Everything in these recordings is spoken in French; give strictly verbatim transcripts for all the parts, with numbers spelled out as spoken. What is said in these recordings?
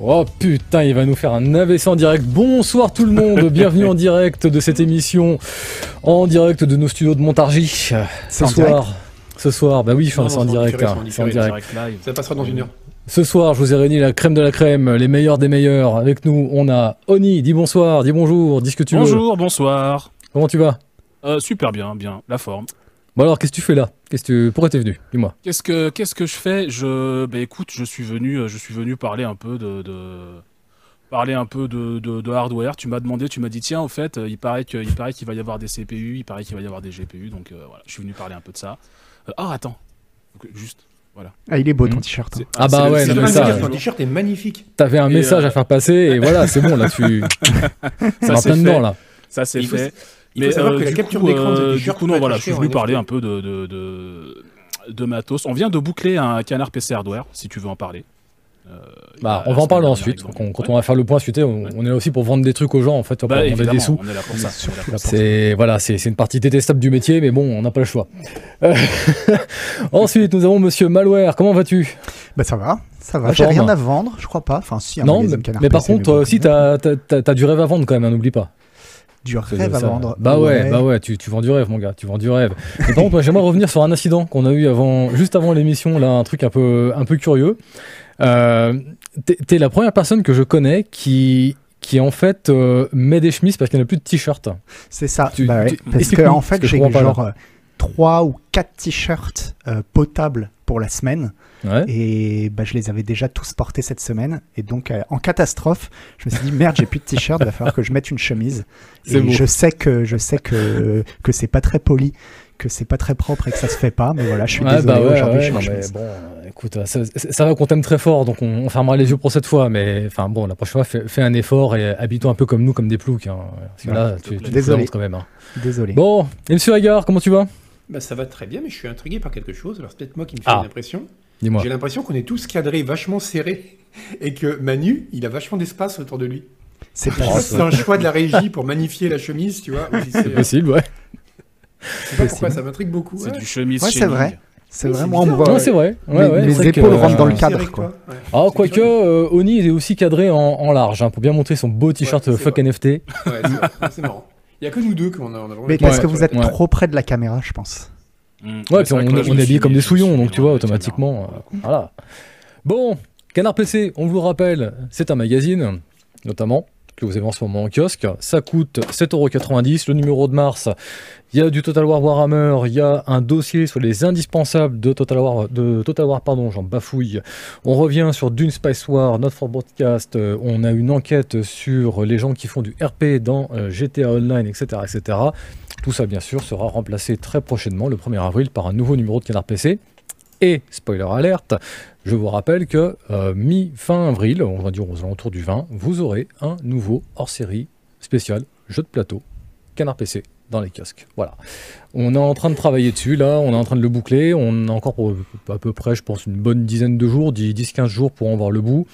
Oh putain, il va nous faire un A V C en direct. Bonsoir tout le monde, bienvenue en direct de cette émission, en direct de nos studios de Montargis. Ce soir, ce soir, bah oui, c'est en direct, c'est en direct. Ça passera dans une heure. Ce soir, je vous ai réuni la crème de la crème, les meilleurs des meilleurs. Avec nous, on a Oni. Dis bonsoir, dis bonjour, dis ce que tu veux. Bonjour, bonsoir. Comment tu vas? euh, Super bien, bien, la forme. Bon alors, qu'est-ce que tu fais là? Qu'est-ce que pourquoi t'es venu? Dis-moi. Qu'est-ce que qu'est-ce que je fais? Je bah écoute, je suis venu, je suis venu parler un peu de, de... parler un peu de, de, de hardware. Tu m'as demandé, tu m'as dit tiens, en fait, il paraît que il paraît qu'il va y avoir des C P U, il paraît qu'il va y avoir des G P U, donc euh, voilà, je suis venu parler un peu de ça. Ah euh, oh, attends, donc, juste. Voilà. Ah, il est beau ton t-shirt. Hein. Ah, ah bah ouais, non, mais ça, ton t-shirt est magnifique. T'avais un et message euh... à faire passer et voilà, c'est bon là, tu. ça c'est fait. Dedans, là. Ça c'est fait. Faut... Il mais faut savoir euh, que la capture d'écran euh, du coup non voilà, je suis venu parler un peu de de, de de matos. On vient de boucler un Canard P C hardware si tu veux en parler. Euh, bah on va en parler ensuite quand, quand ouais. on va faire le point suité, on, ouais. on est là aussi pour vendre des trucs aux gens en fait, bah, on a des sous. C'est voilà, c'est une partie détestable du métier mais bon, on n'a pas le choix. Euh, ensuite, nous avons monsieur Malware, comment vas-tu? Bah ça va. Ça va, j'ai rien à vendre, je crois pas. Enfin si, non, mais par contre si tu as tu as du rêve à vendre quand même, n'oublie pas. Du rêve à vendre. Bah ouais, ouais. bah ouais, tu, tu vends du rêve mon gars, tu vends du rêve. Et par contre, j'aimerais revenir sur un incident qu'on a eu avant, juste avant l'émission, là, un truc un peu, un peu curieux. Euh, t'es la première personne que je connais qui, qui en fait euh, met des chemises parce qu'il n'y a plus de t-shirt. C'est ça. Tu, bah ouais, tu, parce que en fait, j'ai genre euh, trois ou quatre t-shirts euh, potables pour la semaine. Ouais. Et bah, je les avais déjà tous portés cette semaine et donc euh, en catastrophe je me suis dit merde, j'ai plus de t-shirt, il va falloir que je mette une chemise et beau. je sais que je sais que que c'est pas très poli, que c'est pas très propre et que ça se fait pas, mais voilà, je suis ouais, désolé bah ouais, aujourd'hui ouais, je suis bon, écoute, ça, ça va qu'on t'aime très fort donc on, on fermera les yeux pour cette fois, mais enfin bon, la prochaine fois fais, fais un effort et habille-toi un peu comme nous, comme des ploucs hein, parce que ouais, là tu, tu désolé quand même hein. Désolé. Bon, et monsieur Agar, comment tu vas? Bah ça va très bien, mais je suis intrigué par quelque chose, alors c'est peut-être moi qui me fais ah. une impression. J'ai l'impression qu'on est tous cadrés, vachement serrés, et que Manu, il a vachement d'espace autour de lui. C'est un choix de la régie pour magnifier la chemise, tu vois. C'est possible, ouais. Je sais pas pourquoi, ça m'intrigue beaucoup. C'est ouais. du chemise ouais, c'est vrai. C'est vraiment on voit. C'est vrai. Ouais, ouais, les épaules rentrent euh, dans le cadre, serré, quoi. quoi. Ouais. Ah, quoique, euh, Oni est aussi cadré en, en large, hein, pour bien montrer son beau t-shirt ouais, fuck vrai. N F T. Ouais, c'est marrant. Il n'y a que nous deux qu'on a, on a. Mais parce que vous êtes trop près de la caméra, je pense. Mmh, ouais, puis on, on est habillé comme des souillons, donc tu vois, automatiquement, euh, voilà. Bon, Canard P C, on vous le rappelle, c'est un magazine, notamment, que vous avez en ce moment en kiosque. Ça coûte sept euros quatre-vingt-dix, le numéro de mars, il y a du Total War Warhammer, il y a un dossier sur les indispensables de Total War, de Total War pardon, j'en bafouille. On revient sur Dune Spice War, Not for Broadcast, on a une enquête sur les gens qui font du R P dans euh, G T A Online, et cetera, et cetera. Tout ça, bien sûr, sera remplacé très prochainement, le premier avril, par un nouveau numéro de Canard P C. Et, spoiler alerte, je vous rappelle que euh, mi-fin avril, on va dire aux alentours du vingt, vous aurez un nouveau hors-série spécial jeu de plateau Canard P C dans les kiosques. Voilà. On est en train de travailler dessus, là, on est en train de le boucler. On a encore pour à peu près, je pense, une bonne dizaine de jours, dix à quinze jours pour en voir le bout.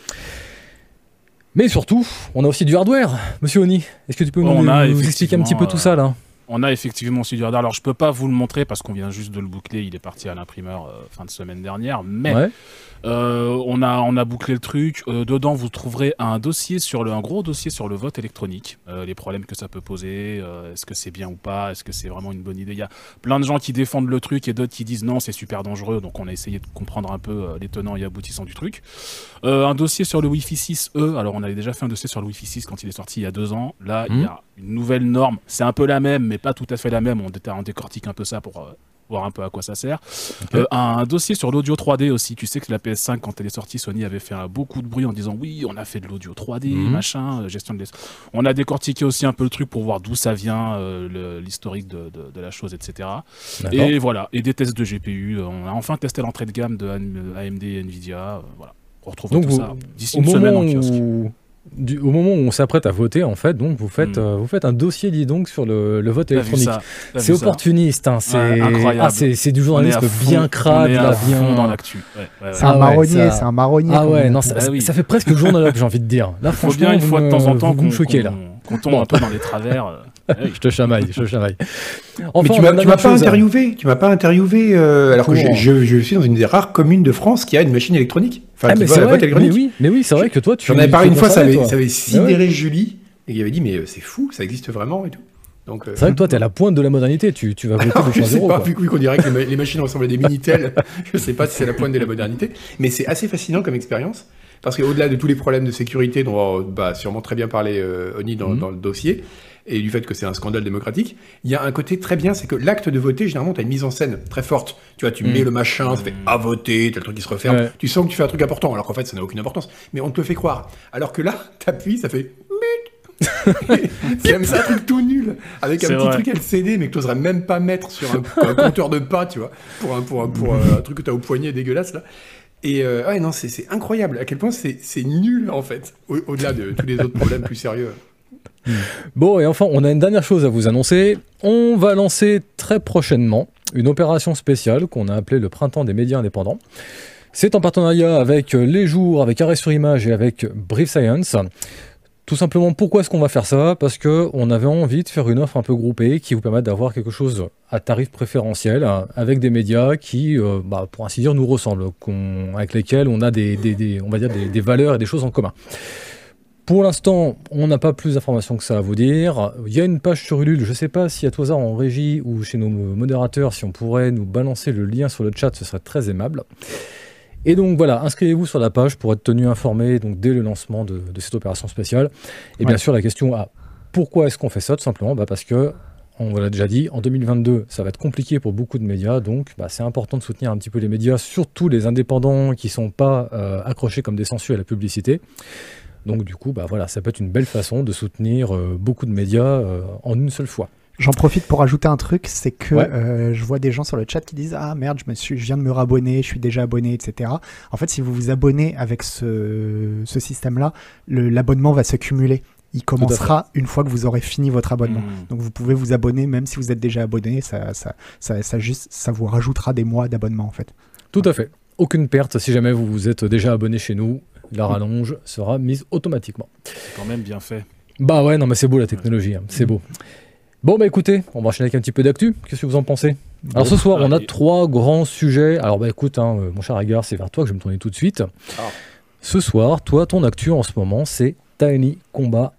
Mais surtout, on a aussi du hardware. Monsieur Oni, est-ce que tu peux bon, nous, a, nous expliquer un petit peu euh... tout ça, là ? On a effectivement aussi du hardware. Alors, je peux pas vous le montrer parce qu'on vient juste de le boucler. Il est parti à l'imprimeur euh, fin de semaine dernière. Mais ouais. euh, on, a, on a bouclé le truc. Euh, dedans, vous trouverez un dossier sur le, un gros dossier sur le vote électronique. Euh, les problèmes que ça peut poser. Euh, Est-ce que c'est bien ou pas? Est-ce que c'est vraiment une bonne idée? Il y a plein de gens qui défendent le truc et d'autres qui disent non, c'est super dangereux. Donc, on a essayé de comprendre un peu les tenants et aboutissants du truc. Euh, un dossier sur le Wi-Fi six E. Alors, on avait déjà fait un dossier sur le Wi-Fi six quand il est sorti il y a deux ans. Là, mmh. il y a une nouvelle norme. C'est un peu la même, mais mais pas tout à fait la même, on, dé on décortique un peu ça pour euh, voir un peu à quoi ça sert. Okay. Euh, un, un dossier sur l'audio trois D aussi, tu sais que la P S cinq quand elle est sortie, Sony avait fait un, beaucoup de bruit en disant oui, on a fait de l'audio trois D, mmh. machin, euh, gestion de on a décortiqué aussi un peu le truc pour voir d'où ça vient, euh, l'historique de, de, de la chose, et cetera. Et voilà, et des tests de G P U, on a enfin testé l'entrée de gamme de A M D et Nvidia, euh, voilà. On retrouve tout vous, ça d'ici une semaine en kiosque. Où... Du, au moment où on s'apprête à voter, en fait, donc vous faites, mmh. euh, vous faites un dossier, dis donc, sur le, le vote électronique. C'est opportuniste, hein, c'est ouais, incroyable. Ah, c'est du journalisme bien crade, là, bien dans l'actu. Ouais, ouais, ouais. C'est un marronnier, c'est un marronnier. Ah ouais, non, ça, ah oui. ça fait presque journal, j'ai envie de dire. Là, faut bien une fois de temps en temps qu'on me choquait là. Qu'on tombe un peu dans les travers. Je te chamaille, je te chamaille. Enfin, mais tu m'as, tu m'as pas chose, interviewé, hein. tu m'as pas interviewé, euh, alors Comment. que je, je, je suis dans une des rares communes de France qui a une machine électronique. Enfin, ah, mais, c'est vrai, électronique. Mais, oui, mais oui, c'est vrai que toi, tu. J'en avais parlé une fois, ça avait, ça avait sidéré ah ouais. Julie, et il avait dit, mais c'est fou, ça existe vraiment et tout. Donc, euh... c'est vrai que toi, t'es à la pointe de la modernité, tu, tu vas voter deux cents euros. Je sais pas, vu qu'on dirait que les machines ressemblent à des Minitel, je sais pas si c'est la pointe de la modernité, mais c'est assez fascinant comme expérience. Parce qu'au-delà de tous les problèmes de sécurité dont on va sûrement très bien parler euh, Oni dans, mmh. dans le dossier, et du fait que c'est un scandale démocratique, il y a un côté très bien, c'est que l'acte de voter, généralement, tu as une mise en scène très forte. Tu vois, tu mmh. mets le machin, ça fait « à voter », t'as le truc qui se referme, ouais. tu sens que tu fais un truc important, alors qu'en fait, ça n'a aucune importance. Mais on te le fait croire. Alors que là, t'appuies, ça fait « c'est même ça, un truc tout nul, avec c'est un petit vrai. truc L C D, mais que t'oserais même pas mettre sur un, un compteur de pas, tu vois, pour un, pour un, pour, un, pour un truc que t'as au poignet dégueulasse, là. Et euh, ouais, non, c'est, c'est incroyable à quel point c'est, c'est nul, en fait, au, au-delà de tous les autres problèmes plus sérieux. Bon, et enfin, on a une dernière chose à vous annoncer. On va lancer très prochainement une opération spéciale qu'on a appelée le Printemps des médias indépendants. C'est en partenariat avec Les Jours, avec Arrêt sur Image et avec Brief Science. Tout simplement, pourquoi est-ce qu'on va faire ça ? Parce qu'on avait envie de faire une offre un peu groupée qui vous permette d'avoir quelque chose à tarif préférentiel, avec des médias qui, euh, bah, pour ainsi dire, nous ressemblent, qu'on, avec lesquels on a des, des, des, on va dire des, des valeurs et des choses en commun. Pour l'instant, on n'a pas plus d'informations que ça à vous dire. Il y a une page sur Ulule, je ne sais pas si à tout hasard en régie ou chez nos modérateurs, si on pourrait nous balancer le lien sur le chat, ce serait très aimable. Et donc voilà, inscrivez-vous sur la page pour être tenu informé donc, dès le lancement de, de cette opération spéciale. Et ouais. bien sûr, la question ah, pourquoi est-ce qu'on fait ça ? Tout simplement bah, parce que, on l'a déjà dit, en deux mille vingt-deux, ça va être compliqué pour beaucoup de médias. Donc bah, c'est important de soutenir un petit peu les médias, surtout les indépendants qui ne sont pas euh, accrochés comme des sangsues à la publicité. Donc du coup, bah, voilà, ça peut être une belle façon de soutenir euh, beaucoup de médias euh, en une seule fois. J'en profite pour ajouter un truc, c'est que ouais. euh, je vois des gens sur le chat qui disent « Ah merde, je, me suis, je viens de me rabonner, je suis déjà abonné, et cetera » En fait, si vous vous abonnez avec ce, ce système-là, le, l'abonnement va se cumuler. Il commencera une fois que vous aurez fini votre abonnement. Mmh. Donc vous pouvez vous abonner, même si vous êtes déjà abonné, ça, ça, ça, ça, juste, ça vous rajoutera des mois d'abonnement en fait. Tout ouais. à fait. Aucune perte, si jamais vous vous êtes déjà abonné chez nous, la rallonge sera mise automatiquement. C'est quand même bien fait. Bah ouais, non mais c'est beau la technologie, hein. C'est beau. Bon bah écoutez, on va enchaîner avec un petit peu d'actu, qu'est-ce que vous en pensez ? Alors ce soir on a trois grands sujets, alors bah écoute hein, mon cher Agar, c'est vers toi que je vais me tourner tout de suite. Ah. Ce soir, toi ton actu en ce moment c'est Tiny Combat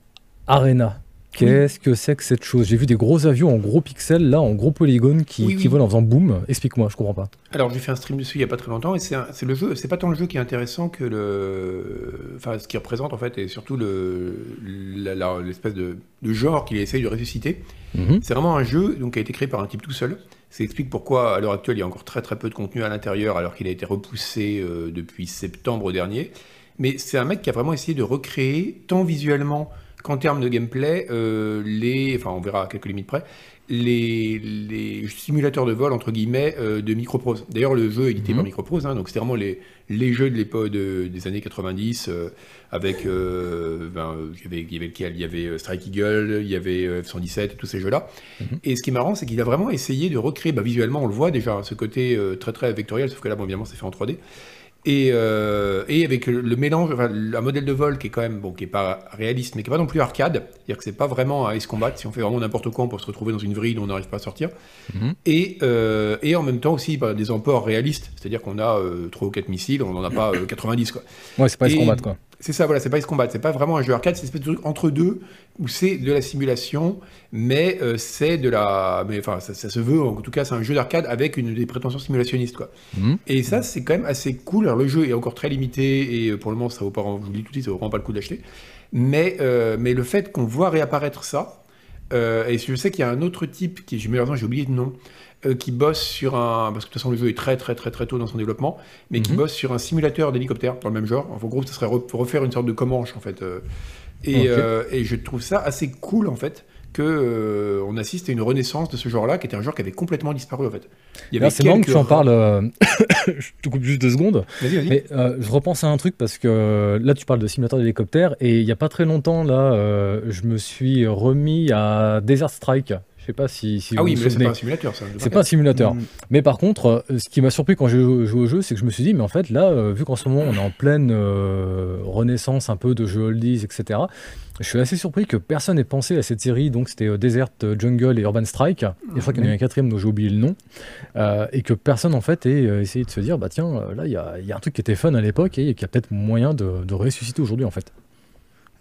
Arena. Qu'est-ce oui. que c'est que cette chose ? J'ai vu des gros avions en gros pixels, là en gros polygones qui, oui, qui oui. volent en faisant boum, explique-moi, je comprends pas. Alors j'ai fait un stream dessus il y a pas très longtemps et c'est, un, c'est le jeu, c'est pas tant le jeu qui est intéressant que le, enfin ce qu'il représente en fait et surtout le, la, la, l'espèce de... le genre qu'il essaye de ressusciter. Mmh. C'est vraiment un jeu donc, qui a été créé par un type tout seul. Ça explique pourquoi, à l'heure actuelle, il y a encore très très peu de contenu à l'intérieur, alors qu'il a été repoussé euh, depuis septembre dernier. Mais c'est un mec qui a vraiment essayé de recréer, tant visuellement qu'en termes de gameplay, euh, les, enfin on verra à quelques limites près, les, les simulateurs de vol, entre guillemets, euh, de Microprose. D'ailleurs, le jeu est édité mmh. par Microprose, hein, donc c'est vraiment les, les jeux de l'époque de, des années quatre-vingt-dix, euh, avec, euh, ben, il y avait, il y avait lequel, il y avait Strike Eagle, il y avait F cent dix-sept, tous ces jeux-là. Mmh. Et ce qui est marrant, c'est qu'il a vraiment essayé de recréer, bah, visuellement, on le voit déjà, ce côté euh, très très vectoriel, sauf que là, bon, évidemment, c'est fait en trois D. Et, euh, et avec le mélange, enfin, un modèle de vol qui est quand même, bon, qui est pas réaliste, mais qui est pas non plus arcade, c'est-à-dire que c'est pas vraiment à Ace Combat, si on fait vraiment n'importe quoi, on peut se retrouver dans une vrille dont on n'arrive pas à sortir, mm-hmm. et, euh, et en même temps aussi bah, des emports réalistes, c'est-à-dire qu'on a euh, trois ou quatre missiles, on n'en a pas euh, quatre-vingt-dix, quoi. Ouais, c'est pas Ace et, Combat, quoi. C'est ça, voilà, c'est pas Ace Combat, c'est pas vraiment un jeu arcade, c'est une espèce de truc entre deux, où c'est de la simulation, mais euh, c'est de la... mais enfin, ça, ça se veut, en tout cas, c'est un jeu d'arcade avec une, des prétentions simulationnistes, quoi. Mmh. Et ça, c'est quand même assez cool. Alors, le jeu est encore très limité, et pour le moment, ça vaut pas, je vous le dis tout de suite, ça vaut vraiment pas le coup d'acheter. Mais, euh, mais le fait qu'on voit réapparaître ça, euh, et je sais qu'il y a un autre type, qui, malheureusement, j'ai oublié le nom, euh, qui bosse sur un... parce que de toute façon, le jeu est très, très, très, très tôt dans son développement, mais mmh. qui bosse sur un simulateur d'hélicoptère, dans le même genre. En gros, ça serait refaire une sorte de Comanche, en fait. Euh, Et, okay. euh, et je trouve ça assez cool en fait qu'on euh, assiste à une renaissance de ce genre-là qui était un genre qui avait complètement disparu en fait. Il y avait là, c'est marrant quelques... que tu en parles, euh... je te coupe juste deux secondes, vas-y, vas-y. mais euh, je repense à un truc parce que là tu parles de simulateur d'hélicoptère et il n'y a pas très longtemps là euh, je me suis remis à Desert Strike. Je sais pas si, si ah oui, mais c'est pas un simulateur, ça. C'est pas un simulateur. Mmh. Mais par contre, ce qui m'a surpris quand j'ai joué au jeu, c'est que je me suis dit, mais en fait, là, vu qu'en ce moment, on est en pleine euh, renaissance un peu de jeux oldies, et cetera, je suis assez surpris que personne n'ait pensé à cette série. Donc, c'était euh, Desert Jungle et Urban Strike. Et je crois qu'il y en a un quatrième dont j'ai oublié le nom. Euh, et que personne, en fait, ait euh, essayé de se dire, bah tiens, là, il y, y a un truc qui était fun à l'époque et qui a peut-être moyen de, de ressusciter aujourd'hui, en fait.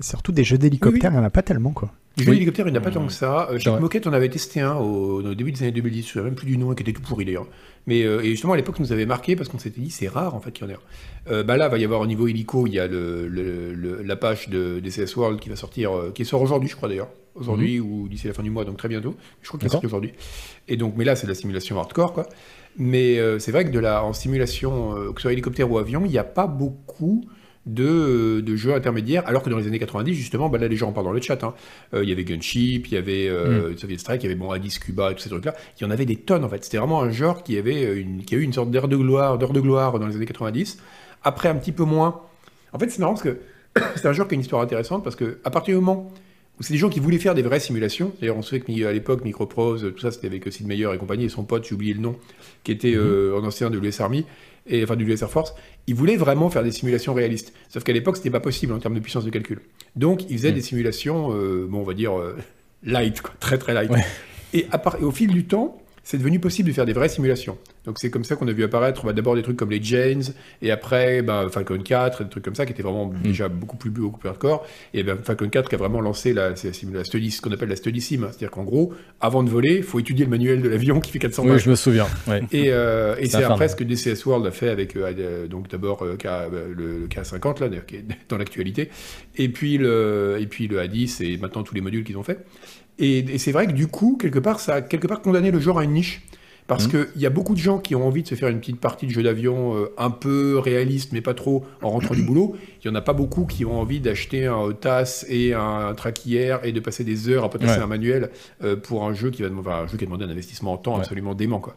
Surtout des jeux d'hélicoptère, oui, oui. Il n'y en a pas tellement, quoi. Les jeux oui. d'hélicoptère, il n'y en a pas tant que ça. Chez Moquette, on avait testé un au, au début des années deux mille dix, je ne sais même plus du nom, qui était tout pourri d'ailleurs. Mais euh, et justement, à l'époque, ça nous avait marqué parce qu'on s'était dit, c'est rare en fait qu'il y en ait un. Euh, bah là, il va y avoir au niveau hélico, il y a le, le, le, la page de D C S World qui va sortir, euh, qui sort aujourd'hui, je crois d'ailleurs. Aujourd'hui mm-hmm. ou d'ici la fin du mois, donc très bientôt. Je crois qu'il sort aujourd'hui. Et donc, mais là, c'est de la simulation hardcore, quoi. Mais euh, c'est vrai que de la, en simulation, euh, que ce soit hélicoptère ou avion, il n'y a pas beaucoup. De, de jeux intermédiaires, alors que dans les années quatre-vingt-dix, justement, bah là les gens en parlent dans le chat, hein. euh, il y avait Gunship, il y avait euh, mm. Soviet Strike, il y avait bon, Addis Cuba et tous ces trucs-là, il y en avait des tonnes en fait, c'était vraiment un genre qui, avait une, qui a eu une sorte d'heure de gloire, d'heure de gloire dans les années quatre-vingt-dix, après un petit peu moins. En fait c'est marrant parce que c'est un genre qui a une histoire intéressante parce qu'à partir du moment où c'est des gens qui voulaient faire des vraies simulations, d'ailleurs on se fait qu'à l'époque Microprose, tout ça c'était avec Sid Meier et compagnie et son pote, j'ai oublié le nom, qui était mm. euh, un ancien de l'U S Army, et, enfin du U S Air Force, ils voulaient vraiment faire des simulations réalistes. Sauf qu'à l'époque, c'était pas possible en termes de puissance de calcul. Donc, ils faisaient mmh. des simulations, euh, bon, on va dire, euh, light, quoi, très très light. Ouais. Et, à part, et au fil du temps, c'est devenu possible de faire des vraies simulations. Donc, c'est comme ça qu'on a vu apparaître bah, d'abord des trucs comme les Janes, et après bah, Falcon quatre, des trucs comme ça, qui étaient vraiment mmh. déjà beaucoup plus, beaucoup plus hardcore. Et bah, Falcon quatre qui a vraiment lancé la, la simulation, study, ce qu'on appelle la study sim. Hein. C'est-à-dire qu'en gros, avant de voler, il faut étudier le manuel de l'avion qui fait quatre cents pages. Oui, je me souviens. Ouais. Et, euh, et c'est après ce que D C S World a fait avec euh, donc d'abord euh, K, le, le K cinquante, là, qui est dans l'actualité, et puis le, et puis le A dix, et maintenant tous les modules qu'ils ont fait. Et, et c'est vrai que du coup, quelque part, ça a quelque part condamné le genre à une niche. Parce mmh. qu'il y a beaucoup de gens qui ont envie de se faire une petite partie de jeu d'avion euh, un peu réaliste, mais pas trop, en rentrant du boulot. Il n'y en a pas beaucoup qui ont envie d'acheter un O T A S et un, un traquillère et de passer des heures à potasser ouais. un manuel euh, pour un jeu qui va enfin, un jeu qui a demandé un investissement en temps ouais. absolument dément, quoi.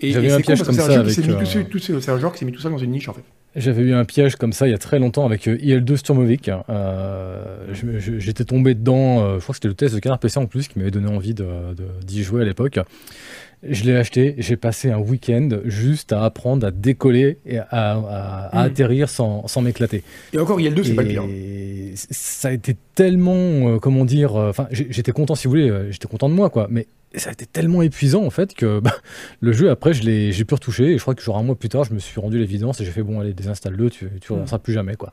Et, et c'est cool, c'est un, euh... un genre qui s'est mis tout ça dans une niche, en fait. J'avais eu un piège comme ça il y a très longtemps avec I L deux Sturmovik. Euh, J'étais tombé dedans, euh, je crois que c'était le test de Canard P C en plus qui m'avait donné envie de, de, d'y jouer à l'époque. Je l'ai acheté, j'ai passé un week-end juste à apprendre à décoller et à, à, à mmh. atterrir sans, sans m'éclater. Et encore I L deux, c'est et... pas le pire. Ça a été tellement, euh, comment dire, enfin, euh, j'étais content si vous voulez, euh, j'étais content de moi, quoi, mais ça a été tellement épuisant en fait que bah, le jeu après je l'ai, j'ai pu retoucher et je crois que genre un mois plus tard je me suis rendu l'évidence et j'ai fait bon allez désinstalle-le, tu ne relanceras mmh. plus jamais, quoi.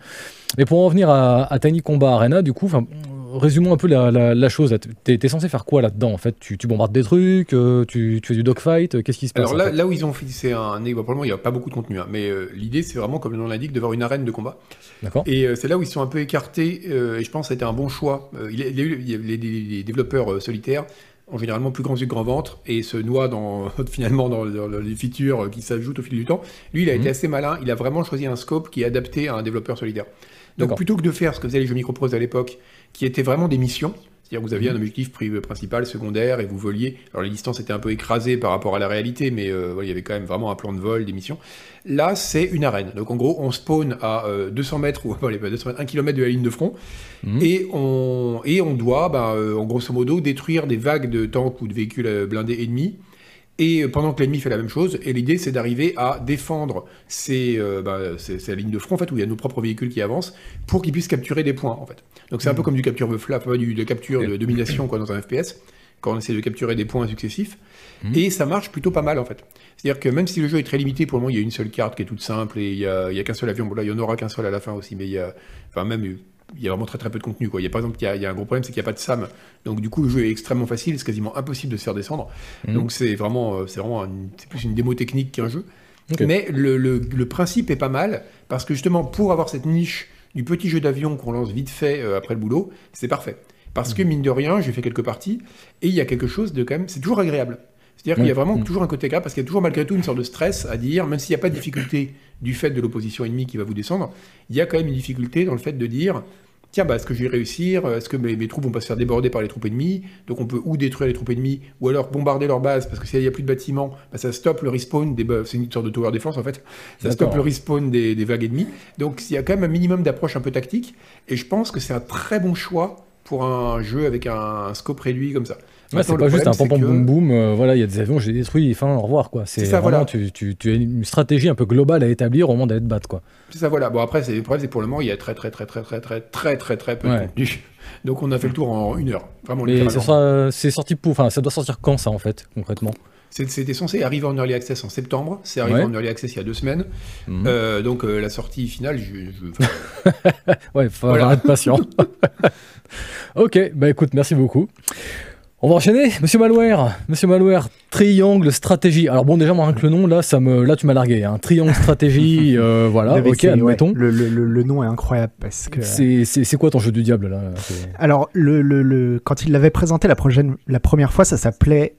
Mais pour en revenir à, à Tiny Combat Arena du coup, résumons un peu la, la, la chose, tu es censé faire quoi là-dedans en fait, tu, tu bombardes des trucs, euh, tu, tu fais du dogfight, qu'est-ce qui se passe? Alors là, en fait là où ils ont fait, c'est un, probablement il n'y a pas beaucoup de contenu, hein, mais euh, l'idée c'est vraiment comme le nom l'indique d'avoir une arène de combat. D'accord. Et euh, c'est là où ils sont un peu écartés euh, et je pense que ça a été un bon choix. Euh, il, il, il, les, les développeurs euh, solitaires ont généralement plus grand yeux que grand ventre, et se noie dans, finalement dans, dans les features qui s'ajoutent au fil du temps. Lui, il a mmh. été assez malin, il a vraiment choisi un scope qui est adapté à un développeur solitaire. Donc plutôt que de faire ce que faisaient les jeux Microprose à l'époque, qui étaient vraiment des missions, c'est-à-dire que vous aviez mmh. un objectif principal, secondaire, et vous voliez. Alors les distances étaient un peu écrasées par rapport à la réalité, mais euh, ouais, il y avait quand même vraiment un plan de vol, des missions. Là, c'est une arène. Donc en gros, on spawn à euh, deux cents mètres, ou pas deux cents mètres, un kilomètre de la ligne de front, mmh. et, on, et on doit, bah, euh, en grosso modo, détruire des vagues de tanks ou de véhicules blindés ennemis, et pendant que l'ennemi fait la même chose, et l'idée c'est d'arriver à défendre ces, euh, bah, ces, ces lignes de front en fait, où il y a nos propres véhicules qui avancent, pour qu'ils puissent capturer des points en fait. Donc c'est mmh. un peu comme du capture du, de capture de domination quoi, dans un F P S, quand on essaie de capturer des points successifs, mmh. et ça marche plutôt pas mal en fait. C'est-à-dire que même si le jeu est très limité, pour le moment il y a une seule carte qui est toute simple, et il n'y a, a qu'un seul avion, bon là il n'y en aura qu'un seul à la fin aussi, mais il y a, enfin même... il y a vraiment très très peu de contenu, quoi. Il y a, par exemple, il y a, il y a un gros problème, c'est qu'il n'y a pas de S A M. Donc du coup, le jeu est extrêmement facile, c'est quasiment impossible de se faire descendre. Mmh. Donc c'est vraiment, c'est vraiment une, c'est plus une démo technique qu'un jeu. Okay. Mais le, le, le principe est pas mal, parce que justement, pour avoir cette niche du petit jeu d'avion qu'on lance vite fait euh, après le boulot, c'est parfait. Parce mmh. que mine de rien, j'ai fait quelques parties, et il y a quelque chose de quand même, c'est toujours agréable. C'est-à-dire mmh. qu'il y a vraiment mmh. toujours un côté grave, parce qu'il y a toujours malgré tout une sorte de stress à dire, même s'il n'y a pas de difficulté du fait de l'opposition ennemie qui va vous descendre, il y a quand même une difficulté dans le fait de dire tiens, bah, est-ce que je vais réussir? Est-ce que mes, mes troupes vont pas se faire déborder par les troupes ennemies? Donc on peut ou détruire les troupes ennemies, ou alors bombarder leur base, parce que s'il n'y a plus de bâtiments, bah, ça stoppe le respawn des... C'est une sorte de tower défense en fait. Ça stoppe le respawn des, des vagues ennemies. Donc il y a quand même un minimum d'approche un peu tactique, et je pense que c'est un très bon choix pour un jeu avec un scope réduit comme ça. Ouais, c'est pas problème, juste un pom pom boum boum, euh, voilà, il y a des avions, j'ai détruit, enfin, au revoir, quoi. C'est, c'est ça, vraiment, voilà. Tu, tu, tu as une stratégie un peu globale à établir au moment d'aller te battre, quoi. C'est ça, voilà. Bon, après, c'est, le problème, c'est pour le moment, il y a très, très, très, très, très, très, très, très, très peu ouais. de contenu. Donc, on a fait le tour en une heure. Vraiment, mais ça, sera, c'est sorti pour, enfin, ça doit sortir quand, ça, en fait, concrètement ? C'était censé arriver en Early Access en septembre, c'est arrivé ouais. en Early Access il y a deux semaines, mmh. euh, donc euh, la sortie finale, je... je... ouais, il faut voilà. être patient. Ok, bah écoute, merci beaucoup. On va enchaîner, Monsieur Malware, Monsieur Malware, Triangle Stratégie. Alors bon, déjà, moi, rien que le nom, là, ça me... là tu m'as largué, hein. Triangle Stratégie, euh, voilà, le ok, admettons. Ouais. Le, le, le nom est incroyable parce que... C'est, c'est, c'est quoi ton jeu du diable, là ? C'est... Alors, le, le, le... quand il l'avait présenté la, prochaine... la première fois, ça s'appelait...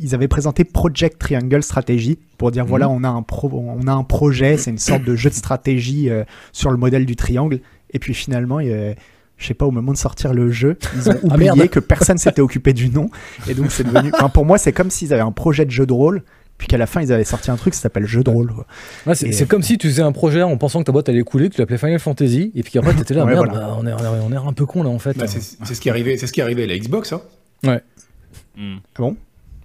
Ils avaient présenté Project Triangle Strategy pour dire, mmh. voilà, on a, un pro, on a un projet, c'est une sorte de jeu de stratégie euh, sur le modèle du triangle. Et puis finalement, euh, je sais pas, au moment de sortir le jeu, ils ont ah oublié merde. que personne s'était occupé du nom. Et donc, c'est devenu... Enfin, pour moi, c'est comme s'ils avaient un projet de jeu de rôle, puis qu'à la fin, ils avaient sorti un truc qui s'appelle jeu de rôle. Quoi. Ouais, c'est, et... c'est comme si tu faisais un projet en pensant que ta boîte allait couler, que tu l'appelais Final Fantasy, et puis qu'après, tu étais là, ouais, merde, voilà. bah, on, est, on est un peu con là, en fait. Bah, hein. c'est, c'est ce qui est arrivé, c'est ce qui est arrivé à la Xbox, hein. Ouais. Mmh. Ah bon ?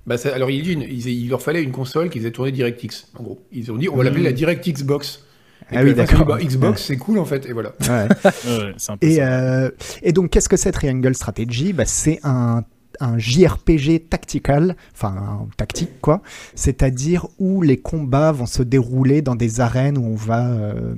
Bah ça, alors il, une, il, il leur fallait une console qui faisait tourner DirectX, en gros. Ils ont dit on va l'appeler mmh. la DirectX Box. Et ah oui, d'accord. Bah, Xbox, ouais. c'est cool en fait, et voilà. Ouais. ouais, c'est un peu et, ça. Euh, et donc qu'est-ce que c'est Triangle Strategy ? Bah, c'est un, un J R P G tactical, enfin tactique quoi, c'est-à-dire où les combats vont se dérouler dans des arènes où on va euh,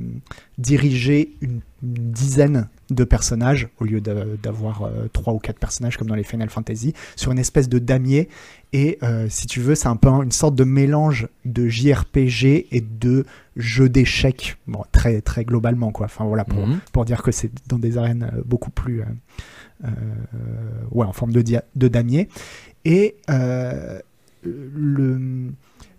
diriger une, une dizaine de personnages au lieu de, d'avoir euh, trois ou quatre personnages comme dans les Final Fantasy sur une espèce de damier et euh, si tu veux c'est un peu une sorte de mélange de J R P G et de jeu d'échecs bon, très, très globalement quoi. Enfin, voilà, pour, mm-hmm. pour dire que c'est dans des arènes beaucoup plus euh, euh, ouais, en forme de, dia- de damier et euh, le...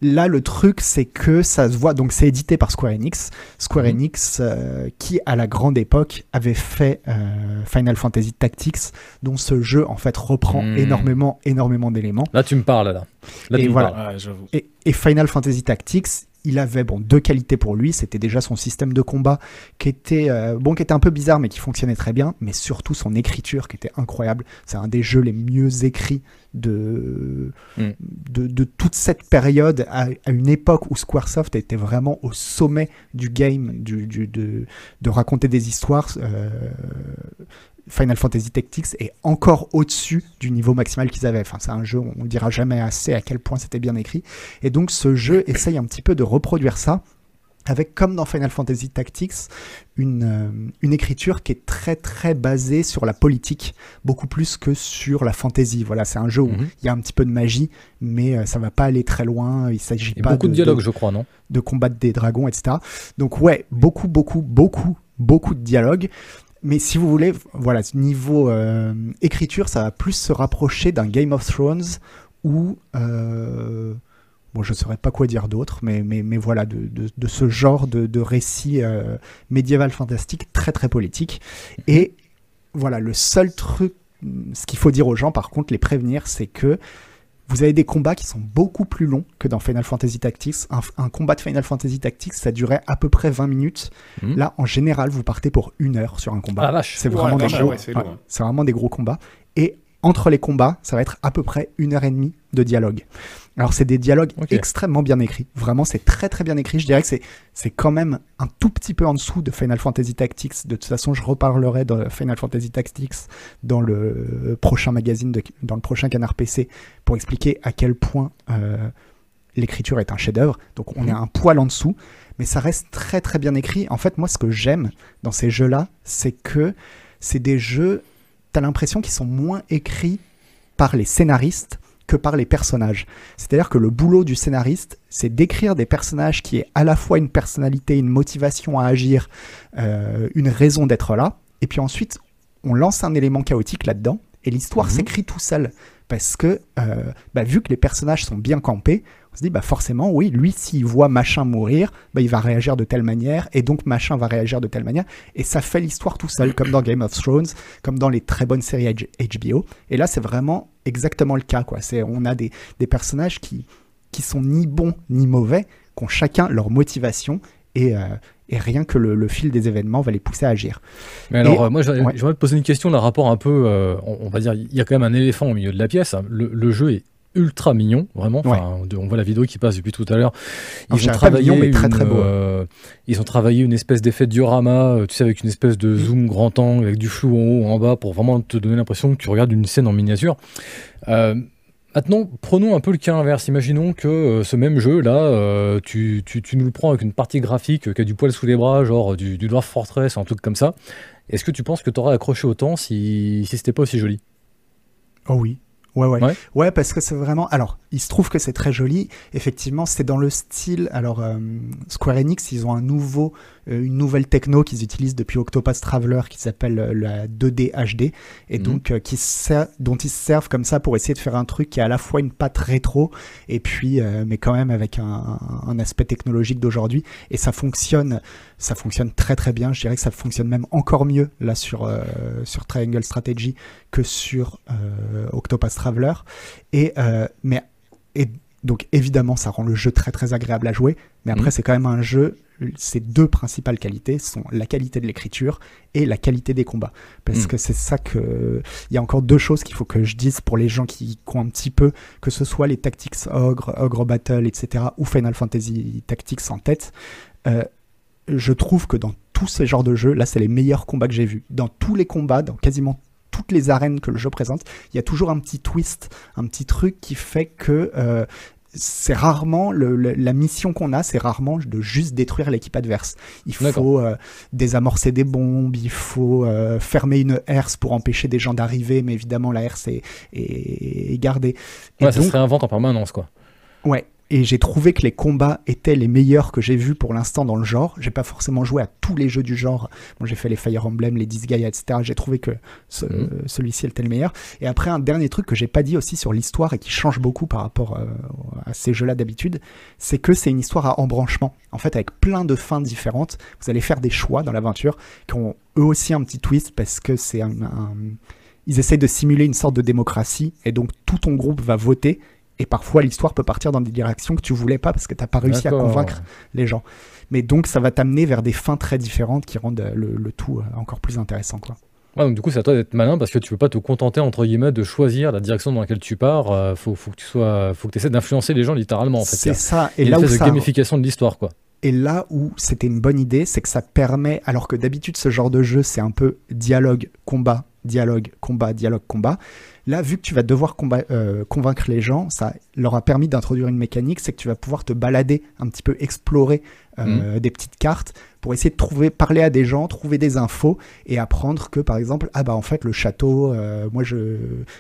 Là, le truc, c'est que ça se voit... Donc, c'est édité par Square Enix. Square Enix, euh, qui, à la grande époque, avait fait euh, Final Fantasy Tactics, dont ce jeu, en fait, reprend mmh. énormément, énormément d'éléments. Là, tu me parles, là. Là, et tu voilà. me parles. Ouais, j'avoue. Et, et Final Fantasy Tactics... Il avait bon, deux qualités pour lui, c'était déjà son système de combat qui était, euh, bon, qui était un peu bizarre mais qui fonctionnait très bien, mais surtout son écriture qui était incroyable. C'est un des jeux les mieux écrits de, mm. de, de toute cette période, à, à une époque où Squaresoft était vraiment au sommet du game, du, du, de, de raconter des histoires. Euh, Final Fantasy Tactics est encore au-dessus du niveau maximal qu'ils avaient. Enfin, c'est un jeu, on ne dira jamais assez à quel point c'était bien écrit. Et donc, ce jeu essaye un petit peu de reproduire ça avec, comme dans Final Fantasy Tactics, une, euh, une écriture qui est très, très basée sur la politique, beaucoup plus que sur la fantasy. Voilà, c'est un jeu où il mm-hmm. y a un petit peu de magie, mais euh, ça ne va pas aller très loin. Il s'agit Et pas beaucoup de, de dialogue, de, je crois, non ? De combattre des dragons, et cetera. Donc, ouais, beaucoup, beaucoup, beaucoup, beaucoup de dialogue. Mais si vous voulez, voilà, niveau euh, écriture, ça va plus se rapprocher d'un Game of Thrones où, euh, bon, je ne saurais pas quoi dire d'autre, mais, mais, mais voilà, de, de, de ce genre de, de récit euh, médiéval fantastique très très politique. Et voilà, le seul truc, ce qu'il faut dire aux gens, par contre, les prévenir, c'est que vous avez des combats qui sont beaucoup plus longs que dans Final Fantasy Tactics. Un, un combat de Final Fantasy Tactics, ça durait à peu près vingt minutes. Mmh. Là, en général, vous partez pour une heure sur un combat. Ah, vache. C'est, vraiment ouais, des gros, ouais, c'est, ouais, c'est vraiment des gros combats. Et entre les combats, ça va être à peu près une heure et demie de dialogue. Alors, c'est des dialogues okay. extrêmement bien écrits. Vraiment, c'est très, très bien écrit. Je dirais que c'est, c'est quand même un tout petit peu en dessous de Final Fantasy Tactics. De toute façon, je reparlerai de Final Fantasy Tactics dans le prochain magazine, de, dans le prochain Canard P C, pour expliquer à quel point euh, l'écriture est un chef-d'œuvre. Donc, on mmh. est un poil en dessous, mais ça reste très, très bien écrit. En fait, moi, ce que j'aime dans ces jeux-là, c'est que c'est des jeux... T'as l'impression qu'ils sont moins écrits par les scénaristes que par les personnages. C'est-à-dire que le boulot du scénariste, c'est d'écrire des personnages qui aient à la fois une personnalité, une motivation à agir, euh, une raison d'être là, et puis ensuite, on lance un élément chaotique là-dedans, et l'histoire mmh. s'écrit tout seul. Parce que, euh, bah, vu que les personnages sont bien campés, on se dit, bah, forcément, oui, lui, s'il voit machin mourir, bah, il va réagir de telle manière, et donc machin va réagir de telle manière, et ça fait l'histoire tout seul, comme dans Game of Thrones, comme dans les très bonnes séries H B O. Et là, c'est vraiment exactement le cas, quoi. C'est, on a des, des personnages qui, qui sont ni bons ni mauvais, qui ont chacun leur motivation, et, euh, et rien que le, le fil des événements va les pousser à agir. Mais alors, et, euh, moi, j'aimerais ouais. te poser une question, là, rapport un peu, euh, on, on va dire, il y a quand même un éléphant au milieu de la pièce, hein. le, le jeu est ultra mignon, vraiment. Enfin, ouais. On voit la vidéo qui passe depuis tout à l'heure. Ils enfin, ont travaillé mignon, mais très, une, très beau. Euh, ils ont travaillé une espèce d'effet diorama, tu sais, avec une espèce de zoom grand angle, avec du flou en haut, en bas, pour vraiment te donner l'impression que tu regardes une scène en miniature. Euh, Maintenant, prenons un peu le cas inverse. Imaginons que euh, ce même jeu-là, euh, tu, tu, tu nous le prends avec une partie graphique euh, qui a du poil sous les bras, genre du, du Dwarf Fortress, un truc comme ça. Est-ce que tu penses que tu aurais accroché autant si, si c'était pas aussi joli ? Oh oui. Ouais, ouais, ouais. Ouais, parce que c'est vraiment... Alors, il se trouve que c'est très joli. Effectivement, c'est dans le style... Alors, euh, Square Enix, ils ont un nouveau, euh, une nouvelle techno qu'ils utilisent depuis Octopath Traveler qui s'appelle euh, la deux D H D et mmh. donc euh, qui ser- dont ils se servent comme ça pour essayer de faire un truc qui a à la fois une patte rétro et puis, euh, mais quand même avec un, un aspect technologique d'aujourd'hui. Et ça fonctionne, ça fonctionne très, très bien. Je dirais que ça fonctionne même encore mieux là sur, euh, sur Triangle Strategy que sur euh, Octopath Traveler. Et, euh, mais, et donc évidemment ça rend le jeu très très agréable à jouer, mais après mmh. c'est quand même un jeu, ses deux principales qualités sont la qualité de l'écriture et la qualité des combats, parce mmh. que c'est ça que... Il y a encore deux choses qu'il faut que je dise pour les gens qui ont un petit peu, que ce soit les Tactics Ogre, Ogre Battle, et cetera ou Final Fantasy Tactics en tête, euh, je trouve que dans tous ces genres de jeux, là c'est les meilleurs combats que j'ai vus, dans tous les combats, dans quasiment toutes les arènes que le jeu présente, il y a toujours un petit twist, un petit truc qui fait que euh, c'est rarement le, le, la mission qu'on a, c'est rarement de juste détruire l'équipe adverse. Il D'accord. faut euh, désamorcer des bombes, il faut euh, fermer une herse pour empêcher des gens d'arriver, mais évidemment la herse est, est, est gardée. Ouais, et ça donc, se réinvente en permanence, quoi. Ouais. Et j'ai trouvé que les combats étaient les meilleurs que j'ai vus pour l'instant dans le genre. J'ai pas forcément joué à tous les jeux du genre. Bon, j'ai fait les Fire Emblem, les Disgaea, et cetera. J'ai trouvé que ce, mmh. celui-ci était le meilleur. Et après, un dernier truc que j'ai pas dit aussi sur l'histoire et qui change beaucoup par rapport euh, à ces jeux-là d'habitude, c'est que c'est une histoire à embranchement. En fait, avec plein de fins différentes, vous allez faire des choix dans l'aventure qui ont eux aussi un petit twist parce que c'est un... un... Ils essayent de simuler une sorte de démocratie et donc tout ton groupe va voter. Et parfois, l'histoire peut partir dans des directions que tu voulais pas parce que t'as pas réussi D'accord. à convaincre les gens. Mais donc, ça va t'amener vers des fins très différentes qui rendent le, le tout encore plus intéressant, quoi. Ouais, donc du coup, c'est à toi d'être malin parce que tu peux pas te contenter, entre guillemets, de choisir la direction dans laquelle tu pars. Euh, faut, faut que tu sois, faut que tu essaies d'influencer les gens littéralement, en fait. C'est ça. Et, et là où ça... gamification de l'histoire, quoi. Et là où c'était une bonne idée, c'est que ça permet, alors que d'habitude, ce genre de jeu, c'est un peu dialogue, combat, dialogue, combat, dialogue, combat. Là, vu que tu vas devoir combat, euh, convaincre les gens, ça leur a permis d'introduire une mécanique, c'est que tu vas pouvoir te balader, un petit peu explorer euh, mmh. des petites cartes pour essayer de trouver, parler à des gens, trouver des infos et apprendre que, par exemple, ah bah en fait, le château, euh, moi je,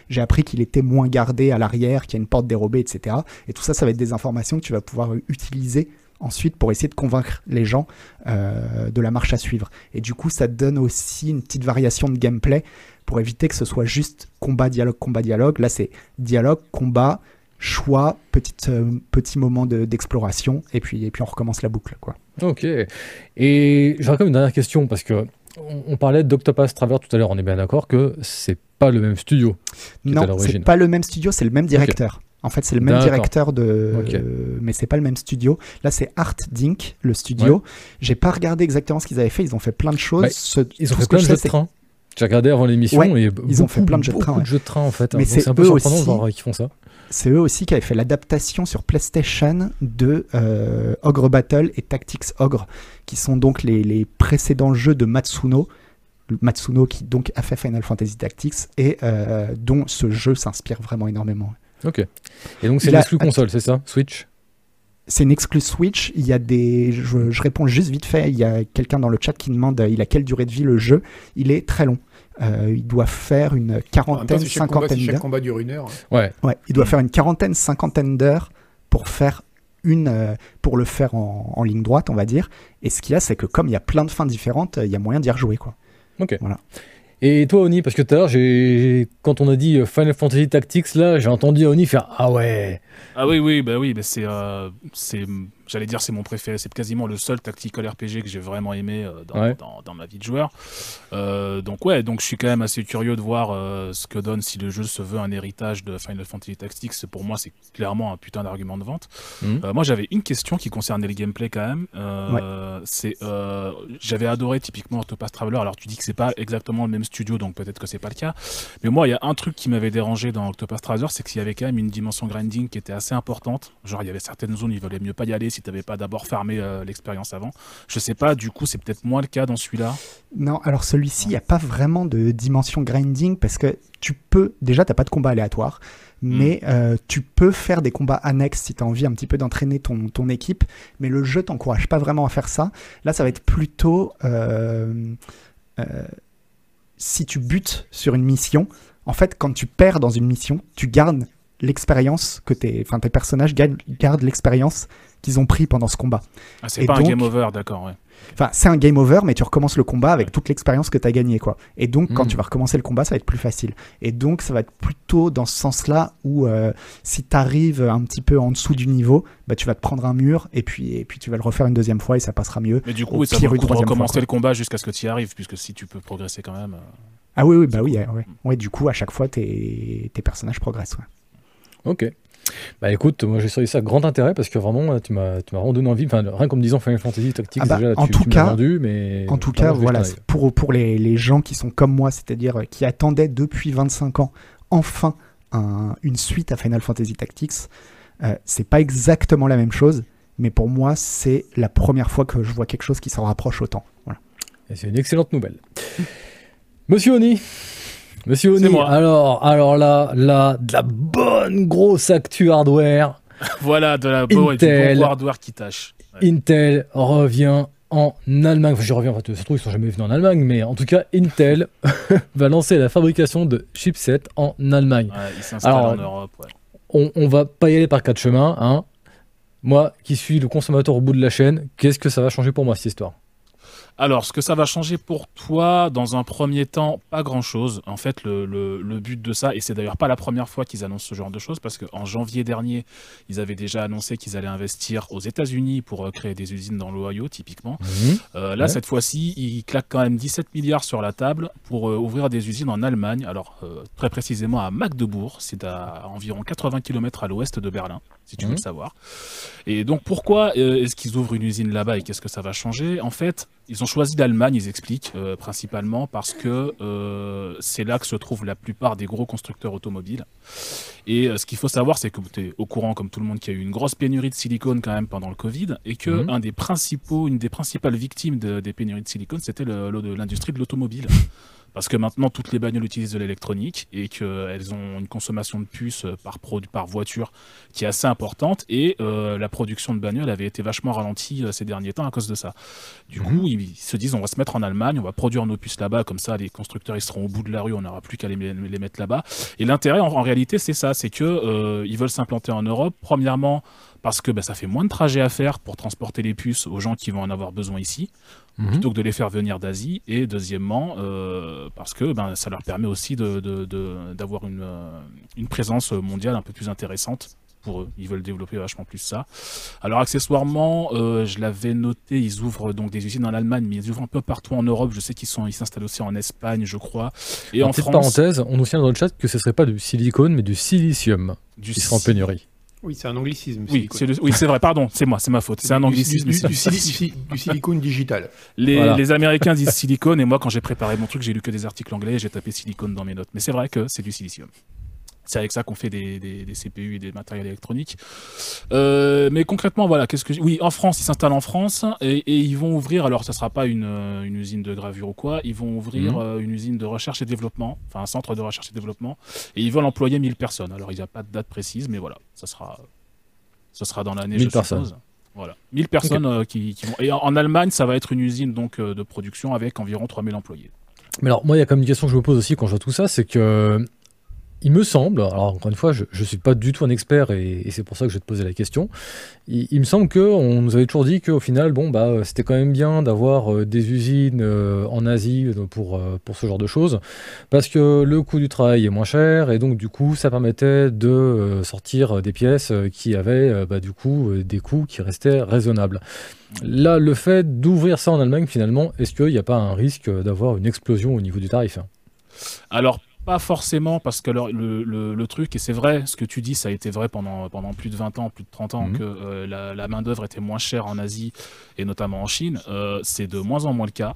j'ai appris qu'il était moins gardé à l'arrière, qu'il y a une porte dérobée, et cetera. Et tout ça, ça va être des informations que tu vas pouvoir utiliser ensuite pour essayer de convaincre les gens euh, de la marche à suivre. Et du coup, ça donne aussi une petite variation de gameplay pour éviter que ce soit juste combat, dialogue, combat, dialogue. Là, c'est dialogue, combat, choix, petite, euh, petit moment de, d'exploration, et puis, et puis on recommence la boucle, quoi. Ok. Et j'aurais quand même une dernière question, parce que on, on parlait d'Octopath Traveler tout à l'heure, on est bien d'accord que c'est pas le même studio. Non, c'est pas le même studio, c'est le même directeur. Okay. En fait, c'est le même D'accord. directeur de, okay. euh, mais c'est pas le même studio. Là, c'est Art Dink, le studio. Ouais. J'ai pas regardé exactement ce qu'ils avaient fait. Ils ont fait plein de choses. Bah, ce, ils ont fait plein de jeux de train. J'ai regardé avant l'émission. Ouais, et ils beaucoup, ont fait plein de jeux de train. Ouais. De jeux de train, en fait. Mais hein. c'est, c'est un peu surprenant de voir qu'ils font ça. C'est eux aussi qui avaient fait l'adaptation sur PlayStation de euh, Ogre Battle et Tactics Ogre, qui sont donc les, les précédents jeux de Matsuno. Matsuno qui donc a fait Final Fantasy Tactics et euh, dont ce jeu s'inspire vraiment énormément. Ok. Et donc c'est une exclue console, c'est ça ? Switch ? C'est une exclue Switch. Il y a des... je, je réponds juste vite fait. Il y a quelqu'un dans le chat qui demande il a quelle durée de vie le jeu. Il est très long. Euh, il doit faire une quarantaine, cinquantaine d'heures. Chaque combat dure une heure. Ouais. Ouais. Il doit faire une quarantaine, cinquantaine d'heures pour faire une, euh, pour le faire en, en ligne droite, on va dire. Et ce qu'il y a, c'est que comme il y a plein de fins différentes, il y a moyen d'y rejouer, quoi. Ok. Voilà. Et toi, Oni, parce que tout à l'heure, j'ai... quand on a dit Final Fantasy Tactics, là, j'ai entendu Oni faire « Ah ouais !» Ah oui, oui, bah oui, bah c'est, euh, c'est j'allais dire c'est mon préféré, c'est quasiment le seul tactical R P G que j'ai vraiment aimé euh, dans, ouais. dans, dans ma vie de joueur. Euh, donc ouais, donc je suis quand même assez curieux de voir euh, ce que donne si le jeu se veut un héritage de Final Fantasy Tactics. Pour moi, c'est clairement un putain d'argument de vente. Mmh. Euh, moi, j'avais une question qui concernait le gameplay quand même. Euh, ouais. C'est, euh, j'avais adoré typiquement Octopath Traveler. Alors tu dis que c'est pas exactement le même studio, donc peut-être que c'est pas le cas. Mais moi, il y a un truc qui m'avait dérangé dans Octopath Traveler, c'est qu'il y avait quand même une dimension grinding qui était assez importante. Genre, il y avait certaines zones, il valait mieux pas y aller si tu n'avais pas d'abord farmé euh, l'expérience avant. Je sais pas, du coup, c'est peut-être moins le cas dans celui-là. Non, alors celui-ci, il ouais. n'y a pas vraiment de dimension grinding parce que tu peux, déjà, tu n'as pas de combat aléatoire, mais mmh. euh, tu peux faire des combats annexes si tu as envie un petit peu d'entraîner ton, ton équipe, mais le jeu t'encourage pas vraiment à faire ça. Là, ça va être plutôt... Euh, euh, si tu butes sur une mission, en fait, quand tu perds dans une mission, tu gardes l'expérience que tes, enfin tes personnages gardent, gardent l'expérience qu'ils ont pris pendant ce combat. Ah, c'est et pas donc, un game over, d'accord. Ouais. Enfin, c'est un game over, mais tu recommences le combat avec ouais. toute l'expérience que tu as gagnée, quoi. Et donc, mmh. quand tu vas recommencer le combat, ça va être plus facile. Et donc, ça va être plutôt dans ce sens-là où euh, si tu arrives un petit peu en dessous du niveau, bah, tu vas te prendre un mur et puis, et puis tu vas le refaire une deuxième fois et ça passera mieux. Mais du coup, ça va recommencer fois, le combat jusqu'à ce que tu y arrives, puisque si tu peux progresser quand même. Euh... Ah oui, oui, bah oui. Ouais, ouais. Ouais, du coup, à chaque fois, tes, tes personnages progressent. Ouais. Ok. Bah écoute, moi j'ai suivi ça avec grand intérêt parce que vraiment tu m'as, tu m'as rendu envie, enfin rien qu'en me disant Final Fantasy Tactics, ah bah, déjà là, en tu, tout tu cas, m'as vendu, mais... En tout enfin, cas, moi, voilà, pour, pour les, les gens qui sont comme moi, c'est-à-dire qui attendaient depuis vingt-cinq ans, enfin, un, une suite à Final Fantasy Tactics, euh, c'est pas exactement la même chose, mais pour moi c'est la première fois que je vois quelque chose qui s'en rapproche autant. Voilà. Et c'est une excellente nouvelle. Monsieur Oni Monsieur Oni, alors, alors là, là, de la bonne grosse actu hardware. Voilà, de la bonne Intel, hardware qui tâche. Ouais. Intel revient en Allemagne. Enfin, je reviens, enfin, ça se trouve, ils ne sont jamais venus en Allemagne, mais en tout cas, Intel va lancer la fabrication de chipsets en Allemagne. Ouais, ils s'installent alors, en Europe. Ouais. On ne va pas y aller par quatre chemins. Hein. Moi, qui suis le consommateur au bout de la chaîne, qu'est-ce que ça va changer pour moi, cette histoire ? Alors, ce que ça va changer pour toi, dans un premier temps, pas grand-chose. En fait, le, le, le but de ça, et c'est d'ailleurs pas la première fois qu'ils annoncent ce genre de choses, parce qu'en janvier dernier, ils avaient déjà annoncé qu'ils allaient investir aux États-Unis pour euh, créer des usines dans l'Ohio, typiquement. Mmh. Euh, là, ouais. cette fois-ci, ils claquent quand même dix-sept milliards sur la table pour euh, ouvrir des usines en Allemagne, alors euh, très précisément à Magdebourg, c'est à, à environ quatre-vingts kilomètres à l'ouest de Berlin, si tu mmh. veux le savoir. Et donc, pourquoi euh, est-ce qu'ils ouvrent une usine là-bas et qu'est-ce que ça va changer ? En fait, ils ont choisi l'Allemagne, ils expliquent, euh, principalement parce que euh, c'est là que se trouvent la plupart des gros constructeurs automobiles. Et euh, ce qu'il faut savoir, c'est que tu es au courant, comme tout le monde, qu'il y a eu une grosse pénurie de silicone quand même pendant le Covid, et que mmh. un des principaux, une des principales victimes de, des pénuries de silicone, c'était le, le, de l'industrie de l'automobile. Parce que maintenant, toutes les bagnoles utilisent de l'électronique et qu'elles ont une consommation de puces par, produ- par voiture qui est assez importante. Et euh, la production de bagnoles avait été vachement ralentie euh, ces derniers temps à cause de ça. Du mmh. coup, ils se disent, on va se mettre en Allemagne, on va produire nos puces là-bas. Comme ça, les constructeurs, ils seront au bout de la rue, on n'aura plus qu'à les, les mettre là-bas. Et l'intérêt, en, en réalité, c'est ça. C'est qu'ils euh, veulent s'implanter en Europe. Premièrement, parce que bah, ça fait moins de trajets à faire pour transporter les puces aux gens qui vont en avoir besoin ici, mmh. plutôt que de les faire venir d'Asie. Et deuxièmement, euh, parce que bah, ça leur permet aussi de, de, de, d'avoir une, une présence mondiale un peu plus intéressante pour eux. Ils veulent développer vachement plus ça. Alors accessoirement, euh, je l'avais noté, ils ouvrent donc des usines en Allemagne, mais ils ouvrent un peu partout en Europe. Je sais qu'ils sont, ils s'installent aussi en Espagne, je crois. Et en, en France... parenthèse, on nous tient dans le chat que ce ne serait pas du silicone, mais du silicium du qui sera en pénurie. Oui, c'est un anglicisme. Oui c'est, le, oui, c'est vrai, pardon, c'est moi, c'est ma faute. C'est un anglicisme. Du, du, du, silic- du silicone digital. Les, voilà. les Américains disent silicone, et moi, quand j'ai préparé mon truc, j'ai lu que des articles anglais et j'ai tapé silicone dans mes notes. Mais c'est vrai que c'est du silicium. C'est avec ça qu'on fait des, des, des C P U et des matériels électroniques. Euh, mais concrètement, voilà, qu'est-ce que j'ai... Oui, en France, ils s'installent en France et, et ils vont ouvrir. Alors, ça ne sera pas une, une usine de gravure ou quoi. Ils vont ouvrir mmh. euh, une usine de recherche et développement, enfin un centre de recherche et développement. Et ils veulent employer mille personnes. Alors, il n'y a pas de date précise, mais voilà, ça sera, ça sera dans l'année, je suppose. Voilà, mille personnes okay. euh, qui, qui vont. Et en, en Allemagne, ça va être une usine donc euh, de production avec environ trois mille employés. Mais alors, moi, il y a quand même une question que je me pose aussi quand je vois tout ça, c'est que. il me semble, alors encore une fois, je ne suis pas du tout un expert et, et c'est pour ça que je vais te poser la question, il, il me semble qu'on nous avait toujours dit qu'au final, bon, bah, c'était quand même bien d'avoir euh, des usines euh, en Asie pour, euh, pour ce genre de choses, parce que le coût du travail est moins cher et donc du coup, ça permettait de euh, sortir des pièces qui avaient euh, bah, du coup euh, des coûts qui restaient raisonnables. Là, le fait d'ouvrir ça en Allemagne, finalement, est-ce qu'il n'y a pas un risque d'avoir une explosion au niveau du tarif? Alors, pas forcément, parce que le, le, le truc, et c'est vrai, ce que tu dis, ça a été vrai pendant, pendant plus de vingt ans, plus de trente ans, mmh. que euh, la, la main-d'œuvre était moins chère en Asie, et notamment en Chine. Euh, c'est de moins en moins le cas.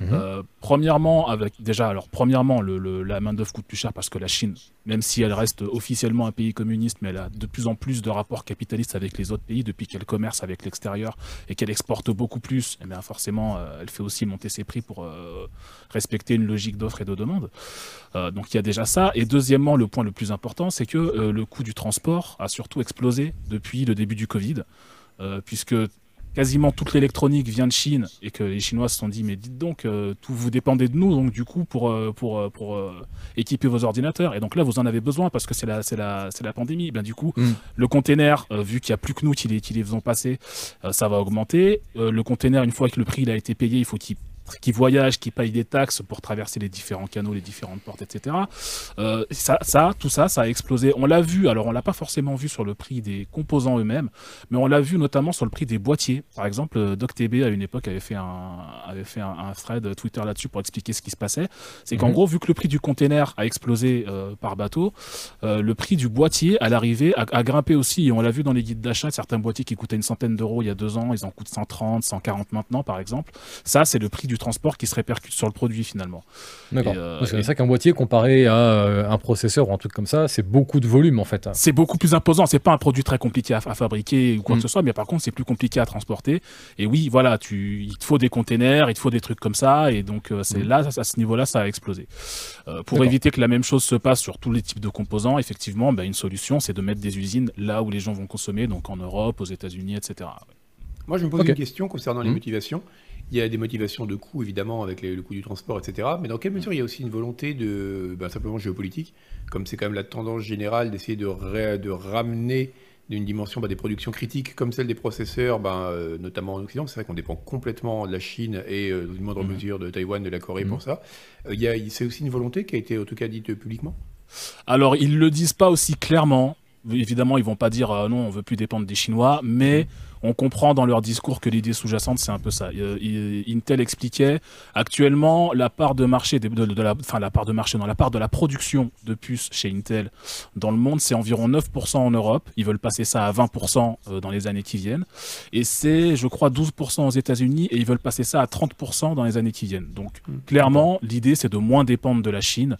Mmh. Euh, premièrement, avec, déjà, alors, premièrement le, le, la main-d'œuvre coûte plus cher parce que la Chine, même si elle reste officiellement un pays communiste, mais elle a de plus en plus de rapports capitalistes avec les autres pays, depuis qu'elle commerce avec l'extérieur et qu'elle exporte beaucoup plus, et bien forcément, euh, elle fait aussi monter ses prix pour euh, respecter une logique d'offre et de demande. Euh, donc il y a déjà ça. Et deuxièmement, le point le plus important, c'est que euh, le coût du transport a surtout explosé depuis le début du Covid, euh, puisque quasiment toute l'électronique vient de Chine et que les Chinois se sont dit, mais dites donc, euh, tout vous dépendez de nous, donc du coup, pour, euh, pour, euh, pour euh, équiper vos ordinateurs. Et donc là, vous en avez besoin parce que c'est la, c'est la, c'est la pandémie. Et bien, du coup, mm. le container, euh, vu qu'il n'y a plus que nous qui les, qui les faisons passer, euh, ça va augmenter. Euh, le container, une fois que le prix il a été payé, il faut qu'il qui voyagent, qui payent des taxes pour traverser les différents canaux, les différentes portes, et cetera. Euh, ça, ça, tout ça, ça a explosé. On l'a vu, alors on l'a pas forcément vu sur le prix des composants eux-mêmes, mais on l'a vu notamment sur le prix des boîtiers. Par exemple, DocTB à une époque avait fait un, avait fait un, un thread Twitter là-dessus pour expliquer ce qui se passait. C'est qu'en mmh. gros, vu que le prix du container a explosé euh, par bateau, euh, le prix du boîtier à l'arrivée a, a grimpé aussi. Et on l'a vu dans les guides d'achat, certains boîtiers qui coûtaient une centaine d'euros il y a deux ans, ils en coûtent cent trente, cent quarante maintenant, par exemple. Ça, c'est le prix du transport qui se répercute sur le produit finalement. D'accord. Euh, c'est et... ça qu'un boîtier comparé à euh, un processeur ou un truc comme ça, c'est beaucoup de volume en fait. C'est beaucoup plus imposant. C'est pas un produit très compliqué à, à fabriquer ou quoi mm. que ce soit, mais par contre c'est plus compliqué à transporter. Et oui, voilà, tu, il te faut des containers, il te faut des trucs comme ça, et donc euh, c'est mm. là à ce niveau-là ça a explosé. Euh, pour éviter que la même chose se passe sur tous les types de composants, effectivement, bah, une solution c'est de mettre des usines là où les gens vont consommer, donc en Europe, aux États-Unis, et cetera. Ouais. Moi je me pose okay. une question concernant les mm. motivations. Il y a des motivations de coût, évidemment, avec les, le coût du transport, et cetera. Mais dans quelle mesure il y a aussi une volonté de, ben, simplement géopolitique, comme c'est quand même la tendance générale d'essayer de, ré, de ramener d'une dimension ben, des productions critiques comme celle des processeurs, ben, euh, notamment en Occident. C'est vrai qu'on dépend complètement de la Chine et, euh, dans une moindre mmh. mesure, de Taïwan, de la Corée mmh. pour ça. Euh, c'est aussi une volonté qui a été, en tout cas, dite publiquement. Alors, ils ne le disent pas aussi clairement. Évidemment, ils ne vont pas dire euh, « non, on ne veut plus dépendre des Chinois », mais on comprend dans leur discours que l'idée sous-jacente, c'est un peu ça. Euh, Intel expliquait, actuellement, la part de marché, de, de, de la, enfin, la part de marché, non, la part de la production de puces chez Intel dans le monde, c'est environ neuf pour cent en Europe. Ils veulent passer ça à vingt pour cent dans les années qui viennent. Et c'est, je crois, douze pour cent aux États-Unis et ils veulent passer ça à trente pour cent dans les années qui viennent. Donc, clairement, l'idée, c'est de moins dépendre de la Chine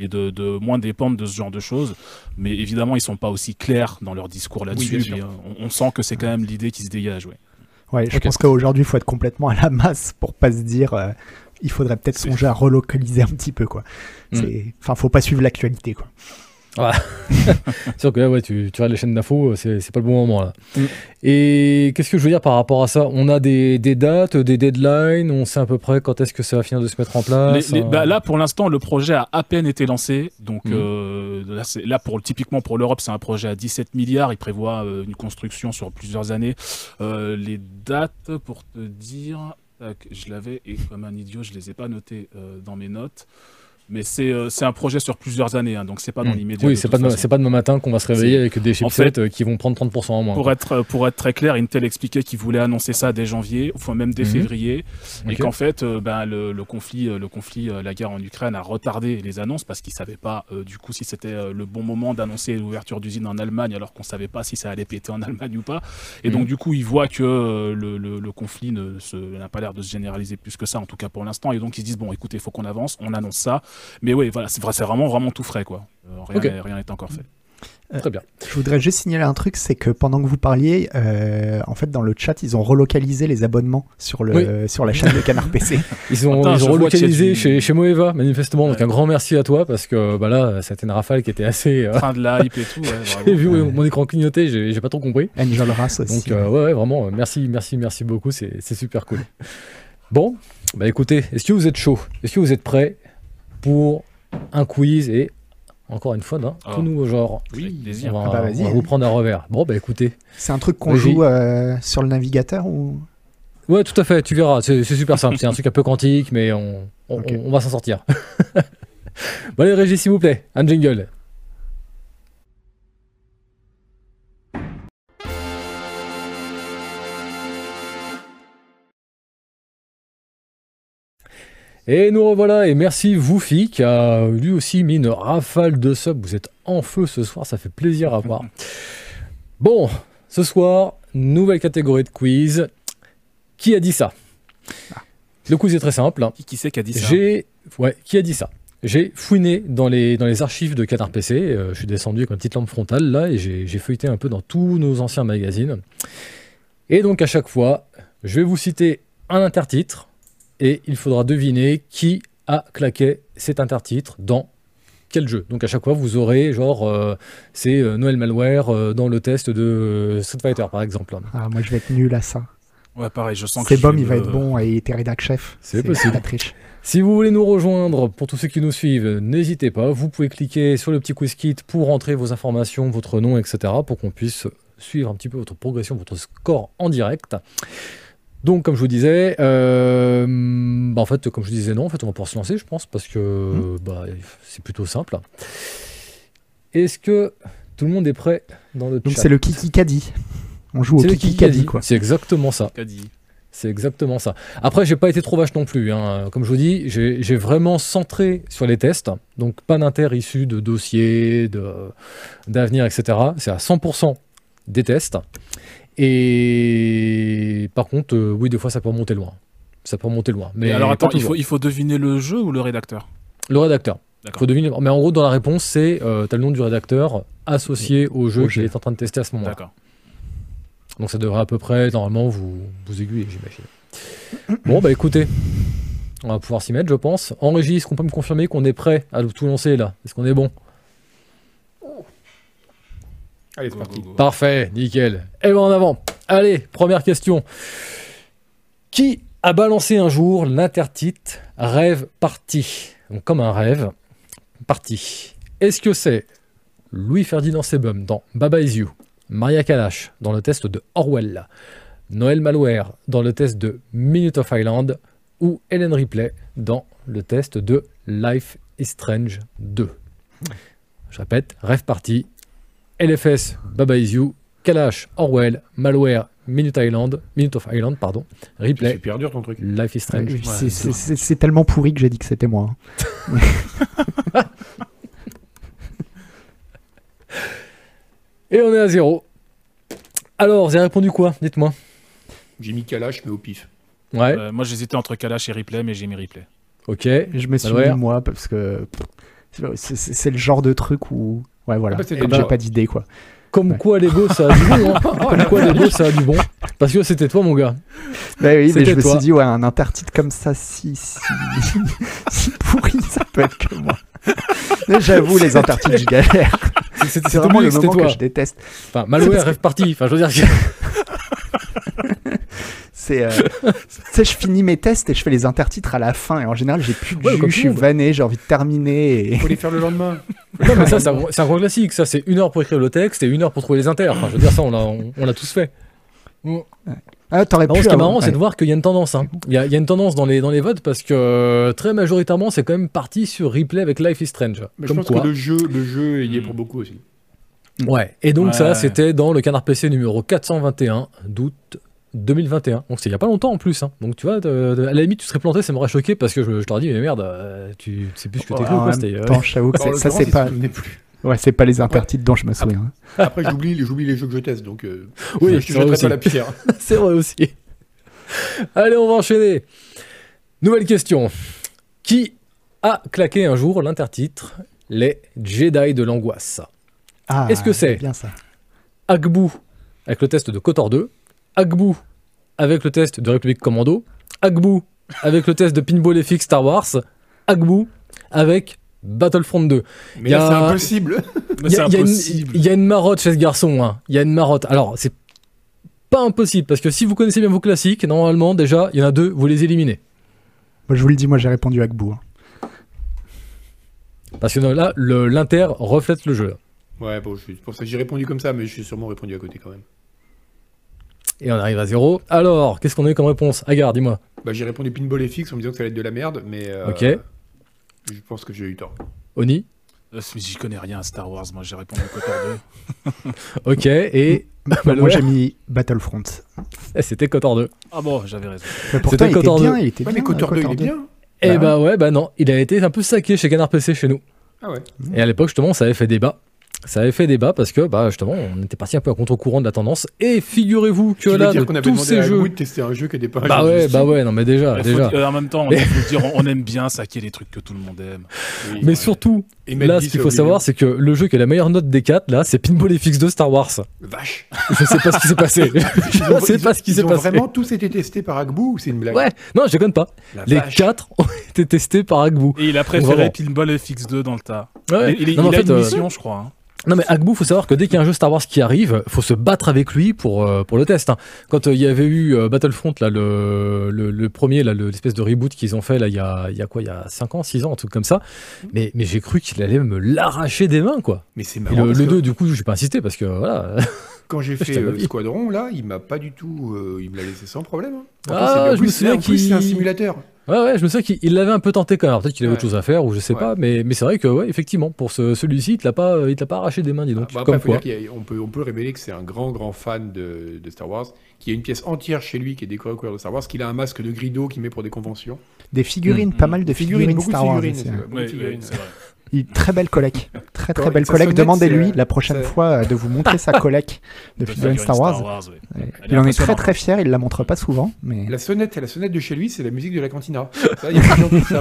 et de, de moins dépendre de ce genre de choses. Mais évidemment, ils ne sont pas aussi clairs dans leur discours là-dessus. Oui, on, on sent que c'est quand même l'idée qui se dégage. Ouais, ouais je okay. pense qu'aujourd'hui, il faut être complètement à la masse pour ne pas se dire euh, il faudrait peut-être songer à relocaliser un petit peu. Quoi. Mmh. Enfin, il ne faut pas suivre l'actualité. Quoi. Ah. C'est sûr que là, ouais, tu, tu regardes les chaînes d'infos, c'est, c'est pas le bon moment là. Mm. Et qu'est-ce que je veux dire par rapport à ça? On a des, des dates, des deadlines, on sait à peu près quand est-ce que ça va finir de se mettre en place. Les, les, hein. bah là, pour l'instant, le projet a à peine été lancé. Donc mm. euh, là, c'est, là pour, typiquement pour l'Europe, c'est un projet à dix-sept milliards. Il prévoit euh, une construction sur plusieurs années. Euh, les dates, pour te dire, tac, je l'avais et comme un idiot, je les ai pas notées euh, dans mes notes. Mais c'est, euh, c'est un projet sur plusieurs années, hein, donc c'est pas dans l'immédiat. Oui, c'est pas, de, c'est pas demain matin qu'on va se réveiller c'est... avec des chipsets en fait, euh, qui vont prendre trente pour cent en moins. Pour être, pour être très clair, Intel expliquait qu'il voulait annoncer ça dès janvier, enfin même dès mm-hmm. février, okay. et qu'en fait, euh, ben, le, le conflit, le conflit euh, la guerre en Ukraine a retardé les annonces parce qu'ils savaient pas euh, du coup si c'était euh, le bon moment d'annoncer l'ouverture d'usine en Allemagne alors qu'on savait pas si ça allait péter en Allemagne ou pas. Et mm-hmm. donc du coup, ils voient que euh, le, le, le conflit ne se, n'a pas l'air de se généraliser plus que ça, en tout cas pour l'instant, et donc ils se disent bon, écoutez, il faut qu'on avance, on annonce ça. Mais oui, voilà, c'est, vrai, c'est vraiment, vraiment tout frais, quoi. Euh, rien, okay. rien n'est encore fait. Euh, Très bien. Je voudrais juste signaler un truc, c'est que pendant que vous parliez, euh, en fait, dans le chat, ils ont relocalisé les abonnements sur, le, oui. euh, sur la chaîne de Canard P C. Ils ont, Attends, ils ont relocalisé chez, du... chez Moeva, manifestement. Ouais. Donc un grand merci à toi, parce que bah là, c'était une rafale qui était assez... Euh... Train de l'hype et tout. Ouais, j'ai vu ouais. mon écran clignoter, j'ai, j'ai pas trop compris. Angel Rass aussi. Donc euh, ouais, ouais, vraiment, merci, merci, merci beaucoup, c'est, c'est super cool. Bon, bah écoutez, est-ce que vous êtes chaud? Est-ce que vous êtes prêts pour un quiz et Encore une fois, d'un oh. tout nouveau genre. Oui, on va, ah bah on va vous prendre un revers. Bon, bah écoutez. C'est un truc qu'on joue euh, sur le navigateur ou... Ouais, tout à fait, tu verras. C'est super simple. C'est un truc un peu quantique, mais on, on, okay. on, on va s'en sortir. Bon, allez, Régis, s'il vous plaît, un jingle. Et nous revoilà, et merci Woufi qui a lui aussi mis une rafale de sub. Vous êtes en feu ce soir, ça fait plaisir à voir. Bon, ce soir, nouvelle catégorie de quiz. Qui a dit ça? ah. Le quiz est très simple. Hein. Qui, qui c'est qui a dit ça? Ouais, qui a dit ça? J'ai fouiné dans les, dans les archives de Canard P C. Euh, je suis descendu avec ma petite lampe frontale là, et j'ai feuilleté un peu dans tous nos anciens magazines. Et donc à chaque fois, je vais vous citer un intertitre. Et il faudra deviner qui a claqué cet intertitre dans quel jeu. Donc à chaque fois, vous aurez genre, euh, c'est euh, Noël Malware euh, dans le test de euh, Street Fighter, par exemple. Ah, moi, je vais être nul à ça. Ouais, pareil, je sens que c'est bon, il va être bon et t'es rédac chef. C'est possible. La triche. Si vous voulez nous rejoindre, pour tous ceux qui nous suivent, n'hésitez pas. Vous pouvez cliquer sur le petit quiz kit pour entrer vos informations, votre nom, et cetera, pour qu'on puisse suivre un petit peu votre progression, votre score en direct. Donc, comme je vous disais, euh, bah, en fait, comme je disais, non, en fait, on va pouvoir se lancer, je pense, parce que mmh. bah, c'est plutôt simple. Est-ce que tout le monde est prêt dans le Donc, c'est le Kikikadi. On joue au Kikikadi, quoi. C'est exactement ça. C'est exactement ça. Après, j'ai pas été trop vache non plus. Hein. Comme je vous dis, j'ai vraiment centré sur les tests. Donc, pas d'inter issu de dossiers, d'avenir, et cetera. C'est à cent pour cent des tests. Et par contre, euh, oui, des fois, ça peut remonter loin. Ça peut remonter loin. Mais, mais alors, attends, il faut, il faut deviner le jeu ou le rédacteur? Le rédacteur. Faut deviner. Mais en gros, dans la réponse, c'est euh, t'as le nom du rédacteur associé oui. au jeu okay. qu'il est en train de tester à ce moment-là. D'accord. Donc, ça devrait à peu près, normalement, vous, vous aiguiller, j'imagine. Bon, bah écoutez, on va pouvoir s'y mettre, je pense. En régie, est-ce qu'on peut me confirmer qu'on est prêt à tout lancer, là? Est-ce qu'on est bon? Allez, c'est parti. Parfait, nickel. Et ben en avant. Allez, première question. Qui a balancé un jour l'intertitre Rêve Parti? Donc comme un rêve, parti. Est-ce que c'est Louis-Ferdinand Sebum dans Baba is You, Maria Kalash dans le test de Orwell, Noël Malware dans le test de Minute of Island ou Helen Ripley dans le test de Life is Strange deux? Je répète, Rêve Parti, L F S, Baba is You, Kalash, Orwell, Malware, Minute Island, Minute of Island, pardon, Ripley. C'est super dur ton truc. Life is Strange. Ouais, c'est tellement pourri que j'ai dit que c'était moi. Hein. Et on est à zéro. Alors, vous avez répondu quoi? Dites-moi. J'ai mis Kalash, mais au pif. Ouais. Euh, moi, j'hésitais entre Kalash et Ripley, mais j'ai mis Ripley. Ok. Je me suis Malware. Mis moi parce que c'est le genre de truc où. Ouais, voilà. J'ai bah, pas d'idée, quoi. Comme ouais. quoi, les gosses, ça a du bon. Hein. Comme quoi, les gosses, ça a du bon. Parce que c'était toi, mon gars. Bah oui, mais je toi. me suis dit, ouais, un intertitre comme ça, si, si, si pourri, ça peut être que moi. J'avoue, les intertitres, je galère. C'est vraiment le moment toi. que je déteste. Enfin, Malware, Rêve Parti. Enfin, je veux dire que... c'est... Euh... tu sais, je finis mes tests et je fais les intertitres à la fin. Et en général, j'ai plus de ouais, jus, je suis vanné, j'ai envie de terminer. Il faut les faire le lendemain. Non, mais ça, c'est un grand classique. Ça, c'est une heure pour écrire le texte et une heure pour trouver les inters. Enfin, je veux dire, ça, on l'a on, on tous fait. Ouais. Ah, t'aurais pu. Ce qui est marrant, ouais. c'est de voir qu'il y a une tendance. Hein. Il, y a, il y a une tendance dans les, dans les votes parce que très majoritairement, c'est quand même parti sur Ripley avec Life is Strange. Mais Comme je pense quoi. que le jeu, le jeu, il y est pour beaucoup aussi. Ouais. Et donc, ouais. ça, c'était dans le Canard P C numéro quatre cent vingt et un d'août deux mille vingt et un. Donc, c'est il n'y a pas longtemps en plus. Hein. Donc, tu vois, à la limite, tu serais planté, ça m'aurait choqué parce que je, je t'aurais dit, mais merde, euh, tu sais plus ce que t'es quoi. Attends, j'avoue que ça, c'est pas. Ouais, c'est pas les intertitres dont je me souviens. Après, après j'oublie les jeux que je teste, donc euh, oui, je ne jetterai pas la pierre. C'est vrai aussi. Allez, on va enchaîner. Nouvelle question. Qui a claqué un jour l'intertitre Les Jedi de l'angoisse? Ah, est-ce que c'est Agbu avec le test de Kotor deux, Agbu avec le test de République Commando, Agbu avec le test de Pinball F X Star Wars, Agbu avec... Battlefront deux. Mais c'est impossible. Il y, y a une marotte chez ce garçon. Il hein. y a une marotte. Alors, c'est pas impossible parce que si vous connaissez bien vos classiques, normalement, déjà, il y en a deux, vous les éliminez. Moi, je vous le dis, moi, j'ai répondu à Gbou. Hein. Parce que là, l'Inter reflète le jeu. Ouais, bon, c'est pour ça que j'ai répondu comme ça, mais je suis sûrement répondu à côté quand même. Et on arrive à zéro. Alors, qu'est-ce qu'on a eu comme réponse? Agar, dis-moi. Bah, j'ai répondu pinball et fixe en me disant que ça allait être de la merde, mais euh, ok. Je pense que j'ai eu tort. Oni? Euh, J'y connais rien à Star Wars, moi j'ai répondu Kotor deux. Ok, et... Bah, moi j'ai mis Battlefront. Et c'était Kotor deux. Ah bon, j'avais raison. Bah, c'était Kotor deux. Bien, il était ouais, bien, mais Kotor deux, il est bien. Eh bah, bah ouais, bah non, il avait été un peu saqué chez Canard P C chez nous. Ah ouais. Et à l'époque, justement, ça avait fait débat. Ça avait fait débat parce que, bah, justement, on était parti un peu à contre-courant de la tendance. Et figurez-vous que là, de tous ces jeux, de tester un jeu qui n'était pas. Bah ouais, bah ouais, non mais déjà, ouais, déjà. Faut, euh, en même temps, on, mais... faut dire, on aime bien saquer les trucs que tout le monde aime. Oui, mais ouais. Surtout, et là, ce qu'il faut savoir, c'est que le jeu qui a la meilleure note des quatre, là, c'est Pinball F X de Star Wars. Vache. Je sais pas ce qui s'est passé. Je sais pas ce qui s'est passé. Ils ont vraiment tous été testés par Agbou ou c'est une blague? Ouais, non, je déconne pas. Les quatre ont été testés par Agbou. Et il a préféré Pinball F X deux dans le tas. Il a une mission, je crois. Non mais Agbou, faut savoir que dès qu'il y a un jeu Star Wars qui arrive, faut se battre avec lui pour euh, pour le test. Hein. Quand il euh, y avait eu euh, Battlefront là, le, le le premier là, l'espèce de reboot qu'ils ont fait là, il y a il y a quoi, il y a cinq ans, six ans, un truc comme ça. Mais mais j'ai cru qu'il allait me l'arracher des mains quoi. Mais c'est marrant. Et le, le deux, que... du coup, j'ai pas insisté parce que voilà. Quand j'ai fait euh, Squadron là, il m'a pas du tout, euh, il me l'a laissé sans problème. Hein. Ah, je me souviens qu'il c'est un simulateur. Ouais, ouais, je me souviens qu'il l'avait un peu tenté quand même. Alors, peut-être qu'il avait ouais. autre chose à faire ou je sais ouais. pas, mais, mais c'est vrai que, ouais, effectivement, pour ce, celui-ci, il ne t'a, t'a pas arraché des mains, dis donc. Ah, bah après, comme quoi. Dire qu'il a, on, peut, on peut révéler que c'est un grand, grand fan de, de Star Wars, qu'il y a une pièce entière chez lui qui est décorée au couleur de Star Wars, qu'il a un masque de grido qu'il met pour des conventions. Des figurines, mmh. pas mal de figurines, figurines Star Wars. Très belle collecte. Très, très belle collecte. Demandez-lui la prochaine fois de vous montrer sa collecte de figurines Star Wars. Il en est très, très fier. Il ne la montre pas souvent. La sonnette de chez lui, c'est la musique de la cantina. Ça, y a ça,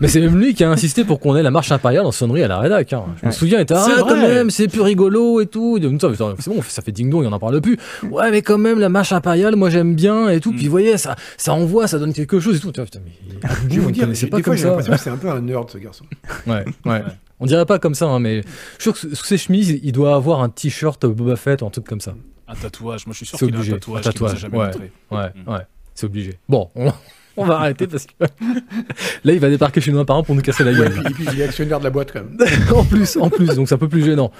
mais c'est même lui qui a insisté pour qu'on ait la marche impériale en sonnerie à la rédac. Hein. Je me ouais. souviens, il était ah, quand même, c'est plus rigolo et tout. C'est bon, ça fait ding dong, on n'en parle plus. Ouais, mais quand même, la marche impériale, moi j'aime bien et tout. Mm. Puis vous voyez, ça, ça envoie, ça donne quelque chose et tout. Putain, mais... Je vais vous dire, c'est pas comme ça. J'ai l'impression que c'est un peu un nerd ce garçon. Ouais, ouais. On dirait pas comme ça, hein, mais je suis sûr que sous ses chemises, il doit avoir un t-shirt Boba Fett ou un truc comme ça. Un tatouage, moi je suis sûr qu'il a un tatouage. Un tatouage, ouais, ouais, c'est obligé. Bon, on. On va arrêter parce que là, il va débarquer chez nous un par un pour nous casser la gueule. Et puis, il est actionnaire de la boîte quand même. en plus, en plus, donc c'est un peu plus gênant.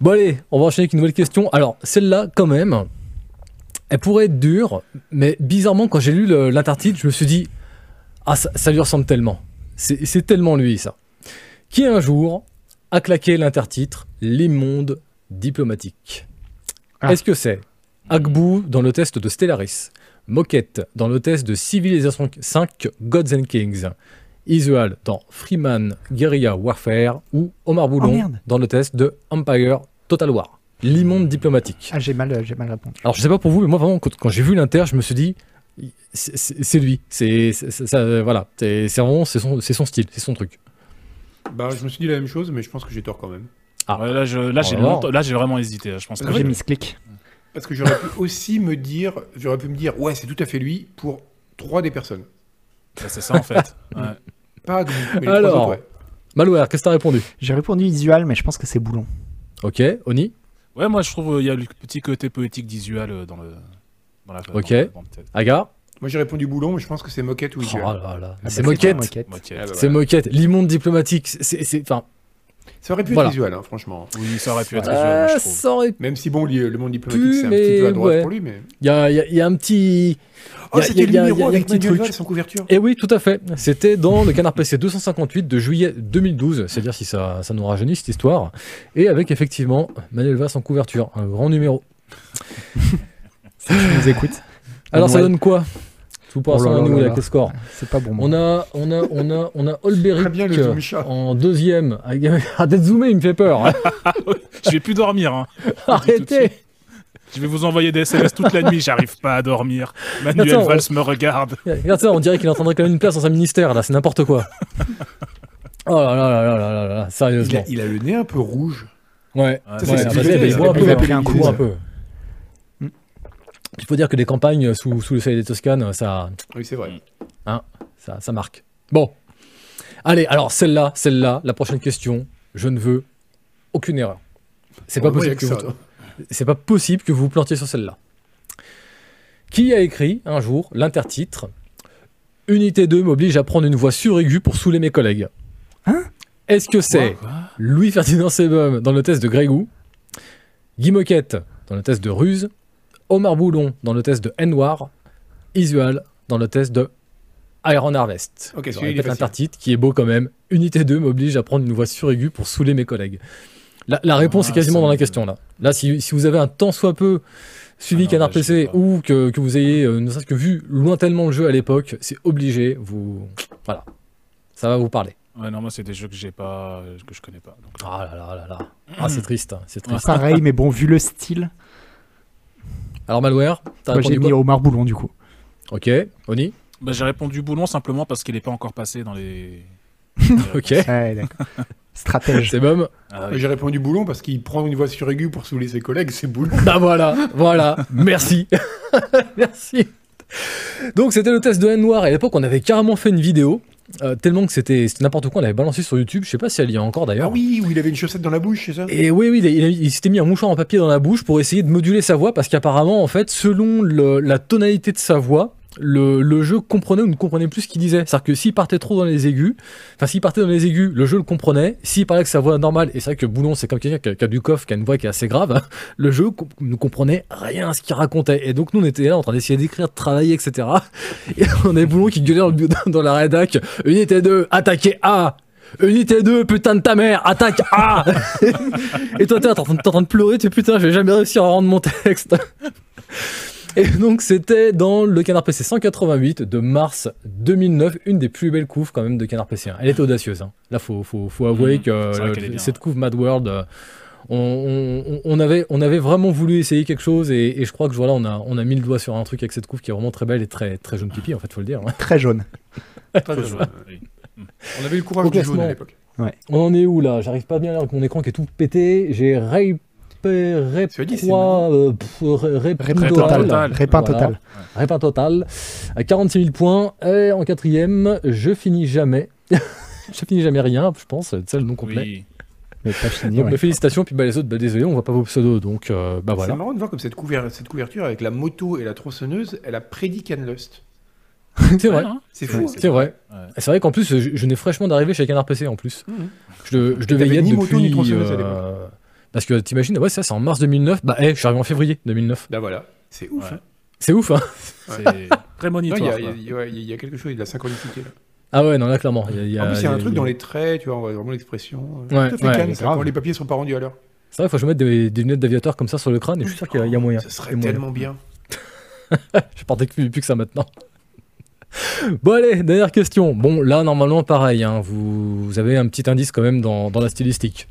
Bon allez, on va enchaîner avec une nouvelle question. Alors, celle-là, quand même, elle pourrait être dure, mais bizarrement, quand j'ai lu l'intertitre, je me suis dit « Ah, ça, ça lui ressemble tellement. C'est, c'est tellement lui, ça. » Qui, un jour, a claqué l'intertitre « Les mondes diplomatiques ah. ». Est-ce que c'est Agbou dans le test de Stellaris, Moquette dans le test de Civilization cinq Gods and Kings, Isual dans Freeman Guerrilla Warfare ou Omar Boulon oh dans le test de Empire Total War? L'immonde diplomatique. Ah, j'ai mal, j'ai mal répondu. Alors je sais pas pour vous, mais moi vraiment quand, quand j'ai vu l'inter, je me suis dit c'est, c'est, c'est lui, c'est, c'est ça, ça, voilà, c'est, c'est vraiment c'est son, c'est son style, c'est son truc. Bah je me suis dit la même chose, mais je pense que j'ai tort quand même. Ah ouais, là, je, là, j'ai longtemps, là j'ai vraiment hésité. Je pense que, que j'ai mis ce clic. Parce que j'aurais pu aussi me dire, j'aurais pu me dire, ouais, c'est tout à fait lui pour trois des personnes. Ouais, c'est ça en fait. Ouais. Pas Agbou, mais les alors, trois autres, ouais. Malware, qu'est-ce que t'as répondu? J'ai répondu Isual, mais je pense que c'est Boulon. Ok, Oni? Ouais, moi je trouve il euh, y a le petit côté poétique d'Isual euh, dans le. Dans la, ok. Dans le, dans le Agar? Moi j'ai répondu Boulon, mais je pense que c'est Moquette ou Isual. Oh là là. Ah, c'est Moquette. Moquette. Moquette. Ah, bah, c'est voilà. Moquette. L'immonde diplomatique, c'est. c'est Ça aurait pu voilà. être visuel, hein, franchement. Oui, ça aurait pu être euh, visuel, je trouve. Aurait... Même si, bon, le monde diplomatique, c'est un petit peu à droite ouais. pour lui, mais... Il y a, y, a, y a un petit... Oh, a, c'était a, le numéro y a, avec Manuel sans couverture. Et oui, tout à fait. C'était dans le Canard P C deux cent cinquante-huit de juillet deux mille douze, c'est-à-dire si ça, ça nous rajeunit, cette histoire. Et avec, effectivement, Manuel Valls en couverture, un grand numéro. Je vous écoute. Alors, ça donne quoi? Tout pour l'instant, oh nous, là, là. Quel score? C'est pas bon. On a, on a, on a, on a Olberic en deuxième. Ah, d'être zoomé, il me fait peur. Je vais plus dormir. Hein. Arrêtez. Je vais vous envoyer des S M S toute la nuit. J'arrive pas à dormir. Manuel Valls on... me regarde. Regarde ça, on dirait qu'il entendrait quand même une place dans sa ministère. Là, c'est n'importe quoi. Oh là là là là là là, là. Sérieusement. Il a, il a le nez un peu rouge. Ouais. Il a un coup un peu. Il faut dire que des campagnes sous, sous le soleil des Toscanes, ça... Oui, c'est vrai. Hein, ça, ça marque. Bon. Allez, alors celle-là, celle-là, la prochaine question, je ne veux aucune erreur. C'est pas, possible que vous... c'est pas possible que vous vous plantiez sur celle-là. Qui a écrit un jour l'intertitre « Unité deux m'oblige à prendre une voix suraiguë pour saouler mes collègues » Hein? Est-ce que c'est Louis-Ferdinand Sebum dans le test de Grégou, Guy Moquette dans le test de Ruse, Omar Boulon dans le test de N-War, Isual dans le test de Iron Harvest. Ok, celui-là, il est facile, qui est beau quand même. Unité deux m'oblige à prendre une voix suraiguë pour saouler mes collègues. La, la réponse ah, est quasiment dans la question là. Là, si, si vous avez un tant soit peu suivi ah, Canard bah, P C ou que, que vous ayez euh, ne serait-ce que vu lointainement le jeu à l'époque, c'est obligé. Vous voilà, ça va vous parler. Ouais, non, moi c'est des jeux que j'ai pas, que je connais pas. Donc... Ah là là là là. Ah c'est triste, c'est triste. Ouais, pareil, mais bon vu le style. Alors Malware, t'as bah, répondu quoi ? J'ai mis Omar Boulon du coup. Ok, Oni. Bah, j'ai répondu Boulon simplement parce qu'il n'est pas encore passé dans les. Ok. Ouais, d'accord. Stratège. C'est même. Ah, oui. J'ai répondu Boulon parce qu'il prend une voix suraiguë pour saouler ses collègues, c'est Boulon. Ah voilà, voilà, merci. Merci. Donc c'était le test de N-Noir et à l'époque on avait carrément fait une vidéo, euh, tellement que c'était n'importe quoi, on l'avait balancé sur YouTube, je sais pas si elle y a encore d'ailleurs. Ah oui, où il avait une chaussette dans la bouche, c'est ça ? Et oui, oui, il, il, il s'était mis un mouchoir en papier dans la bouche pour essayer de moduler sa voix parce qu'apparemment en fait, selon le, la tonalité de sa voix, Le, le jeu comprenait ou ne comprenait plus ce qu'il disait. C'est-à-dire que s'il partait trop dans les aigus, enfin s'il partait dans les aigus, le jeu le comprenait. S'il parlait que sa voix normale, et c'est vrai que Boulon c'est comme quelqu'un qui a, qui a du coffre, qui a une voix qui est assez grave, hein, le jeu comp- ne comprenait rien à ce qu'il racontait. Et donc nous on était là en train d'essayer d'écrire, de travailler, et cetera. Et on avait Boulon qui gueulait dans, dans la rédac, unité deux, attaquez A! Unité deux, putain de ta mère, attaque A! Et toi t'es en train de pleurer, tu es putain, je vais jamais réussir à rendre mon texte. Et donc c'était dans le Canard P C cent quatre-vingt-huit de mars deux mille neuf, une des plus belles couves quand même de Canard P C. Elle était audacieuse, hein. Là faut, faut, faut avouer mmh, que le, bien, cette couve Mad World, on, on, on, avait, on avait vraiment voulu essayer quelque chose et, et je crois que voilà, on a, on a mis le doigt sur un truc avec cette couve qui est vraiment très belle et très, très jaune pipi en fait, faut le dire. Hein. Très jaune. Très jaune, oui. On avait eu le courage du jaune à l'époque. Ouais. On en est où là ? J'arrive pas bien à l'heure avec mon écran qui est tout pété, j'ai rape. Répin total. Répin total. Répin total. À quarante-six mille points. Et en quatrième, je finis jamais. Je finis jamais rien, je pense. C'est le nom complet. Oui. Mais pas fini. Donc, ouais. Félicitations. Puis bah, les autres, bah, désolé, on voit pas vos pseudos. Donc, euh, bah, voilà. C'est marrant de voir comme cette, couver- cette couverture avec la moto et la tronçonneuse, elle a prédit Canlust. C'est vrai, ah, c'est fou. C'est, c'est vrai. vrai. Ouais. C'est vrai qu'en plus, je, je n'ai fraîchement d'arriver chez Canard P C en plus. Mmh. Je, je devais y être ni depuis. Moto, ni tronçonneuse à l'époque. Parce que t'imagines, ouais, ça c'est en mars deux mille neuf, bah hey, je suis arrivé en février deux mille neuf. Bah voilà, c'est ouf. Ouais. Hein. C'est ouf, hein. C'est prémonitoire. Il y, y, y a quelque chose, il y a de la synchronicité là. Ah ouais, non, là clairement. Y a, y a, en plus, il y a un y a, truc y a... dans les traits, tu vois, vraiment l'expression. Ouais, tout à fait ouais, calme, ça, quand les papiers sont pas rendus à l'heure. C'est vrai, il faut que je mette des, des lunettes d'aviateur comme ça sur le crâne et je suis sûr qu'il y a, oh, y a moyen. Ça serait tellement bien. Je partais plus, plus que ça maintenant. Bon allez, dernière question. Bon, là, normalement, pareil, hein, vous, vous avez un petit indice quand même dans, dans la stylistique.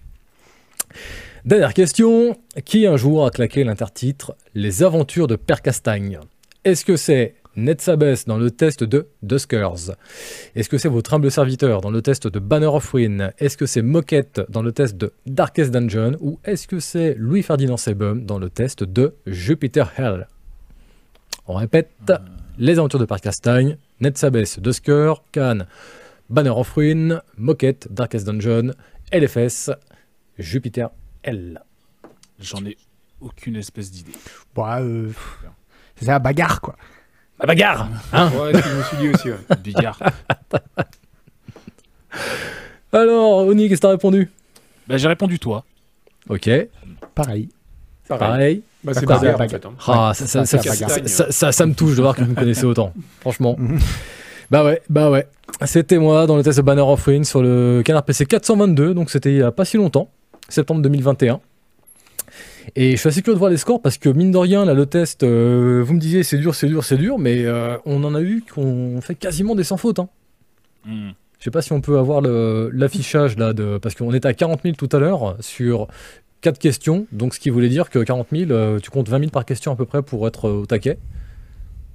Dernière question, qui un jour a claqué l'intertitre Les aventures de Père Castagne ? Est-ce que c'est Ned Sabès dans le test de Duskers ? Est-ce que c'est votre humble serviteur dans le test de Banner of Ruin ? Est-ce que c'est Moquette dans le test de Darkest Dungeon ? Ou est-ce que c'est Louis-Ferdinand Sebum dans le test de Jupiter Hell ? On répète, mmh. Les aventures de Père Castagne, Ned Sabès, Duskers, Cannes, Banner of Ruin, Moquette, Darkest Dungeon, L F S, Jupiter L. J'en ai aucune espèce d'idée. Bah, euh, c'est la bagarre, quoi. La bagarre hein ouais, c'est ce que je me suis dit aussi, ouais. Bagarre. Alors, Oni, qu'est-ce que t'as répondu ? Bah, j'ai répondu toi. Ok. Pareil. Pareil. Pareil. Bah, c'est bagarre, en fait. Hein. Ah, ça, ça, ça, ça, ça, ça, ça me touche de voir que vous me connaissez autant, franchement. Bah ouais, bah ouais. C'était moi dans le test de Banner of Ruin sur le Canard P C quatre cent vingt-deux, donc c'était il n'y a pas si longtemps. Septembre deux mille vingt et un. Et je suis assez curieux de voir les scores parce que mine de rien, là, le test, euh, vous me disiez c'est dur, c'est dur, c'est dur, mais euh, on en a eu qu'on fait quasiment des sans fautes. Hein. Mmh. Je sais pas si on peut avoir le, l'affichage là, de, parce qu'on était à quarante mille tout à l'heure sur quatre questions, donc ce qui voulait dire que quarante mille, euh, tu comptes vingt mille par question à peu près pour être euh, au taquet.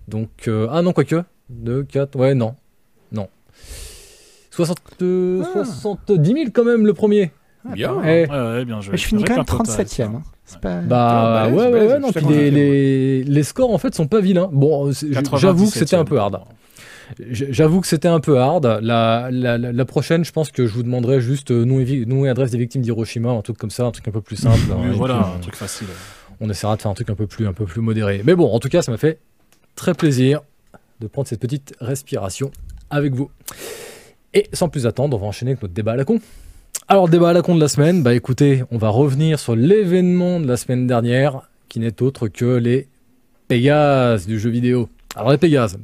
Donc, euh, ah non, quoique, deux, quatre, ouais, non, non. soixante, euh, ah. soixante-dix mille quand même le premier. Bien. Et, ouais, ouais, bien joué. Je finis quand même trente-septième. Bah ouais, ouais, ouais. Non, puis les, les, les scores en fait sont pas vilains. Bon, j'avoue que c'était un peu hard. J'avoue que c'était un peu hard. La, la, la prochaine, je pense que je vous demanderai juste nom et, nom et adresse des victimes d'Hiroshima, un truc comme ça, un truc un peu plus simple. hein, voilà, puis, un truc facile. On essaiera de faire un truc un peu plus, un peu plus modéré. Mais bon, en tout cas, ça m'a fait très plaisir de prendre cette petite respiration avec vous. Et sans plus attendre, on va enchaîner avec notre débat à la con. Alors, débat à la con de la semaine, bah écoutez, on va revenir sur l'événement de la semaine dernière, qui n'est autre que les Pégases du jeu vidéo. Alors les Pégases,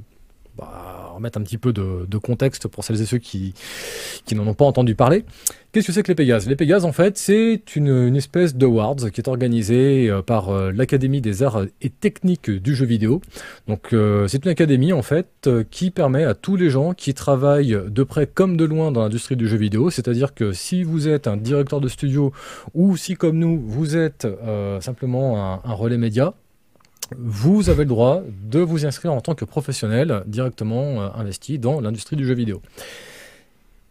bah, remettre un petit peu de, de contexte pour celles et ceux qui, qui n'en ont pas entendu parler. Qu'est-ce que c'est que les Pégases? Les Pégases, en fait, c'est une, une espèce d'awards qui est organisée par l'Académie des Arts et Techniques du jeu vidéo. Donc euh, c'est une académie, en fait, qui permet à tous les gens qui travaillent de près comme de loin dans l'industrie du jeu vidéo, c'est-à-dire que si vous êtes un directeur de studio ou si, comme nous, vous êtes euh, simplement un, un relais média, vous avez le droit de vous inscrire en tant que professionnel directement euh, investi dans l'industrie du jeu vidéo.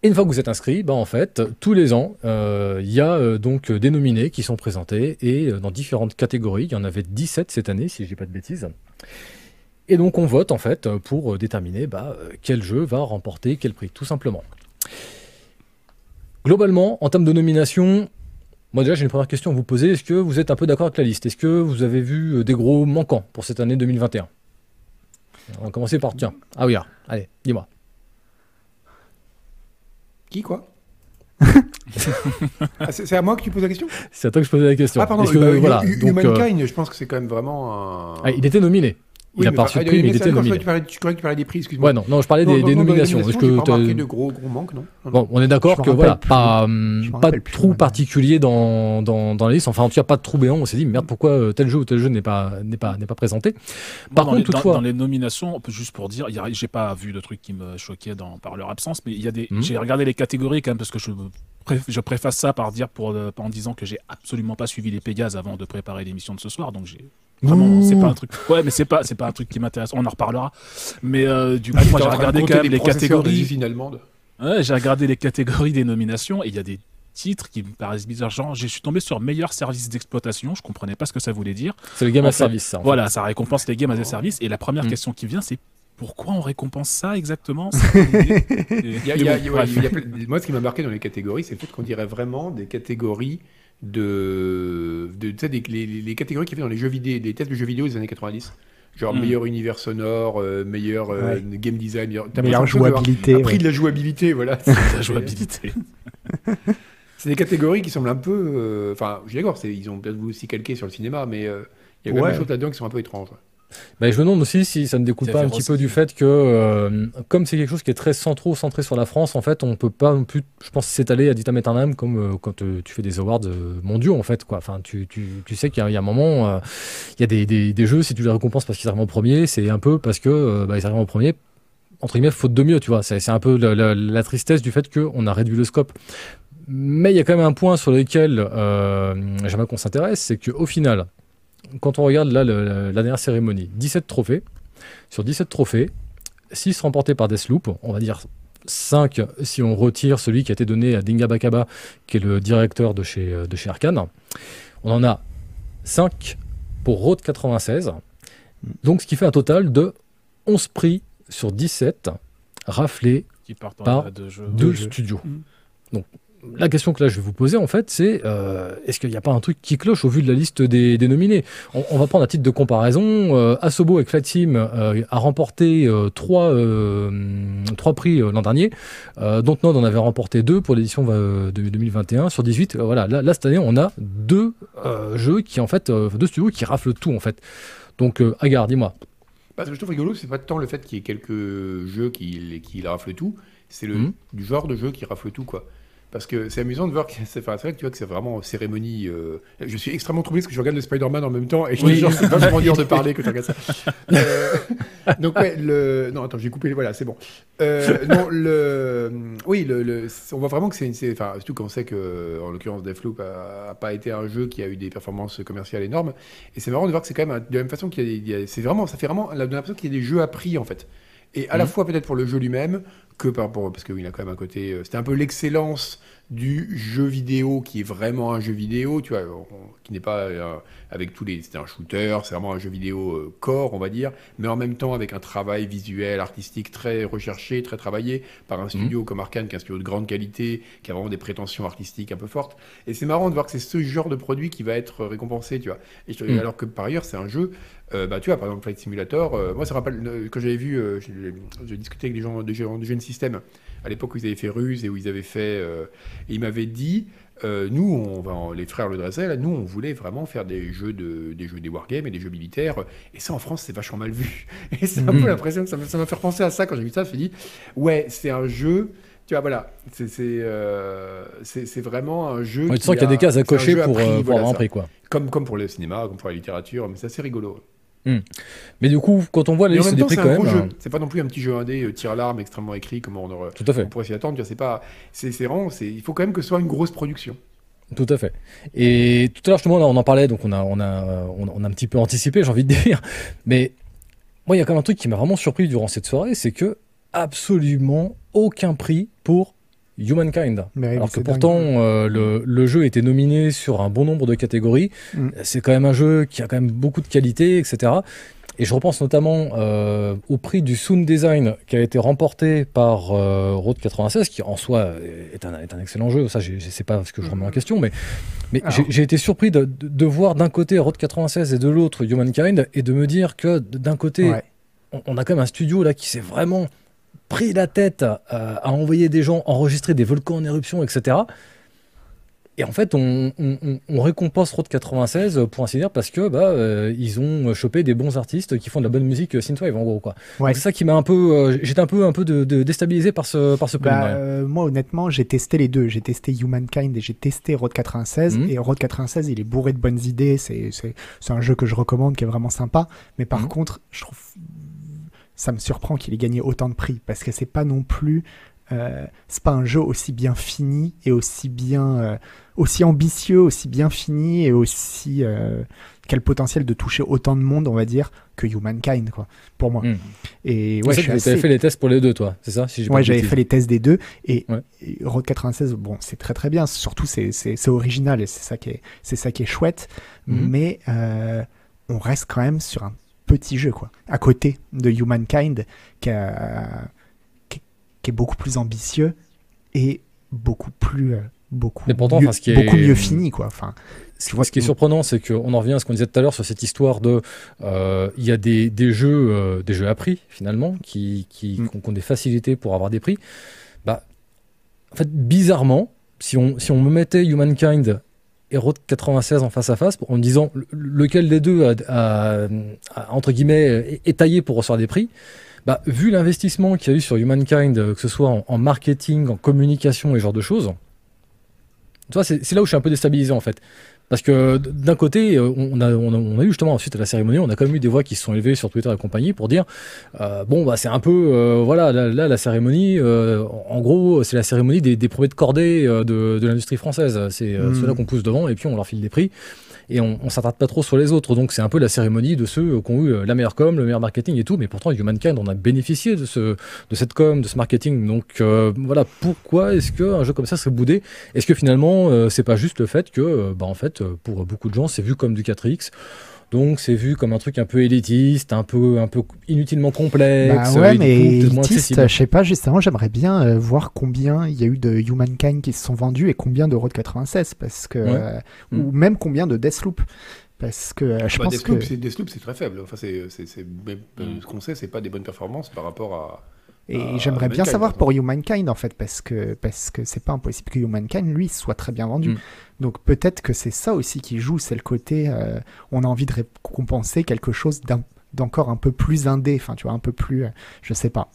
Et une fois que vous êtes inscrit, bah en fait, tous les ans, il euh, y a euh, donc des nominés qui sont présentés et euh, dans différentes catégories. Il y en avait dix-sept cette année, si je dis pas de bêtises. Et donc on vote en fait pour déterminer bah, quel jeu va remporter quel prix, tout simplement. Globalement, en termes de nomination, moi déjà j'ai une première question à vous poser, est-ce que vous êtes un peu d'accord avec la liste? Est-ce que vous avez vu des gros manquants pour cette année deux mille vingt et un? On va commencer par tiens, ah oui, ah. Allez, dis-moi. Qui quoi? Ah, c'est à moi que tu poses la question? C'est à toi que je posais la question. Ah pardon, que, bah, voilà, U- donc, Humankind, euh... je pense que c'est quand même vraiment... Un... Ah, il était nominé. Il n'a oui, pas reçu de prix, mais il était nominé. Tu parlais, tu, tu parlais des prix, excuse-moi. Ouais, non, non, je parlais non, des, non, des non, nominations. Est-ce que pas remarqué de gros, gros manques, non, non, non. Bon, on est d'accord que voilà, pas, pas de trou plus, particulier dans, dans, dans la liste. Enfin, en tout cas, pas de trou béant. On s'est dit, merde, pourquoi tel jeu ou tel jeu n'est pas, n'est pas, n'est pas présenté. Par bon, contre, dans, toutefois. Dans les nominations, juste pour dire, y a, j'ai pas vu de trucs qui me choquaient dans, par leur absence, mais il y a des, mmh. j'ai regardé les catégories quand même parce que je. Je préface ça par dire pour, en disant que j'ai absolument pas suivi les Pégases avant de préparer l'émission de ce soir, donc j'ai vraiment c'est pas un truc. Ouais, mais c'est pas c'est pas un truc qui m'intéresse. On en reparlera. Mais euh, du coup, ah, moi j'ai regardé quand même les catégories finalement. Ouais, j'ai regardé les catégories des nominations et il y a des titres qui me paraissent bizarres. Genre, je suis tombé sur meilleur service d'exploitation. Je comprenais pas ce que ça voulait dire. C'est le game as service. Ça, en fait. Voilà, ça récompense les games as service. Et la première mmh. question qui vient, c'est pourquoi on récompense ça exactement? Moi, ce qui m'a marqué dans les catégories, c'est le fait qu'on dirait vraiment des catégories de, de tu sais, des, les, les catégories qu'il y avait dans les jeux vidéo, des tests de jeux vidéo des années quatre-vingt-dix. Genre mmh. meilleur univers sonore, euh, meilleur euh, ouais. game design, meilleur, meilleure jouabilité, un prix ouais. de la jouabilité, voilà. La jouabilité. C'est des catégories qui semblent un peu, enfin, euh, je suis d'accord, c'est, ils ont peut-être aussi calqué sur le cinéma, mais il euh, y a quand ouais. même des choses là-dedans qui sont un peu étranges. Ouais. Ben, je me demande aussi si ça ne découle pas un petit peu du fait que, euh, comme c'est quelque chose qui est très centraux, centré sur la France, en fait, on ne peut pas non plus, je pense, s'étaler à ditam aeternam comme euh, quand euh, tu fais des awards euh, mondiaux, en fait, quoi. Enfin, tu, tu, tu sais qu'il y a, y a un moment, il euh, y a des, des, des jeux, si tu les récompenses parce qu'ils arrivent en premier, c'est un peu parce que euh, bah, ils arrivent en premier, entre guillemets, faute de mieux, tu vois. C'est, c'est un peu la, la, la tristesse du fait qu'on a réduit le scope. Mais il y a quand même un point sur lequel euh, j'aimerais qu'on s'intéresse, c'est qu'au final, quand on regarde là le, la, la dernière cérémonie, dix-sept trophées. Sur dix-sept trophées, six remportés par Deathloop, on va dire cinq si on retire celui qui a été donné à Dinga Bakaba, qui est le directeur de chez, de chez Arkane. On en a cinq pour Road quatre-vingt-seize. Donc ce qui fait un total de onze prix sur dix-sept raflés qui partent par deux, jeux, deux, deux studios. Mmh. Donc, la question que là je vais vous poser en fait c'est euh, est-ce qu'il n'y a pas un truc qui cloche au vu de la liste des, des nominés? on, on va prendre à titre de comparaison euh, Asobo avec Flight Sim euh, a remporté euh, trois, euh, trois prix euh, l'an dernier. euh, Dontnod en avait remporté deux pour l'édition euh, de deux mille vingt et un sur dix-huit. euh, voilà, là, là cette année on a deux euh, jeux qui en fait euh, deux studios qui raflent tout en fait. Donc euh, Agar, dis-moi. Bah, ce que je trouve rigolo c'est pas tant le fait qu'il y ait quelques jeux qui, qui raflent tout, c'est le mmh. genre de jeu qui rafle tout quoi. Parce que c'est amusant de voir que c'est, enfin, c'est vrai que tu vois que c'est vraiment en cérémonie. Euh... Je suis extrêmement troublé parce que je regarde le Spider-Man en même temps et je oui. te jure, c'est vachement dur de parler que tu regardes ça. Euh... Donc, ouais, le. Non, attends, j'ai coupé, voilà, c'est bon. Euh, non, le. Oui, le, le... on voit vraiment que c'est une. C'est... Enfin, surtout qu'on sait que, en l'occurrence, Deathloop n'a pas été un jeu qui a eu des performances commerciales énormes. Et c'est marrant de voir que c'est quand même un... de la même façon qu'il y a. Des... Il y a... C'est vraiment... Ça fait vraiment l'impression qu'il y a des jeux à prix, en fait. Et à mmh. la fois peut-être pour le jeu lui-même, que par rapport, parce qu'il oui, a quand même un côté, euh, c'était un peu l'excellence du jeu vidéo qui est vraiment un jeu vidéo, tu vois, on, qui n'est pas euh, avec tous les, c'était un shooter, c'est vraiment un jeu vidéo euh, corps, on va dire, mais en même temps avec un travail visuel, artistique très recherché, très travaillé par un studio mmh. comme Arkane, qui est un studio de grande qualité, qui a vraiment des prétentions artistiques un peu fortes. Et c'est marrant de voir que c'est ce genre de produit qui va être récompensé, tu vois. Et je, mmh. alors que par ailleurs c'est un jeu. Euh, bah, tu vois, par exemple, Flight Simulator, euh, moi ça me rappelle, euh, quand j'avais vu, euh, je, je discutais avec des gens de Gen six l'écosystème. À l'époque où ils avaient fait Ruse et où ils avaient fait... Euh, et ils m'avaient dit, euh, nous, on, ben, les frères Le Dressel, là, nous, on voulait vraiment faire des jeux, de, des jeux des wargames et des jeux militaires. Et ça, en France, c'est vachement mal vu. Et c'est un mmh. peu l'impression que ça m'a fait penser à ça. Quand j'ai vu ça, je me suis dit, ouais, c'est un jeu... Tu vois, voilà, c'est euh, vraiment un jeu... Ouais, tu sens qu'il y a des cases à cocher pour, prix, euh, pour voilà, avoir un prix, quoi. Comme, comme pour le cinéma, comme pour la littérature, mais c'est assez rigolo. Mmh. Mais du coup, quand on voit les listes des prix, quand même... Hein. C'est pas non plus un petit jeu indé, euh, tir à l'arme, extrêmement écrit, comme on, aurait, Tout à fait. on pourrait s'y attendre. C'est pas, c'est vraiment, il faut quand même que ce soit une grosse production. Tout à fait. Et tout à l'heure, justement, là, on en parlait, donc on a, on a, on a, on a un petit peu anticipé, j'ai envie de dire. Mais moi, il y a quand même un truc qui m'a vraiment surpris durant cette soirée, c'est que absolument aucun prix pour Humankind. Mais alors que pourtant euh, le, le jeu était nominé sur un bon nombre de catégories. Mm. C'est quand même un jeu qui a quand même beaucoup de qualité, et cetera. Et je repense notamment euh, au prix du Sound Design qui a été remporté par euh, Road quatre-vingt-seize, qui en soi est un, est un excellent jeu. Ça, je ne sais pas ce que je remets en question, mais, mais j'ai été surpris de, de, de voir d'un côté Road quatre-vingt-seize et de l'autre Humankind, et de me dire que d'un côté, ouais. on, on a quand même un studio là qui s'est vraiment pris la tête euh, à envoyer des gens enregistrer des volcans en éruption, et cetera. Et en fait, on, on, on récompense Road quatre-vingt-seize pour ainsi dire parce que bah, euh, ils ont chopé des bons artistes qui font de la bonne musique synthwave en gros, quoi. Ouais. C'est ça qui m'a un peu, euh, j'étais un peu, un peu de, de déstabilisé par ce, par ce plan. Bah, ouais. euh, moi, honnêtement, j'ai testé les deux. J'ai testé Humankind et j'ai testé Road quatre-vingt-seize. Mmh. Et Road quatre-vingt-seize, il est bourré de bonnes idées. C'est, c'est, c'est un jeu que je recommande, qui est vraiment sympa. Mais par mmh. contre, je trouve. Ça me surprend qu'il ait gagné autant de prix parce que c'est pas non plus, euh, c'est pas un jeu aussi bien fini et aussi bien, euh, aussi ambitieux, aussi bien fini et aussi euh, qui a le potentiel de toucher autant de monde, on va dire, que Humankind, quoi, pour moi. Mmh. Et ouais, tu avais fait les tests pour les deux, toi, c'est ça, si j'ai pas compris. Ouais, j'avais fait les tests des deux et, ouais. et Road quatre-vingt-seize, bon, c'est très très bien. Surtout, c'est c'est, c'est original et c'est ça qui est, c'est ça qui est chouette. Mmh. Mais euh, on reste quand même sur un petit jeu, quoi, à côté de Humankind qui, a, qui, qui est beaucoup plus ambitieux et beaucoup plus beaucoup mais pourtant, mieux, enfin, ce qui beaucoup est... mieux fini, quoi. Enfin, tu vois, ce qui est surprenant, c'est qu'on en revient à ce qu'on disait tout à l'heure sur cette histoire de il euh, y a des, des jeux euh, des jeux à prix finalement qui, qui, mm. qui, ont, qui ont des facilités pour avoir des prix. Bah, en fait, bizarrement, si on, si on me mettait Humankind et Road quatre-vingt-seize en face à face, en disant lequel des deux a, a, a entre guillemets est taillé pour recevoir des prix, bah, vu l'investissement qu'il y a eu sur Humankind, que ce soit en, en marketing, en communication et ce genre de choses, tu vois, c'est là où je suis un peu déstabilisé en fait. Parce que d'un côté, on a, on, a, on a eu justement, ensuite à la cérémonie, on a quand même eu des voix qui se sont élevées sur Twitter et compagnie pour dire euh, bon, bah c'est un peu, euh, voilà, là, là, la cérémonie, euh, en gros, c'est la cérémonie des, des premiers de cordée euh, de, de l'industrie française. C'est euh, mmh. ceux-là qu'on pousse devant et puis on leur file des prix et on, on s'attarde pas trop sur les autres. Donc c'est un peu la cérémonie de ceux qui ont eu la meilleure com, le meilleur marketing et tout. Mais pourtant, Humankind, on a bénéficié de, ce, de cette com, de ce marketing. Donc euh, voilà, pourquoi est-ce qu'un jeu comme ça serait boudé? Est-ce que finalement, euh, c'est pas juste le fait que, bah en fait, pour beaucoup de gens, c'est vu comme du quatre X, donc c'est vu comme un truc un peu élitiste, un peu, un peu inutilement complexe. Bah ouais, mais élitiste, je sais pas, justement, j'aimerais bien euh, voir combien il y a eu de Humankind qui se sont vendus et combien de Road quatre-vingt-seize, parce que, ouais. euh, mmh. ou même combien de Deathloop. Parce que euh, je bah, pense Deathloop, que... Deathloop, c'est très faible. Enfin, c'est, c'est, c'est, mmh. ce qu'on sait, c'est pas des bonnes performances par rapport à... Et ah, j'aimerais bien savoir pour Humankind, en fait, parce que parce que c'est pas impossible que Humankind, lui, soit très bien vendu. Mm. Donc peut-être que c'est ça aussi qui joue, c'est le côté, euh, on a envie de récompenser quelque chose d'encore un, un peu plus indé, enfin, tu vois, un peu plus, euh, je sais pas.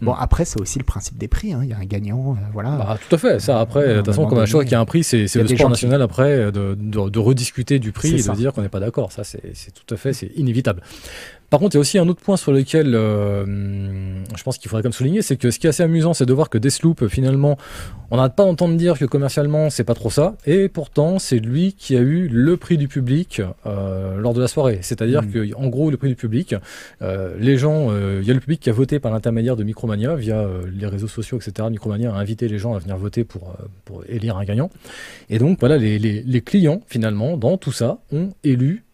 Mm. Bon, après, c'est aussi le principe des prix, hein, il y a un gagnant, euh, voilà. Bah, tout à fait, ça, après, de toute façon, comme à chaque fois qu'il y a un prix, c'est le sport national, qui... après, de, de, de rediscuter du prix et ça. de dire qu'on n'est pas d'accord, ça, c'est tout à fait, c'est inévitable. Par contre, il y a aussi un autre point sur lequel euh, je pense qu'il faudrait quand même souligner, c'est que ce qui est assez amusant, c'est de voir que Deathloop, finalement, on n'arrête pas d'entendre dire que commercialement, c'est pas trop ça, et pourtant, c'est lui qui a eu le prix du public euh, lors de la soirée. C'est-à-dire mmh. que, en gros, le prix du public, euh, les gens, il euh, y a le public qui a voté par l'intermédiaire de Micromania, via euh, les réseaux sociaux, et cetera. Micromania a invité les gens à venir voter pour, euh, pour élire un gagnant. Et donc, voilà, les, les, les clients, finalement, dans tout ça, ont élu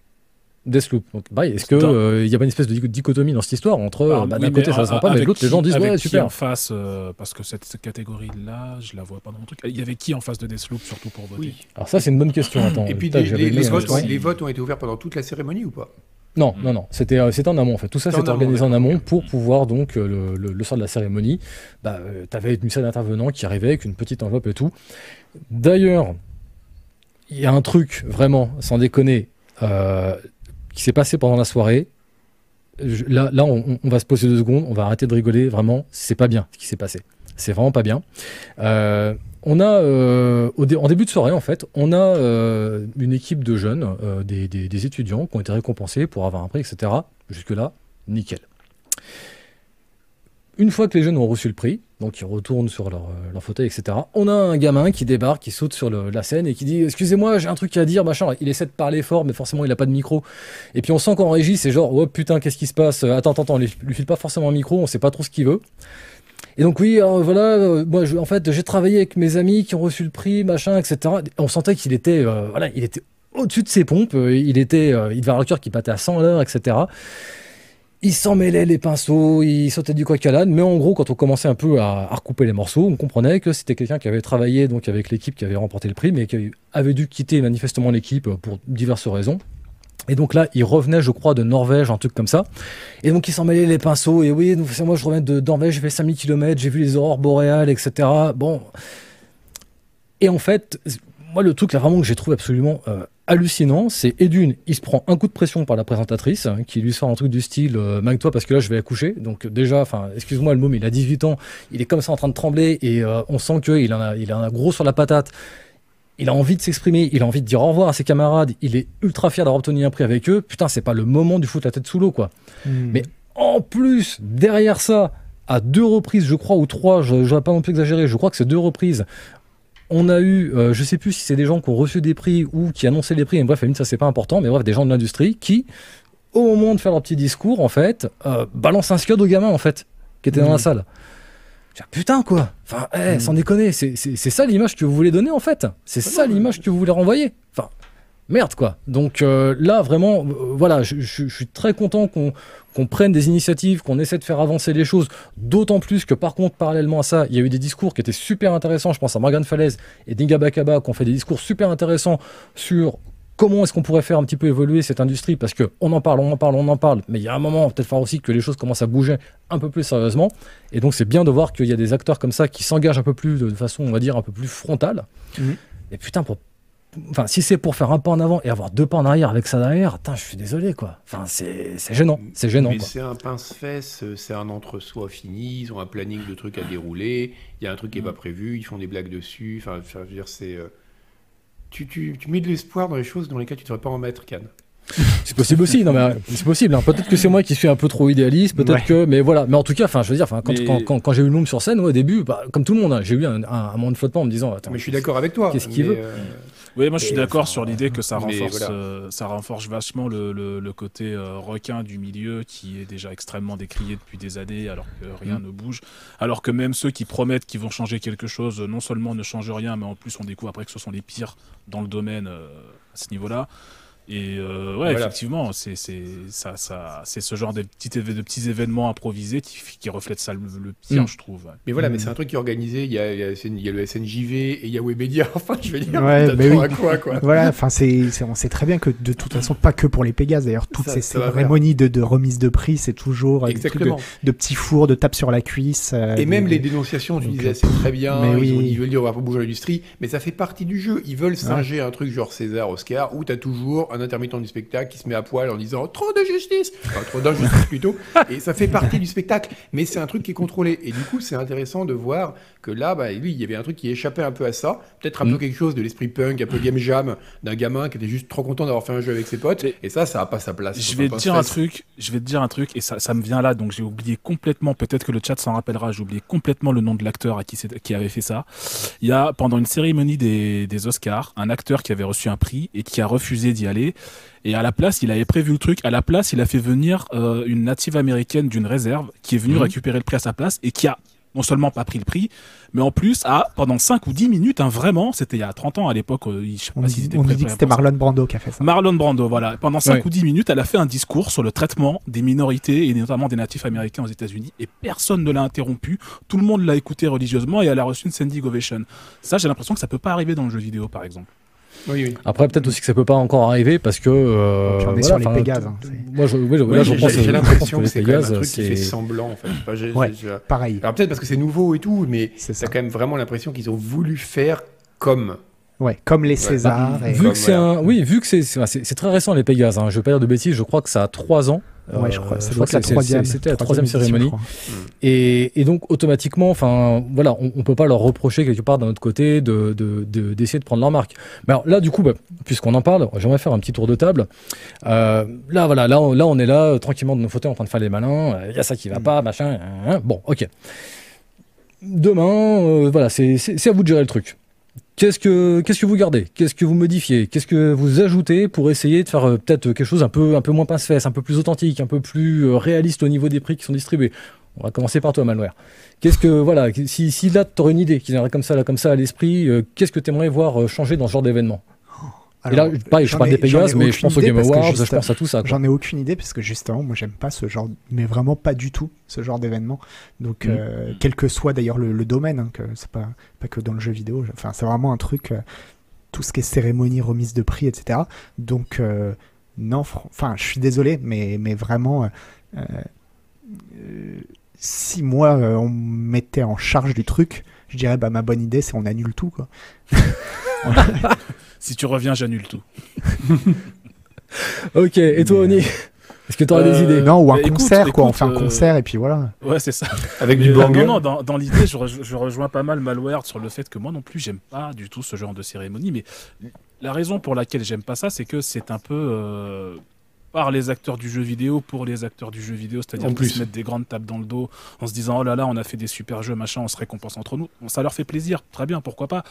Deathloop. Donc, pareil, est-ce qu'il n'y euh, a pas une espèce de dichotomie dans cette histoire entre ah, bah, d'un oui, côté ça ne se vend pas, mais de l'autre les gens disent ouais, super. En face, euh, parce que cette, cette catégorie-là, je la vois pas dans mon truc. Il y avait qui en face de Deathloop surtout pour voter? Oui. Alors, ça, c'est une bonne question. Attends, et puis, les, les, les, votes, les votes ont été ouverts pendant toute la cérémonie ou pas? Non, non, non, c'était en amont en fait. Tout ça c'était organisé en amont pour pouvoir donc le, le, le soir de la cérémonie, bah, euh, tu avais une salle d'intervenants qui arrivait avec une petite enveloppe et tout. D'ailleurs, il y a un truc vraiment, sans déconner, euh, qui s'est passé pendant la soirée. Je, là, là on, on va se poser deux secondes, on va arrêter de rigoler, vraiment, c'est pas bien ce qui s'est passé. C'est vraiment pas bien. Euh, on a, euh, au dé en début de soirée, en fait, on a euh, une équipe de jeunes, euh, des, des, des étudiants qui ont été récompensés pour avoir un prix, et cetera. Jusque-là, nickel. Une fois que les jeunes ont reçu le prix, donc ils retournent sur leur, leur fauteuil, et cetera, on a un gamin qui débarque, qui saute sur le, la scène et qui dit « Excusez-moi, j'ai un truc à dire, machin ». Il essaie de parler fort, mais forcément, il n'a pas de micro. Et puis, on sent qu'en régie, c'est genre « Oh putain, qu'est-ce qui se passe ? Attends, attends, attends, lui, lui file pas forcément un micro, on sait pas trop ce qu'il veut ». Et donc oui, alors, voilà, euh, moi je, en fait j'ai travaillé avec mes amis qui ont reçu le prix, machin, et cetera. On sentait qu'il était, euh, voilà, il était au-dessus de ses pompes, euh, il était, euh, il devait avoir le cœur qui battait à cent à l'heure, et cetera. Il s'en mêlait les pinceaux, il sautait du coq à l'âne, mais en gros quand on commençait un peu à, à recouper les morceaux, on comprenait que c'était quelqu'un qui avait travaillé donc avec l'équipe qui avait remporté le prix, mais qui avait dû quitter manifestement l'équipe pour diverses raisons. Et donc là, il revenait, je crois, de Norvège, un truc comme ça. Et donc, il s'en mêlait les pinceaux. Et oui, c'est moi, je reviens de Norvège, j'ai fait cinq mille kilomètres, j'ai vu les aurores boréales, et cetera. Bon. Et en fait, moi, le truc là, vraiment, que j'ai trouvé absolument euh, hallucinant, c'est et d'une, il se prend un coup de pression par la présentatrice, hein, qui lui sort un truc du style euh, « Manque-toi parce que là, je vais accoucher ». Donc déjà, enfin, excuse-moi, le môme, il a dix-huit ans, il est comme ça en train de trembler et euh, on sent qu'il en a, il en a gros sur la patate. Il a envie de s'exprimer, il a envie de dire au revoir à ses camarades, il est ultra fier d'avoir obtenu un prix avec eux. Putain, c'est pas le moment du foutre la tête sous l'eau, quoi. Mmh. Mais en plus, derrière ça, à deux reprises, je crois, ou trois, je ne vais pas non plus exagérer, je crois que c'est deux reprises, on a eu, euh, je sais plus si c'est des gens qui ont reçu des prix ou qui annonçaient les prix, mais bref, ça c'est pas important, mais bref, des gens de l'industrie qui, au moment de faire leur petit discours, en fait, euh, balancent un scud au gamin, en fait, qui était mmh. dans la salle. Putain quoi, enfin, hey, mm. sans déconner, c'est ça l'image que vous voulez donner en fait, c'est ça l'image que vous voulez renvoyer, enfin, merde quoi. Donc euh, là vraiment, euh, voilà, je, je, je suis très content qu'on qu'on prenne des initiatives, qu'on essaie de faire avancer les choses, d'autant plus que par contre, parallèlement à ça, il y a eu des discours qui étaient super intéressants, je pense à Morgane Falaise et Dinga Bakaba qui ont fait des discours super intéressants sur comment est-ce qu'on pourrait faire un petit peu évoluer cette industrie, parce qu'on en parle, on en parle, on en parle, mais il y a un moment, peut-être falloir aussi que les choses commencent à bouger un peu plus sérieusement, et donc c'est bien de voir qu'il y a des acteurs comme ça qui s'engagent un peu plus, de façon, on va dire, un peu plus frontale. Mmh. Et putain, pour... enfin, si c'est pour faire un pas en avant et avoir deux pas en arrière avec ça derrière, putain, je suis désolé, quoi. Enfin, c'est gênant, c'est gênant. Mais c'est un pince-fesse, c'est un entre-soi fini, ils ont un planning de trucs à dérouler, il y a un truc qui n'est pas prévu, ils font des blagues dessus, enfin, je veux dire, c'est... Tu, tu, tu mets de l'espoir dans les choses dans lesquelles tu ne devrais pas en mettre, Can. C'est possible aussi, non mais c'est possible. Hein. Peut-être que c'est moi qui suis un peu trop idéaliste, peut-être ouais. que, mais voilà. Mais en tout cas, enfin, je veux dire, quand, mais... quand, quand, quand j'ai eu l'ombre sur scène, ouais, au début, bah, comme tout le monde, hein, j'ai eu un, un, un moment de flottement en me disant, attends, mais je suis d'accord avec toi. Qu'est-ce qu'il veut euh... Oui, moi je suis d'accord enfin, sur l'idée que ça renforce, voilà. euh, ça renforce vachement le, le, le côté euh, requin du milieu qui est déjà extrêmement décrié depuis des années alors que rien mmh. ne bouge. Alors que même ceux qui promettent qu'ils vont changer quelque chose, non seulement ne changent rien, mais en plus on découvre après que ce sont les pires dans le domaine euh, à ce niveau-là. Et euh, ouais, voilà. Effectivement, c'est ça, ça, ce genre de petits, de petits événements improvisés qui, qui reflètent ça le, le pire, mmh. je trouve. Mais voilà, mmh. mais c'est un truc qui est organisé. Il y a, il y a, il y a le S N J V et il y a Webedia. Enfin, je veux dire, ouais, mais oui. à quoi, quoi. Voilà, enfin, on sait très bien que de toute façon, pas que pour les Pégases. D'ailleurs, toutes ça, ces cérémonies de, de remise de prix, c'est toujours des trucs de, de petits fours, de tapes sur la cuisse. Euh, et même des... les dénonciations, tu disais, c'est très bien. Mais ils, oui. ont, ils veulent dire, on va pas bouger l'industrie. Mais ça fait partie du jeu. Ils veulent singer ouais. un truc genre César, Oscar, où tu as toujours un intermittent du spectacle qui se met à poil en disant « trop de justice !» Enfin, trop d'injustice plutôt. Et ça fait partie du spectacle. Mais c'est un truc qui est contrôlé. Et du coup, c'est intéressant de voir que là, bah, lui, il y avait un truc qui échappait un peu à ça. Peut-être un mmh. peu quelque chose de l'esprit punk, un peu game jam, d'un gamin qui était juste trop content d'avoir fait un jeu avec ses potes. Et ça, ça n'a pas sa place. Je vais, te dire un truc, je vais te dire un truc, et ça, ça me vient là, donc j'ai oublié complètement, peut-être que le chat s'en rappellera, j'ai oublié complètement le nom de l'acteur à qui, qui avait fait ça. Il y a, pendant une cérémonie des, des Oscars, un acteur qui avait reçu un prix et qui a refusé d'y aller. Et à la place, il avait prévu le truc. À la place, il a fait venir euh, une native américaine d'une réserve qui est venue mmh. récupérer le prix à sa place et qui a non seulement pas pris le prix, mais en plus a, pendant cinq ou dix minutes, hein, vraiment, c'était il y a trente ans à l'époque, euh, je sais pas on, si c'était on dit que c'était Marlon Brando qui a fait ça. Marlon Brando, voilà. Pendant cinq ouais. ou dix minutes, elle a fait un discours sur le traitement des minorités et notamment des natifs américains aux États-Unis et personne ne l'a interrompu. Tout le monde l'a écouté religieusement et elle a reçu une standing ovation. Ça, j'ai l'impression que ça peut pas arriver dans le jeu vidéo, par exemple. Oui, oui. Après, peut-être aussi que ça peut pas encore arriver parce que. Euh, on est voilà, sur les Pégases. Hein, moi, je, oui, oui, là, je pense, j'ai l'impression que, que c'est quand même un truc qui fait semblant. En fait. Enfin, j'ai, ouais, j'ai, j'ai... pareil. Alors peut-être parce que c'est nouveau et tout, mais c'est ça. T'as quand même vraiment l'impression qu'ils ont voulu faire comme. Ouais, comme les Césars. Ouais, et... Vu comme, que c'est voilà. un, oui, vu que c'est, c'est, c'est, c'est très récent les Pégases. Hein. Je vais pas dire de bêtises. Je crois que ça a trois ans. Ouais, je crois, ça euh, je crois que la troisième, c'était la troisième cérémonie. Et, et donc, automatiquement, enfin, voilà, on, on peut pas leur reprocher quelque part d'un autre côté de, de, de, d'essayer de prendre leur marque. Mais alors là, du coup, bah, puisqu'on en parle, j'aimerais faire un petit tour de table. Euh, là, voilà, là, on, là, on est là, tranquillement de nos fauteuils en train de faire les malins. Il y a ça qui va pas, machin. Hein, bon, ok. Demain, euh, voilà, c'est, c'est, c'est à vous de gérer le truc. Qu'est-ce que, qu'est-ce que vous gardez? Qu'est-ce que vous modifiez? Qu'est-ce que vous ajoutez pour essayer de faire euh, peut-être quelque chose un peu, un peu moins pince-fesse, un peu plus authentique, un peu plus euh, réaliste au niveau des prix qui sont distribués? On va commencer par toi, Malware. Qu'est-ce que, voilà, si, si là, tu aurais une idée qui viendrait comme ça, là, comme ça à l'esprit, euh, qu'est-ce que tu aimerais voir euh, changer dans ce genre d'événement? Alors, et là, pareil, je parle des Pégases, mais je pense au Game Awards, je pense à tout ça. Quoi. J'en ai aucune idée parce que justement, moi, j'aime pas ce genre, mais vraiment pas du tout ce genre d'événement. Donc, mmh. euh, quel que soit d'ailleurs le, le domaine, hein, que c'est pas, pas que dans le jeu vidéo. Enfin, c'est vraiment un truc, euh, tout ce qui est cérémonie, remise de prix, et cetera. Donc, euh, non, enfin, je suis désolé, mais, mais vraiment, euh, euh, si moi, euh, on me mettait en charge du truc, je dirais, bah, ma bonne idée, c'est on annule tout, quoi. Si tu reviens, j'annule tout. Ok, et toi, Oni, est-ce que tu aurais euh, des idées? Non, ou un bah, concert, écoute, quoi. Écoute, on fait un euh... concert et puis voilà. Ouais, c'est ça. Avec du banger. Non, non, dans, dans l'idée, je, re- je rejoins pas mal Malware sur le fait que moi non plus, j'aime pas du tout ce genre de cérémonie. Mais la raison pour laquelle j'aime pas ça, c'est que c'est un peu euh, par les acteurs du jeu vidéo, pour les acteurs du jeu vidéo. C'est-à-dire qu'ils se mettent des grandes tapes dans le dos en se disant « Oh là là, on a fait des super jeux, machin, on se récompense entre nous. » Ça leur fait plaisir. Très bien, pourquoi pas.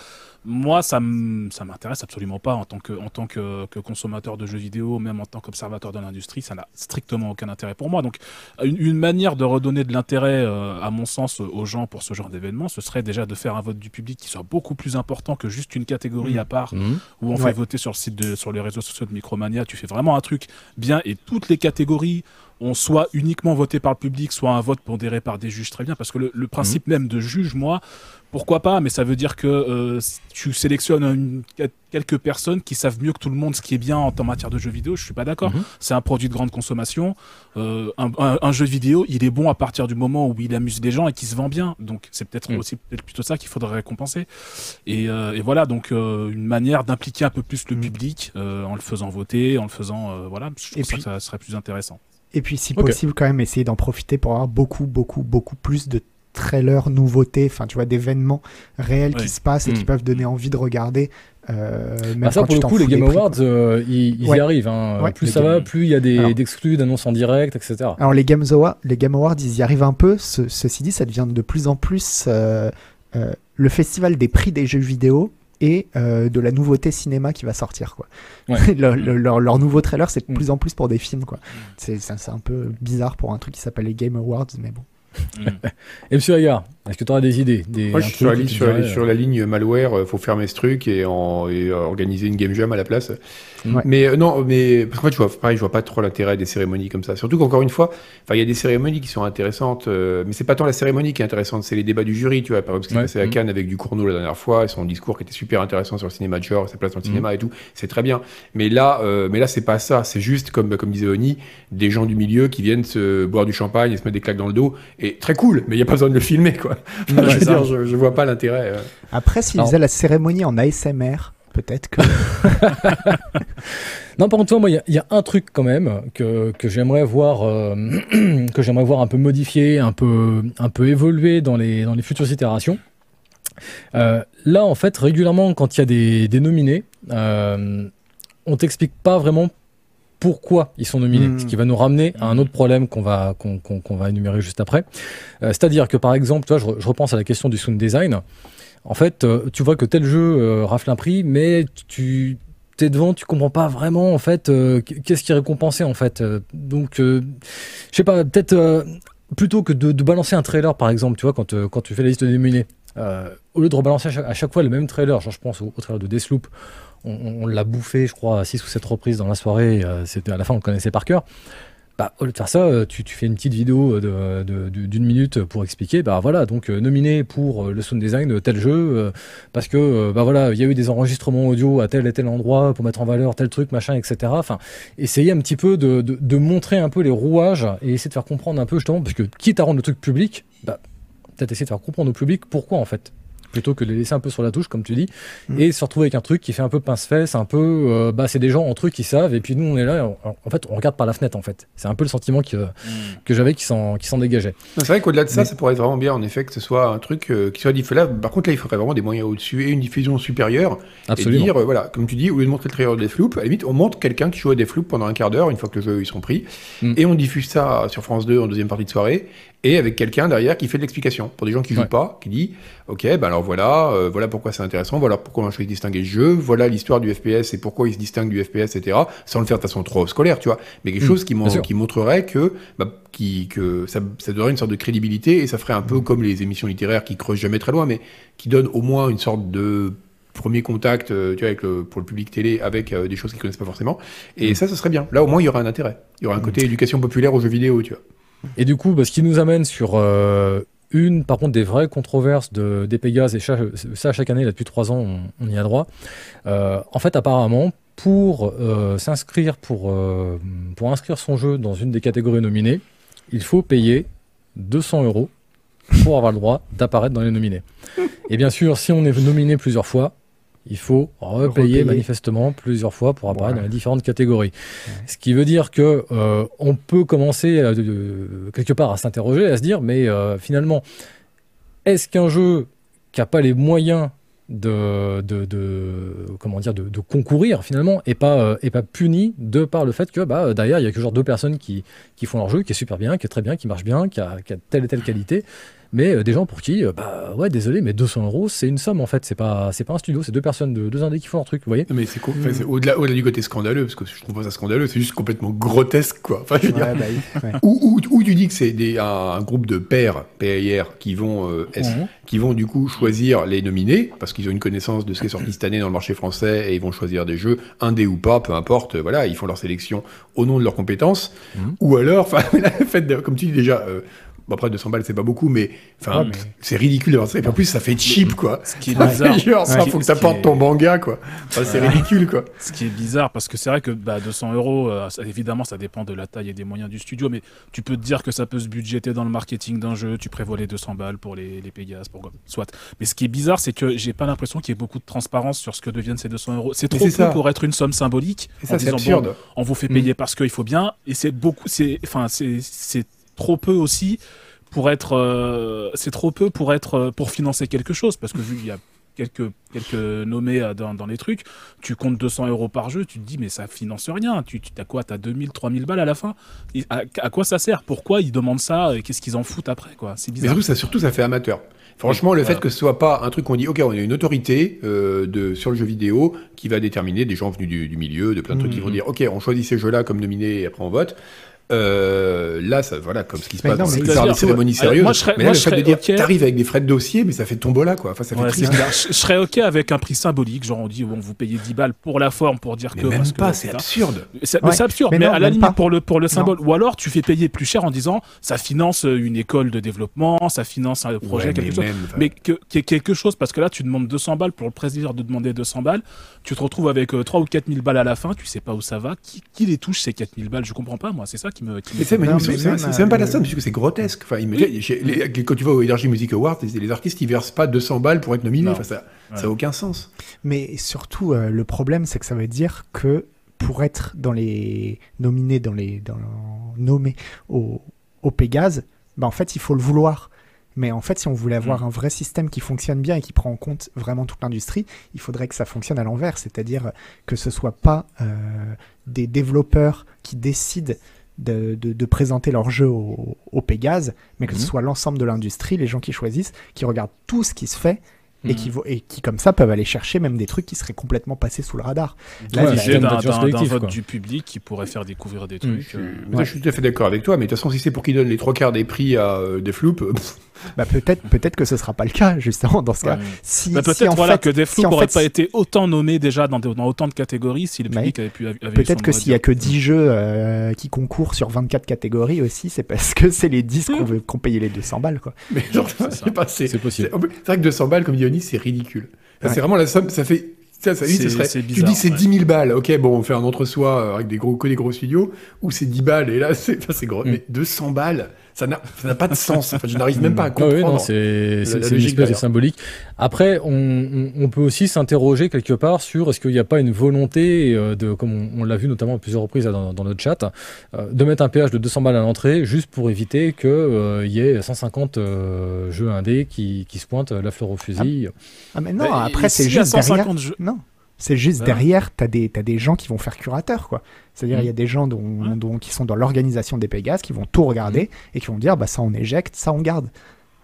Moi, ça m- ça m'intéresse absolument pas en tant que, en tant que, que consommateur de jeux vidéo, même en tant qu'observateur de l'industrie, ça n'a strictement aucun intérêt pour moi. Donc, une, une manière de redonner de l'intérêt, euh, à mon sens, aux gens pour ce genre d'événement, ce serait déjà de faire un vote du public qui soit beaucoup plus important que juste une catégorie mmh. à part mmh. où on ouais. fait voter sur le site de, sur les réseaux sociaux de Micromania. Tu fais vraiment un truc bien et toutes les catégories ont soit uniquement voté par le public, soit un vote pondéré par des juges. Très bien, parce que le, le principe mmh. même de juge, moi, pourquoi pas, mais ça veut dire que euh, tu sélectionnes une, quelques personnes qui savent mieux que tout le monde ce qui est bien en matière de jeux vidéo. Je suis pas d'accord. Mmh. C'est un produit de grande consommation. Euh, un, un, un jeu vidéo, il est bon à partir du moment où il amuse les gens et qu'il se vend bien. Donc c'est peut-être mmh. aussi peut-être plutôt ça qu'il faudrait récompenser. Et, euh, et voilà, donc euh, une manière d'impliquer un peu plus le mmh. public euh, en le faisant voter, en le faisant euh, voilà. Je trouve puis... que ça serait plus intéressant. Et puis, si okay. possible, quand même, essayer d'en profiter pour avoir beaucoup, beaucoup, beaucoup plus de trailers, nouveautés, enfin, tu vois, d'événements réels oui. qui se passent et mmh. qui peuvent donner envie de regarder. Euh, même bah ça, pour le coup, les Game Awards, euh, ils, ils ouais. y arrivent. Hein. Ouais. Plus les ça game... va, plus il y a des exclus, d'annonces en direct, et cetera. Alors, les, Games Awa- les Game Awards, ils y arrivent un peu. Ce, ceci dit, ça devient de plus en plus euh, euh, le festival des prix des jeux vidéo et euh, de la nouveauté cinéma qui va sortir, quoi. Ouais. le, le, leur, leur nouveau trailer, c'est de plus en plus pour des films, quoi. C'est, c'est, c'est un peu bizarre pour un truc qui s'appelle les Game Awards, mais bon. Et monsieur Agar, est-ce que tu auras des idées des, moi, je suis sur, la, sur, dirais... sur la ligne malware, il faut fermer ce truc et, en, et organiser une game jam à la place. Ouais. Mais non, mais parce qu'en fait, je vois, pareil, je vois pas trop l'intérêt des cérémonies comme ça. Surtout qu'encore une fois, il y a des cérémonies qui sont intéressantes, euh, mais c'est pas tant la cérémonie qui est intéressante, c'est les débats du jury. Tu vois, par exemple, ce qui s'est ouais. passé à Cannes avec Ducournau la dernière fois et son discours qui était super intéressant sur le cinéma de genre, sa place dans le mmh. cinéma et tout, c'est très bien. Mais là, euh, mais là, c'est pas ça. C'est juste, comme, comme disait Oni, des gens du milieu qui viennent se boire du champagne et se mettre des claques dans le dos. Et très cool, mais il n'y a pas besoin de le filmer, quoi. Enfin, ouais, je veux dire, je, je vois pas l'intérêt. Euh. Après, s'ils faisaient la cérémonie en A S M R, peut-être que... Non, par contre, toi, moi, il y, y a un truc quand même que, que j'aimerais voir, euh, que j'aimerais voir un peu modifié, un peu, un peu évolué dans les, dans les futures itérations. Euh, là, en fait, régulièrement, quand il y a des, des nominés, euh, on t'explique pas vraiment pourquoi ils sont nominés, mmh. ce qui va nous ramener à un autre problème qu'on va, qu'on, qu'on, qu'on va énumérer juste après. Euh, c'est-à-dire que, par exemple, tu vois, je, je repense à la question du sound design. En fait, euh, tu vois que tel jeu euh, rafle un prix, mais tu es devant, tu comprends pas vraiment, en fait, euh, qu'est-ce qui est récompensé, en fait. Euh, donc, euh, je sais pas, peut-être, euh, plutôt que de, de balancer un trailer, par exemple, tu vois, quand, euh, quand tu fais la liste des nominés, euh, au lieu de rebalancer à chaque, à chaque fois le même trailer, genre je pense au, au trailer de Deathloop, On, on, on l'a bouffé, je crois, à six ou sept reprises dans la soirée. Euh, c'était, à la fin, on le connaissait par cœur. bah, au lieu de faire ça, tu, tu fais une petite vidéo de, de, de, d'une minute pour expliquer, bah voilà, donc nominé pour le sound design de tel jeu, parce que, bah voilà, il y a eu des enregistrements audio à tel et tel endroit pour mettre en valeur tel truc, machin, et cetera. Enfin, essayer un petit peu de, de, de montrer un peu les rouages et essayer de faire comprendre un peu, justement, parce que quitte à rendre le truc public, bah, peut-être essayer de faire comprendre au public pourquoi, en fait, plutôt que de les laisser un peu sur la touche, comme tu dis, mmh. et se retrouver avec un truc qui fait un peu pince-fesse, un peu, euh, bah, c'est des gens entre eux qui savent, et puis nous, on est là, on, en fait, on regarde par la fenêtre, en fait. C'est un peu le sentiment que, mmh. que j'avais qui s'en, qui s'en dégageait. C'est vrai qu'au-delà de ça, mais... ça pourrait être vraiment bien, en effet, que ce soit un truc euh, qui soit diffusable. Par contre, là, il faudrait vraiment des moyens au-dessus et une diffusion supérieure. Absolument. Et dire, euh, voilà, comme tu dis, au lieu de montrer le trailer de Deathloop, à la limite, on montre quelqu'un qui joue à Deathloop pendant un quart d'heure, une fois que les jeux ils sont pris, mmh. et on diffuse ça sur France deux en deuxième partie de soirée, et avec quelqu'un derrière qui fait de l'explication pour des gens qui ne ouais. jouent pas, qui dit ok, ben alors voilà, euh, voilà pourquoi c'est intéressant, voilà pourquoi on a choisi de distinguer le jeu, voilà l'histoire du F P S et pourquoi il se distingue du F P S, et cetera, sans le faire de façon trop scolaire, tu vois, mais quelque mmh, chose qui, qui montrerait que, bah, qui, que ça, ça donnerait une sorte de crédibilité, et ça ferait un peu comme les émissions littéraires qui creusent jamais très loin, mais qui donnent au moins une sorte de premier contact, euh, tu vois, avec le, pour le public télé, avec euh, des choses qu'ils ne connaissent pas forcément, et mmh. ça, ça serait bien. Là, au moins, il y aurait un intérêt, il y aurait un côté mmh. éducation populaire aux jeux vidéo, tu vois. Et du coup, bah, ce qui nous amène sur euh, une, par contre, des vraies controverses de, des Pégases, et chaque, ça, chaque année, là, depuis trois ans, on, on y a droit. Euh, en fait, apparemment, pour euh, s'inscrire, pour, euh, pour inscrire son jeu dans une des catégories nominées, il faut payer deux cents euros pour avoir le droit d'apparaître dans les nominés. Et bien sûr, si on est nominé plusieurs fois, il faut repayer, repayer manifestement plusieurs fois pour apparaître voilà. dans les différentes catégories. Ouais. Ce qui veut dire que euh, on peut commencer à, euh, quelque part à s'interroger, à se dire, mais euh, finalement, est-ce qu'un jeu qui n'a pas les moyens de, de, de comment dire de, de concourir finalement et pas euh, et pas puni de par le fait que bah derrière il y a que genre deux personnes qui qui font leur jeu qui est super bien, qui est très bien, qui marche bien, qui a, qui a telle et telle qualité, mais euh, des gens pour qui euh, bah ouais désolé mais deux cents euros c'est une somme en fait, c'est pas c'est pas un studio, c'est deux personnes de deux indés qui font leur truc, vous voyez. Mais c'est, co- mmh. c'est au-delà au-delà du côté scandaleux, parce que je trouve pas ça scandaleux, c'est juste complètement grotesque quoi, enfin je veux ouais, dire bah, ouais. ou, ou ou tu dis que c'est des un, un groupe de pairs P A I R qui vont euh, S, mmh. qui vont du coup choisir les nominés parce qu'ils ont une connaissance de ce qui est sorti cette année dans le marché français et ils vont choisir des jeux indés ou pas, peu importe, voilà, ils font leur sélection au nom de leurs compétences, mmh. ou alors enfin la fête de, comme tu dis déjà euh, bon après deux cents balles c'est pas beaucoup mais enfin ouais, mais... c'est ridicule d'avoir ça et en plus ça fait cheap quoi. Ce qui est bizarre. Genre, ouais, ça faut que t'apportes est... ton manga quoi. Enfin, c'est ouais. ridicule quoi. Ce qui est bizarre parce que c'est vrai que bah deux cents euros euh, ça, évidemment ça dépend de la taille et des moyens du studio, mais tu peux te dire que ça peut se budgéter dans le marketing d'un jeu, tu prévois les deux cents balles pour les les Pégases pour quoi. Soit. Mais ce qui est bizarre c'est que j'ai pas l'impression qu'il y ait beaucoup de transparence sur ce que deviennent ces deux cents euros. C'est trop peu pour être une somme symbolique. Et ça en c'est disant, absurde. Bon, on vous fait payer mmh. parce qu'il faut bien et c'est beaucoup c'est enfin c'est c'est trop peu aussi pour être euh, c'est trop peu pour être euh, pour financer quelque chose parce que vu qu'il y a quelques quelques nommés dans, dans les trucs, tu comptes deux cents euros par jeu, tu te dis mais ça finance rien, tu, tu as quoi, t'as deux mille, trois mille balles à la fin, et à, à quoi ça sert, pourquoi ils demandent ça et qu'est-ce qu'ils en foutent après quoi, c'est bizarre. Mais surtout ça, surtout ça fait amateur. Franchement, le euh... fait que ce soit pas un truc qu'on dit, ok, on a une autorité euh, de sur le jeu vidéo qui va déterminer des gens venus du, du milieu, de plein de trucs mmh. qui vont dire ok, on choisit ces jeux-là comme nominés et après on vote. Euh, là, ça, voilà, comme ce qui se passe dans les cérémonies sérieuses. Moi, je serais, mais là, moi, le fait de dire, okay. t'arrives avec des frais de dossier, mais ça fait tombola, quoi. Enfin, ça fait ouais, triste. Je, je serais ok avec un prix symbolique, genre on dit, bon, vous payez dix balles pour la forme, pour dire mais que. Même parce pas, que, c'est, c'est absurde. C'est, ouais. c'est absurde, mais, mais non, à la limite, pour le, pour le symbole. Non. Ou alors, tu fais payer plus cher en disant, ça finance une école de développement, ça finance un projet, ouais, quelque chose. Même, mais que, qu'il y ait quelque chose, parce que là, tu demandes deux cents balles pour le plaisir de demander deux cents balles, tu te retrouves avec trois ou quatre mille balles à la fin, tu sais pas où ça va, qui, qui les touche ces quatre mille balles, je comprends pas, moi, c'est ça. Qui me, qui mais c'est, mais non, c'est, mais c'est, c'est, c'est même pas la somme, puisque c'est grotesque. Enfin, il me, oui. les, les, quand tu vas au Energy Music Awards, les, les artistes, ils versent pas deux cents balles pour être nominés. Enfin, ça n'a ouais. aucun sens. Mais surtout, euh, le problème, c'est que ça veut dire que pour être dans les nominés, dans les dans, nommés au, au Pégase, bah, en fait, il faut le vouloir. Mais en fait, si on voulait avoir mmh. un vrai système qui fonctionne bien et qui prend en compte vraiment toute l'industrie, il faudrait que ça fonctionne à l'envers. C'est-à-dire que ce soit pas euh, des développeurs qui décident De, de, de présenter leur jeu au, au Pégase, mais que mmh. ce soit l'ensemble de l'industrie, les gens qui choisissent, qui regardent tout ce qui se fait mmh. et, qui, et qui comme ça peuvent aller chercher même des trucs qui seraient complètement passés sous le radar. Là, ouais, c'est d'un, d'un, d'un vote du public qui pourrait faire découvrir des trucs. Mmh. Euh... Ouais. Je suis tout à fait d'accord avec toi, mais de toute façon si c'est pour qu'ils donnent les trois quarts des prix à euh, des Deathloop, Bah peut-être, peut-être que ce sera pas le cas justement dans ce cas. Ouais. Si, bah peut-être si voilà fait, que Deathloop si n'aurait fait... pas été autant nommé déjà dans, des, dans autant de catégories si le public ouais. avait pu. Avait peut-être que s'il y a que dix jeux euh, qui concourent sur vingt-quatre catégories aussi, c'est parce que c'est les dix qu'on veut qu'on paye les deux cents balles quoi. Mais genre c'est, c'est pas c'est, c'est possible. C'est, c'est vrai que deux cents balles comme Yoni c'est ridicule. Ça, ouais. C'est vraiment la somme, ça fait. Ça, ça, oui, c'est, ce serait, c'est bizarre, tu dis c'est ouais. dix mille balles, ok, bon, on fait un entre-soi avec des gros, que des gros studios, ou c'est dix balles, et là, c'est, enfin, c'est gros, mm. mais deux cents balles, ça n'a, ça n'a pas de sens, en fait, je n'arrive même pas à comprendre. Ah oui, non, c'est, la, c'est, la c'est une espèce de symbolique. Après, on, on, on peut aussi s'interroger quelque part sur est-ce qu'il n'y a pas une volonté, de, comme on, on l'a vu notamment à plusieurs reprises dans, dans notre chat, de mettre un péage de deux cents balles à l'entrée, juste pour éviter qu'il euh, y ait cent cinquante euh, jeux indés qui, qui se pointent la fleur au fusil. Ah, mais non, et, après, et c'est si juste cent cinquante jeux. Non, c'est juste ouais. derrière, t'as des, t'as des gens qui vont faire curateur, quoi. C'est-à-dire, il mmh. y a des gens dont, mmh. dont, qui sont dans l'organisation des Pégases, qui vont tout regarder mmh. et qui vont dire, bah ça on éjecte, ça on garde.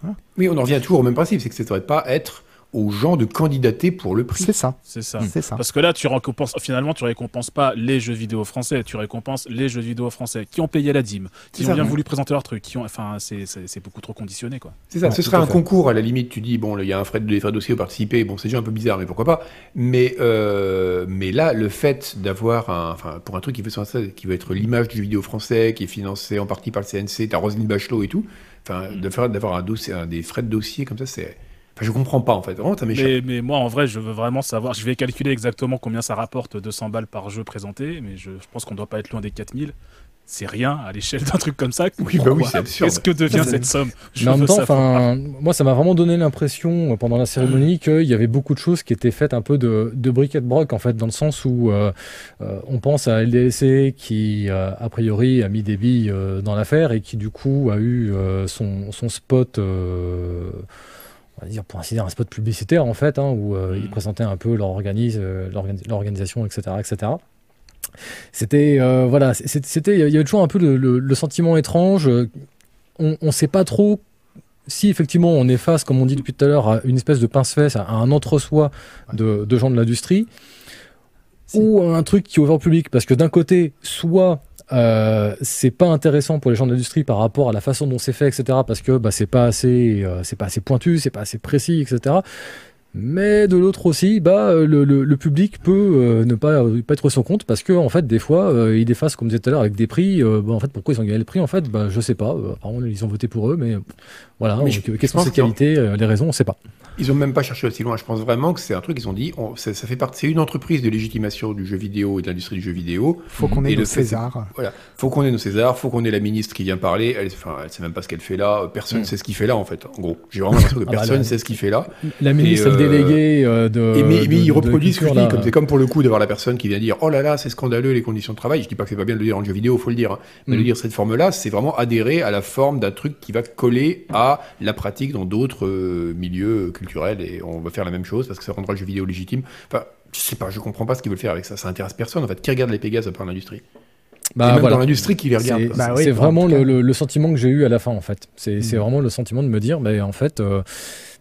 Hein oui, on en revient toujours au même principe, c'est que ça ne devrait pas être aux gens de candidater pour le prix. C'est ça. C'est ça. Mmh. C'est ça. Parce que là, tu récompenses, finalement, tu récompenses pas les jeux vidéo français, tu récompenses les jeux vidéo français qui ont payé la dîme, qui c'est ont ça, bien oui. voulu présenter leur truc, qui ont, enfin, c'est, c'est, c'est beaucoup trop conditionné, quoi. C'est ça. Ouais, ce serait un fait. concours, à la limite, tu dis, bon, il y a un frais de, frais de dossier pour participer, bon, c'est déjà un peu bizarre, mais pourquoi pas. Mais, euh, mais là, le fait d'avoir un, enfin, pour un truc qui veut, qui veut être l'image du jeu vidéo français, qui est financé en partie par le C N C, t'as Roselyne Bachelot et tout, enfin, mmh. d'avoir, d'avoir un dossier, un, des frais de dossier comme ça, c'est, enfin, je comprends pas en fait, vraiment ça m'échappe. Mais, mais moi en vrai je veux vraiment savoir, je vais calculer exactement combien ça rapporte deux cents balles par jeu présenté, mais je, je pense qu'on doit pas être loin des quatre mille. C'est rien à l'échelle d'un truc comme ça. Oui, bah oui, c'est absurde. Qu'est-ce que devient c'est... cette somme ? Je mais en même temps, enfin, moi, ça m'a vraiment donné l'impression pendant la cérémonie qu'il y avait beaucoup de choses qui étaient faites un peu de, de bric et de broc, en fait, dans le sens où euh, on pense à L D L C qui, euh, a priori, a mis des billes euh, dans l'affaire et qui, du coup, a eu euh, son, son spot. Euh, on va dire pour ainsi dire un spot publicitaire en fait hein, où euh, mmh. ils présentaient un peu leur organise, euh, l'organi- l'organisation etc etc c'était euh, voilà c'était il y avait toujours un peu le, le, le sentiment étrange on on sait pas trop si effectivement on est face comme on dit depuis tout à l'heure à une espèce de pince-fesse à un entre-soi de, de gens de l'industrie c'est... ou à un truc qui est ouvert au public parce que d'un côté soit Euh, c'est pas intéressant pour les gens de l'industrie par rapport à la façon dont c'est fait, et cetera. Parce que bah, c'est pas assez, euh, c'est pas assez pointu, c'est pas assez précis, et cetera. Mais de l'autre aussi, bah, le, le, le public peut euh, ne pas, euh, pas être son compte parce que en fait, des fois, euh, ils défacent, comme je disais tout à l'heure, avec des prix. Euh, bah, en fait, pourquoi ils ont gagné le prix en fait, bah, je sais pas. Euh, apparemment, ils ont voté pour eux, mais euh, voilà. Mais je, donc, quelles sont ces qualités, euh, les raisons, on sait pas. Ils ont même pas cherché aussi loin. Je pense vraiment que c'est un truc. Ils ont dit, on, ça, ça fait partie. C'est une entreprise de légitimation du jeu vidéo et de l'industrie du jeu vidéo. Faut qu'on ait et nos Césars. Voilà. Faut qu'on ait nos Césars. Faut qu'on ait la ministre qui vient parler. Elle, enfin, elle sait même pas ce qu'elle fait là. Personne mm. sait ce qu'il fait là en fait. En gros, j'ai vraiment l'impression que ah, personne la, sait ce qu'il fait là. La ministre. Et, euh, délégué euh, de. Et mais, de, mais ils de, reproduisent ce que je dis. Comme, c'est comme pour le coup d'avoir la personne qui vient dire oh là là, c'est scandaleux les conditions de travail. Je dis pas que c'est pas bien de le dire en jeu vidéo, faut le dire. Hein. Mais mm. le dire cette forme-là, c'est vraiment adhérer à la forme d'un truc qui va coller à la pratique dans d'autres euh, milieux culturels et on va faire la même chose parce que ça rendra le jeu vidéo légitime. Enfin, je sais pas, je comprends pas ce qu'ils veulent faire avec ça. Ça intéresse personne en fait. Qui regarde les Pégases à part l'industrie ? Bah, même voilà. Dans l'industrie qui les regarde. C'est, bah, c'est, c'est vraiment le, le, le sentiment que j'ai eu à la fin en fait. C'est, mm. c'est vraiment le sentiment de me dire mais bah, en fait. Euh,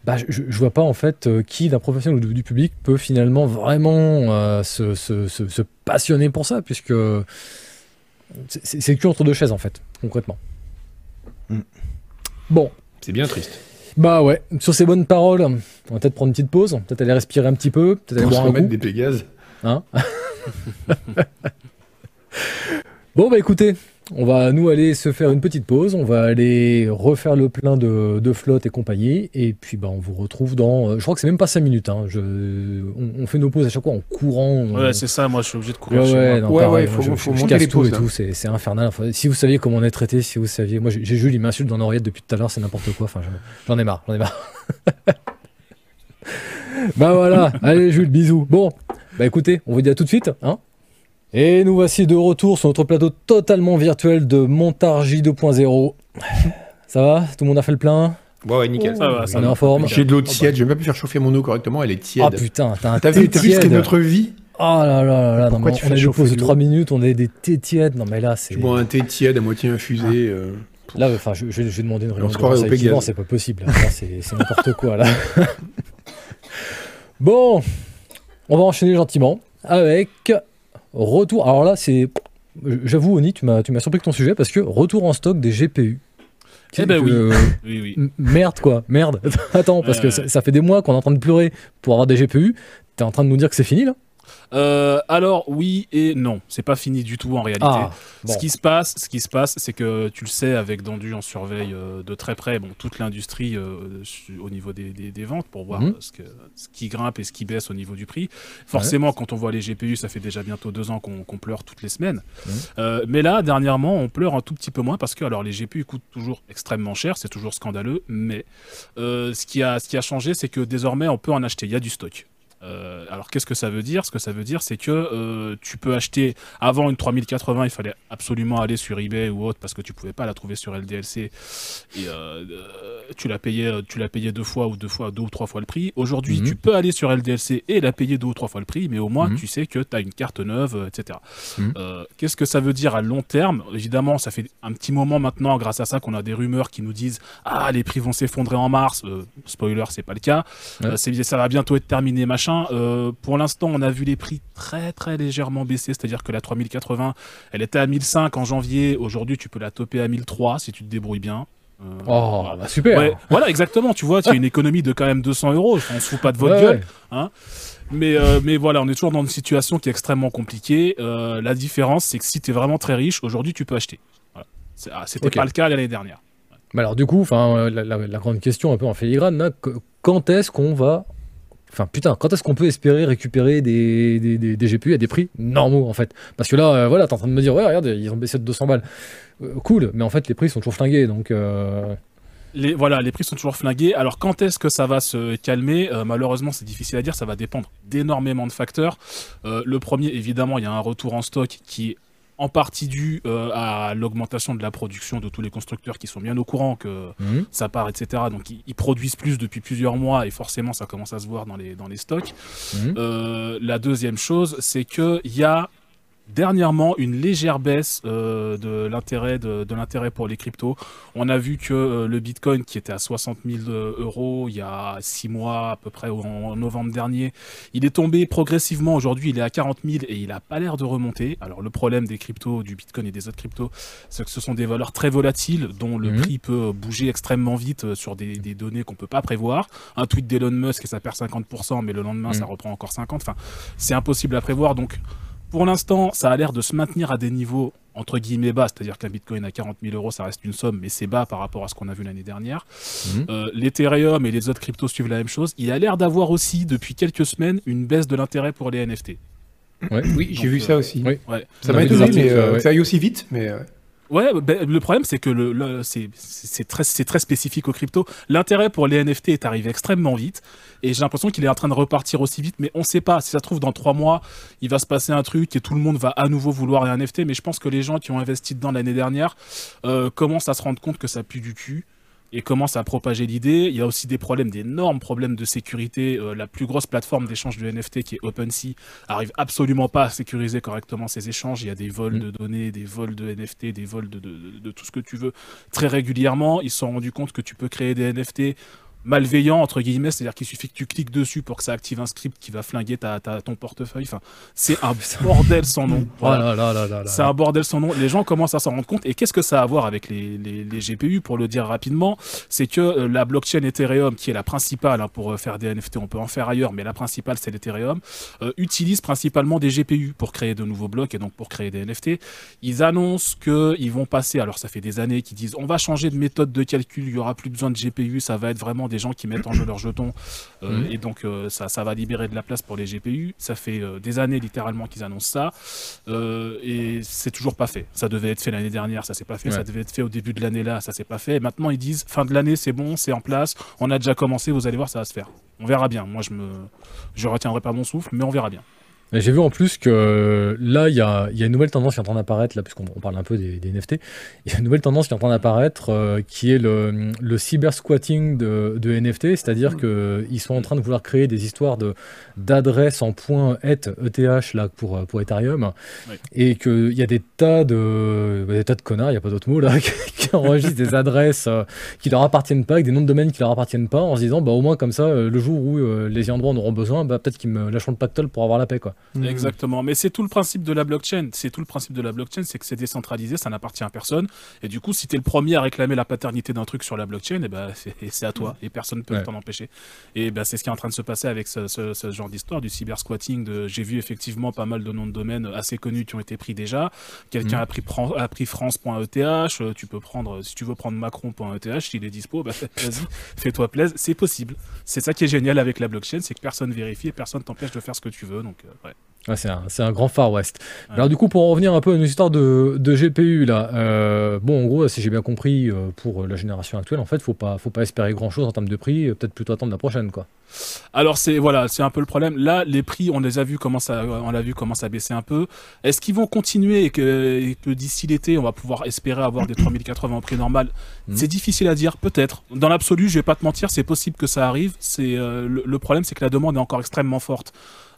Bah, je, je vois pas en fait euh, qui d'un professionnel ou du, du public peut finalement vraiment euh, se, se, se, se passionner pour ça, puisque c'est, c'est le cul entre deux chaises en fait, concrètement. Mm. Bon. C'est bien triste. Bah ouais, sur ces bonnes paroles, on va peut-être prendre une petite pause, peut-être aller respirer un petit peu, peut-être aller boire un coup. On se remettre des Pégases. Hein Bon bah écoutez. On va nous aller se faire une petite pause, on va aller refaire le plein de, de flotte et compagnie, et puis bah, on vous retrouve dans, je crois que c'est même pas cinq minutes, hein. je, on, on fait nos pauses à chaque fois en courant. On... Ouais c'est ça, moi je suis obligé de courir. Ouais ouais, non, ouais, pareil, ouais faut, je, faut je, je monter les pauses. Hein. C'est, c'est infernal, enfin, si vous saviez comment on est traité, si vous saviez, moi j'ai, j'ai Jules, il m'insulte dans l'oreillette depuis tout à l'heure, c'est n'importe quoi, enfin, j'en ai marre, j'en ai marre. Bah voilà, allez Jules, bisous. Bon, bah écoutez, on vous dit à tout de suite, hein. Et nous voici de retour sur notre plateau totalement virtuel de Montargis deux point zéro. Ça va ? Tout le monde a fait le plein ? Ouais, ouais, nickel. Ça va, ça va. On est en forme. J'ai de l'eau tiède, j'ai même pas pu faire chauffer mon eau correctement, elle est tiède. Ah putain, t'as un thé tiède. T'as vu ce qu'est notre vie ? Ah là là là, non, mais on a des pauses de trois minutes, on a des thés tièdes. Non mais là, c'est. Je bois un thé tiède à moitié infusé. Ah. Euh... Là, enfin, je, je, je vais demander une réunion. On se c'est pas possible. Là, c'est, c'est n'importe quoi là. Bon, on va enchaîner gentiment avec. Retour, alors là c'est, j'avoue Oni, tu m'as, tu m'as surpris avec ton sujet parce que retour en stock des G P U. Eh ben que, oui. Euh, oui, oui. Merde quoi, merde. Attends, parce que euh... ça, ça fait des mois qu'on est en train de pleurer pour avoir des G P U. T'es en train de nous dire que c'est fini là ? Euh, alors oui et non, c'est pas fini du tout en réalité. Ah, bon. Ce qui se passe, ce qui se passe, c'est que tu le sais, avec Dandu on surveille euh, de très près bon, toute l'industrie euh, au niveau des, des, des ventes pour voir mmh. ce, que, ce qui grimpe et ce qui baisse au niveau du prix. Forcément, ouais. quand on voit les G P U, ça fait déjà bientôt deux ans qu'on qu'on pleure toutes les semaines. Mmh. Euh, mais là, dernièrement, on pleure un tout petit peu moins parce que alors les G P U coûtent toujours extrêmement cher, c'est toujours scandaleux. Mais euh, ce qui a, ce qui a changé, c'est que désormais, on peut en acheter. Il y a du stock. Euh, alors qu'est-ce que ça veut dire? Ce que ça veut dire, c'est que euh, tu peux acheter, avant une trente quatre-vingts, il fallait absolument aller sur eBay ou autre parce que tu pouvais pas la trouver sur L D L C et euh, tu la payais, tu la payais deux fois ou deux fois, deux ou trois fois le prix. Aujourd'hui, mmh. tu peux aller sur L D L C et la payer deux ou trois fois le prix, mais au moins mmh. tu sais que tu as une carte neuve, et cetera. Mmh. Euh, qu'est-ce que ça veut dire à long terme? Évidemment, ça fait un petit moment maintenant, grâce à ça, qu'on a des rumeurs qui nous disent ah les prix vont s'effondrer en mars. Euh, spoiler, c'est pas le cas. Ouais. Euh, c'est, ça va bientôt être terminé, machin. Euh, pour l'instant, on a vu les prix très très légèrement baisser, c'est-à-dire que la trente quatre-vingts, elle était à mille cinq en janvier. Aujourd'hui, tu peux la toper à mille trois si tu te débrouilles bien. Euh, oh, voilà. Bah super. Ouais, voilà, exactement. Tu vois, tu as une économie de quand même deux cents euros. On se fout pas de votre ouais, gueule, ouais. Hein. Mais, euh, mais voilà, on est toujours dans une situation qui est extrêmement compliquée. Euh, la différence, c'est que si tu es vraiment très riche, aujourd'hui, tu peux acheter. Voilà. C'est, ah, c'était okay. pas le cas l'année dernière. Ouais. Bah alors du coup, enfin, la, la, la grande question un peu en filigrane, là, que, quand est-ce qu'on va Enfin, putain, quand est-ce qu'on peut espérer récupérer des, des, des, des G P U à des prix normaux, en fait? Parce que là, euh, voilà, t'es en train de me dire, ouais, regarde, ils ont baissé de deux cents balles. Euh, cool, mais en fait, les prix sont toujours flingués, donc... Euh... Les, voilà, les prix sont toujours flingués. Alors, quand est-ce que ça va se calmer? euh, Malheureusement, c'est difficile à dire, ça va dépendre d'énormément de facteurs. Euh, le premier, évidemment, il y a un retour en stock qui est en partie dû euh, à l'augmentation de la production de tous les constructeurs qui sont bien au courant que mmh. ça part, et cetera. Donc ils, ils produisent plus depuis plusieurs mois et forcément ça commence à se voir dans les, dans les stocks. Mmh. Euh, la deuxième chose, c'est qu'il y a dernièrement une légère baisse euh, de l'intérêt de, de l'intérêt pour les cryptos. On a vu que euh, le Bitcoin qui était à soixante mille euros il y a six mois à peu près, en, en novembre dernier, il est tombé progressivement. Aujourd'hui, il est à quarante mille et il n'a pas l'air de remonter. Alors le problème des cryptos, du Bitcoin et des autres cryptos, c'est que ce sont des valeurs très volatiles dont le mmh. prix peut bouger extrêmement vite sur des, des données qu'on peut pas prévoir. Un tweet d'Elon Musk et ça perd cinquante pour cent, mais le lendemain mmh. ça reprend encore cinquante pour cent. Enfin, c'est impossible à prévoir, donc pour l'instant, ça a l'air de se maintenir à des niveaux entre guillemets bas, c'est-à-dire qu'un Bitcoin à quarante mille euros, ça reste une somme, mais c'est bas par rapport à ce qu'on a vu l'année dernière. Mmh. Euh, L'Ethereum et les autres cryptos suivent la même chose. Il a l'air d'avoir aussi, depuis quelques semaines, une baisse de l'intérêt pour les N F T. Ouais. Oui, donc, j'ai vu euh, ça aussi. Oui. Ouais. Ça m'a étonné, mais euh, ouais. ça aille aussi vite, mais... Euh... Ouais, ben, le problème c'est que le, le, c'est, c'est, très, c'est très spécifique aux cryptos. L'intérêt pour les N F T est arrivé extrêmement vite et j'ai l'impression qu'il est en train de repartir aussi vite, mais on ne sait pas. Si ça se trouve, dans trois mois, il va se passer un truc et tout le monde va à nouveau vouloir les N F T, mais je pense que les gens qui ont investi dedans l'année dernière euh, commencent à se rendre compte que ça pue du cul et commencent à propager l'idée. Il y a aussi des problèmes, d'énormes problèmes de sécurité. Euh, la plus grosse plateforme d'échange de N F T, qui est OpenSea, n'arrive absolument pas à sécuriser correctement ses échanges. Il y a des vols de données, des vols de N F T, des vols de, de, de, de tout ce que tu veux très régulièrement. Ils se sont rendus compte que tu peux créer des N F T malveillants, entre guillemets, c'est-à-dire qu'il suffit que tu cliques dessus pour que ça active un script qui va flinguer ta, ta, ton portefeuille. Enfin, c'est un bordel sans nom. Voilà. Oh là là là là là. C'est un bordel sans nom. Les gens commencent à s'en rendre compte. Et qu'est-ce que ça a à voir avec les, les, les G P U, pour le dire rapidement? C'est que euh, la blockchain Ethereum, qui est la principale, hein, pour euh, faire des N F T, on peut en faire ailleurs, mais la principale, c'est l'Ethereum, euh, utilise principalement des G P U pour créer de nouveaux blocs et donc pour créer des N F T. Ils annoncent qu'ils vont passer, alors ça fait des années qu'ils disent, on va changer de méthode de calcul, il n'y aura plus besoin de G P U, ça va être vraiment des des gens qui mettent en jeu leurs jetons euh, mmh. et donc euh, ça, ça va libérer de la place pour les G P U. Ça fait euh, des années littéralement qu'ils annoncent ça euh, et c'est toujours pas fait. Ça devait être fait l'année dernière, ça s'est pas fait, ouais. ça devait être fait au début de l'année là, ça s'est pas fait. Et maintenant ils disent fin de l'année c'est bon, c'est en place, on a déjà commencé, vous allez voir ça va se faire. On verra bien, moi je me je retiendrai pas mon souffle, mais on verra bien. Et j'ai vu en plus que là, il y, y a une nouvelle tendance qui est en train d'apparaître, là, puisqu'on on parle un peu des, des N F T, il y a une nouvelle tendance qui est en train d'apparaître euh, qui est le, le cyber-squatting de, de N F T, c'est-à-dire qu'ils sont en train de vouloir créer des histoires de, d'adresses en point et, E T H là, pour, pour Ethereum, oui. et qu'il y a des tas de, des tas de connards, il n'y a pas d'autre mot, là, qui, qui enregistrent des adresses euh, qui ne leur appartiennent pas, avec des noms de domaine qui ne leur appartiennent pas, en se disant, bah, au moins comme ça, le jour où euh, les ayants droit en auront besoin, bah, peut-être qu'ils me lâcheront le pactole pour avoir la paix, quoi. Mmh. Exactement, mais c'est tout le principe de la blockchain. C'est tout le principe de la blockchain, c'est que c'est décentralisé, ça n'appartient à personne. Et du coup, si t'es le premier à réclamer la paternité d'un truc sur la blockchain, eh ben, c'est à toi et personne ne peut ouais. t'en empêcher. Et ben, c'est ce qui est en train de se passer avec ce, ce, ce genre d'histoire du cybersquatting. J'ai vu effectivement pas mal de noms de domaines assez connus qui ont été pris déjà. Quelqu'un mmh. a pris, a pris France point E T H. Tu peux prendre, si tu veux prendre Macron point E T H, s'il est dispo, ben, vas-y, fais-toi plaisir. C'est possible. C'est ça qui est génial avec la blockchain, c'est que personne vérifie et personne t'empêche de faire ce que tu veux. Donc, euh, ouais. Ah, c'est un, un grand Far West. Ouais. Alors du coup, pour en revenir un peu à nos histoires de, de G P U, là, euh, bon, en gros, si j'ai bien compris, euh, pour la génération actuelle, en fait, faut pas, faut pas espérer grand-chose en termes de prix, euh, peut-être plutôt attendre la prochaine, quoi. Alors, c'est voilà, c'est un peu le problème. Là, les prix, on les a vus comment ça, on l'a vu comment ça baissait un peu. Est-ce qu'ils vont continuer et que, et que d'ici l'été, on va pouvoir espérer avoir des trois mille quatre-vingts en prix normal? mmh. C'est difficile à dire, peut-être. Dans l'absolu, je vais pas te mentir, c'est possible que ça arrive. C'est euh, le, le problème, c'est que la demande est encore extrêmement forte.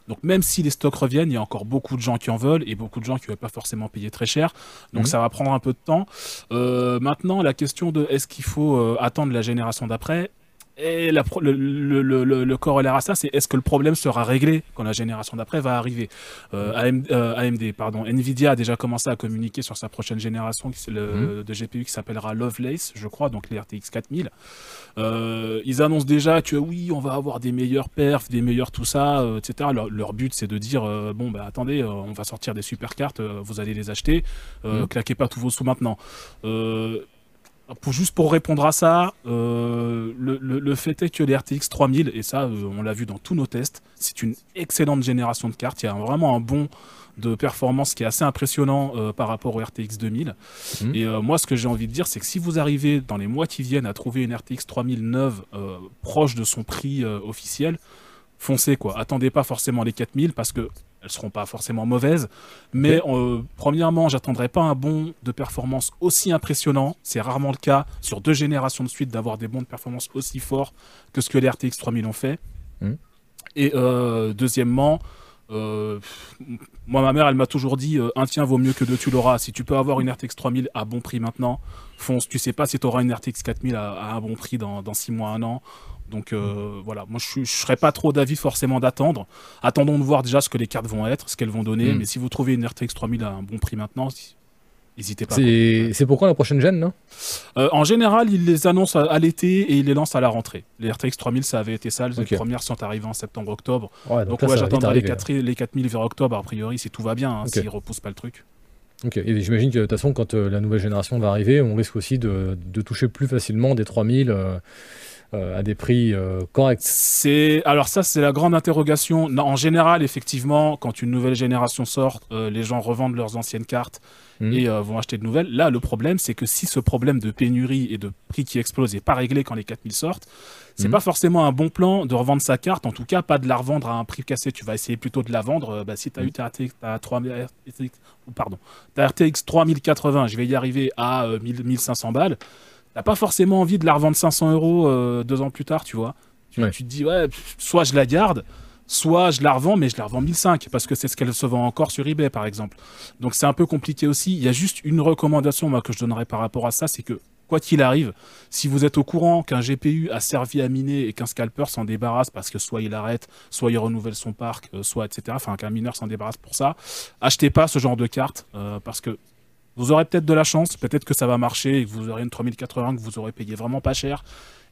Donc même si les stocks reviennent, il y a encore beaucoup de gens qui en veulent et beaucoup de gens qui ne veulent pas forcément payer très cher. Donc mmh. ça va prendre un peu de temps. Euh, maintenant, la question de est-ce qu'il faut euh, attendre la génération d'après ? Et la pro le, le, le, le corollaire à ça, c'est est-ce que le problème sera réglé quand la génération d'après va arriver? euh, A M D, euh, A M D, pardon, Nvidia a déjà commencé à communiquer sur sa prochaine génération le, mmh. de G P U qui s'appellera Lovelace, je crois, donc les R T X quatre mille. Euh, ils annoncent déjà que oui, on va avoir des meilleurs perfs, des meilleurs tout ça, euh, et cetera. Leur, leur but, c'est de dire euh, bon, bah attendez, euh, on va sortir des super cartes, euh, vous allez les acheter, euh, mmh. claquez pas tous vos sous maintenant. Euh, Pour, juste pour répondre à ça, euh, le, le, le fait est que les R T X trois mille, et ça euh, on l'a vu dans tous nos tests, c'est une excellente génération de cartes, il y a vraiment un bond de performance qui est assez impressionnant euh, par rapport aux R T X deux mille. Mmh. Et euh, moi ce que j'ai envie de dire, c'est que si vous arrivez dans les mois qui viennent à trouver une R T X trois mille neuve euh, proche de son prix euh, officiel, foncez quoi, attendez pas forcément les quatre mille parce que elles seront pas forcément mauvaises, mais euh, premièrement, j'attendrai pas un bond de performance aussi impressionnant. C'est rarement le cas sur deux générations de suite d'avoir des bonds de performance aussi forts que ce que les R T X trois mille ont fait. Mmh. Et euh, deuxièmement, euh, moi ma mère elle m'a toujours dit euh, un tien vaut mieux que deux tu l'auras. Si tu peux avoir une R T X trois mille à bon prix maintenant, fonce. Tu sais pas si tu auras une R T X quatre mille à, à un bon prix dans, dans six mois, un an. Donc euh, mmh. voilà, moi je ne serais pas trop d'avis forcément d'attendre. Attendons de voir déjà ce que les cartes vont être, ce qu'elles vont donner. Mmh. Mais si vous trouvez une R T X trois mille à un bon prix maintenant, n'hésitez pas. C'est pourquoi la prochaine gêne, non euh, En général, ils les annoncent à, à l'été et ils les lancent à la rentrée. Les R T X trois mille, ça avait été ça. Les okay. premières sont arrivées en septembre-octobre. Ouais, donc, donc là, ouais, j'attendrai les, les quatre mille vers octobre, a priori, si tout va bien, hein, okay. s'ils ne repoussent pas le truc. Ok, et j'imagine que de toute façon, quand euh, la nouvelle génération va arriver, on risque aussi de, de toucher plus facilement des trois mille... Euh... Euh, à des prix euh, corrects. C'est alors ça, c'est la grande interrogation. Non, en général, effectivement, quand une nouvelle génération sort, euh, les gens revendent leurs anciennes cartes mmh. et euh, vont acheter de nouvelles. Là, le problème, c'est que si ce problème de pénurie et de prix qui explose n'est pas réglé quand les quatre mille sortent, c'est mmh. pas forcément un bon plan de revendre sa carte. En tout cas, pas de la revendre à un prix cassé. Tu vas essayer plutôt de la vendre. Euh, bah, si tu as mmh. eu ta R T X, R T X, pardon, ta R T X trois mille quatre-vingts, je vais y arriver à euh, mille cinq cents balles. T'as pas forcément envie de la revendre cinq cents euros euh, deux ans plus tard, tu vois. Tu, ouais. tu te dis, ouais, soit je la garde, soit je la revends, mais je la revends mille cinq parce que c'est ce qu'elle se vend encore sur eBay, par exemple. Donc c'est un peu compliqué aussi. Il y a juste une recommandation moi, que je donnerais par rapport à ça, c'est que, quoi qu'il arrive, si vous êtes au courant qu'un G P U a servi à miner et qu'un scalper s'en débarrasse parce que soit il arrête, soit il renouvelle son parc, euh, soit et cetera, enfin qu'un mineur s'en débarrasse pour ça, achetez pas ce genre de carte euh, parce que vous aurez peut-être de la chance, peut-être que ça va marcher et que vous aurez une trois mille quatre-vingts que vous aurez payé vraiment pas cher.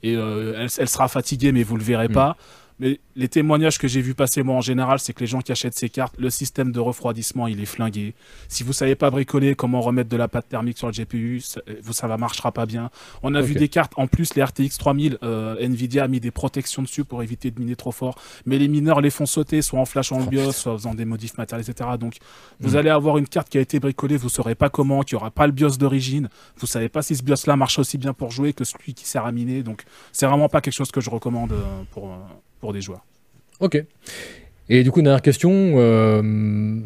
Et euh, elle, elle sera fatiguée, mais vous le verrez mmh. pas. Mais les témoignages que j'ai vu passer, moi, en général, c'est que les gens qui achètent ces cartes, le système de refroidissement, il est flingué. Si vous savez pas bricoler, comment remettre de la pâte thermique sur le G P U, ça, ça va, marchera pas bien. On a okay. vu des cartes, en plus, les R T X trois mille, euh, Nvidia a mis des protections dessus pour éviter de miner trop fort. Mais les mineurs les font sauter, soit en flashant oh, le BIOS, soit en faisant des modifs matériels, et cetera. Donc, mmh. vous allez avoir une carte qui a été bricolée, vous saurez pas comment, qui aura pas le BIOS d'origine. Vous savez pas si ce BIOS-là marche aussi bien pour jouer que celui qui sert à miner. Donc, c'est vraiment pas quelque chose que je recommande euh, pour... Euh, pour des joueurs. Ok. Et du coup, dernière question. Euh,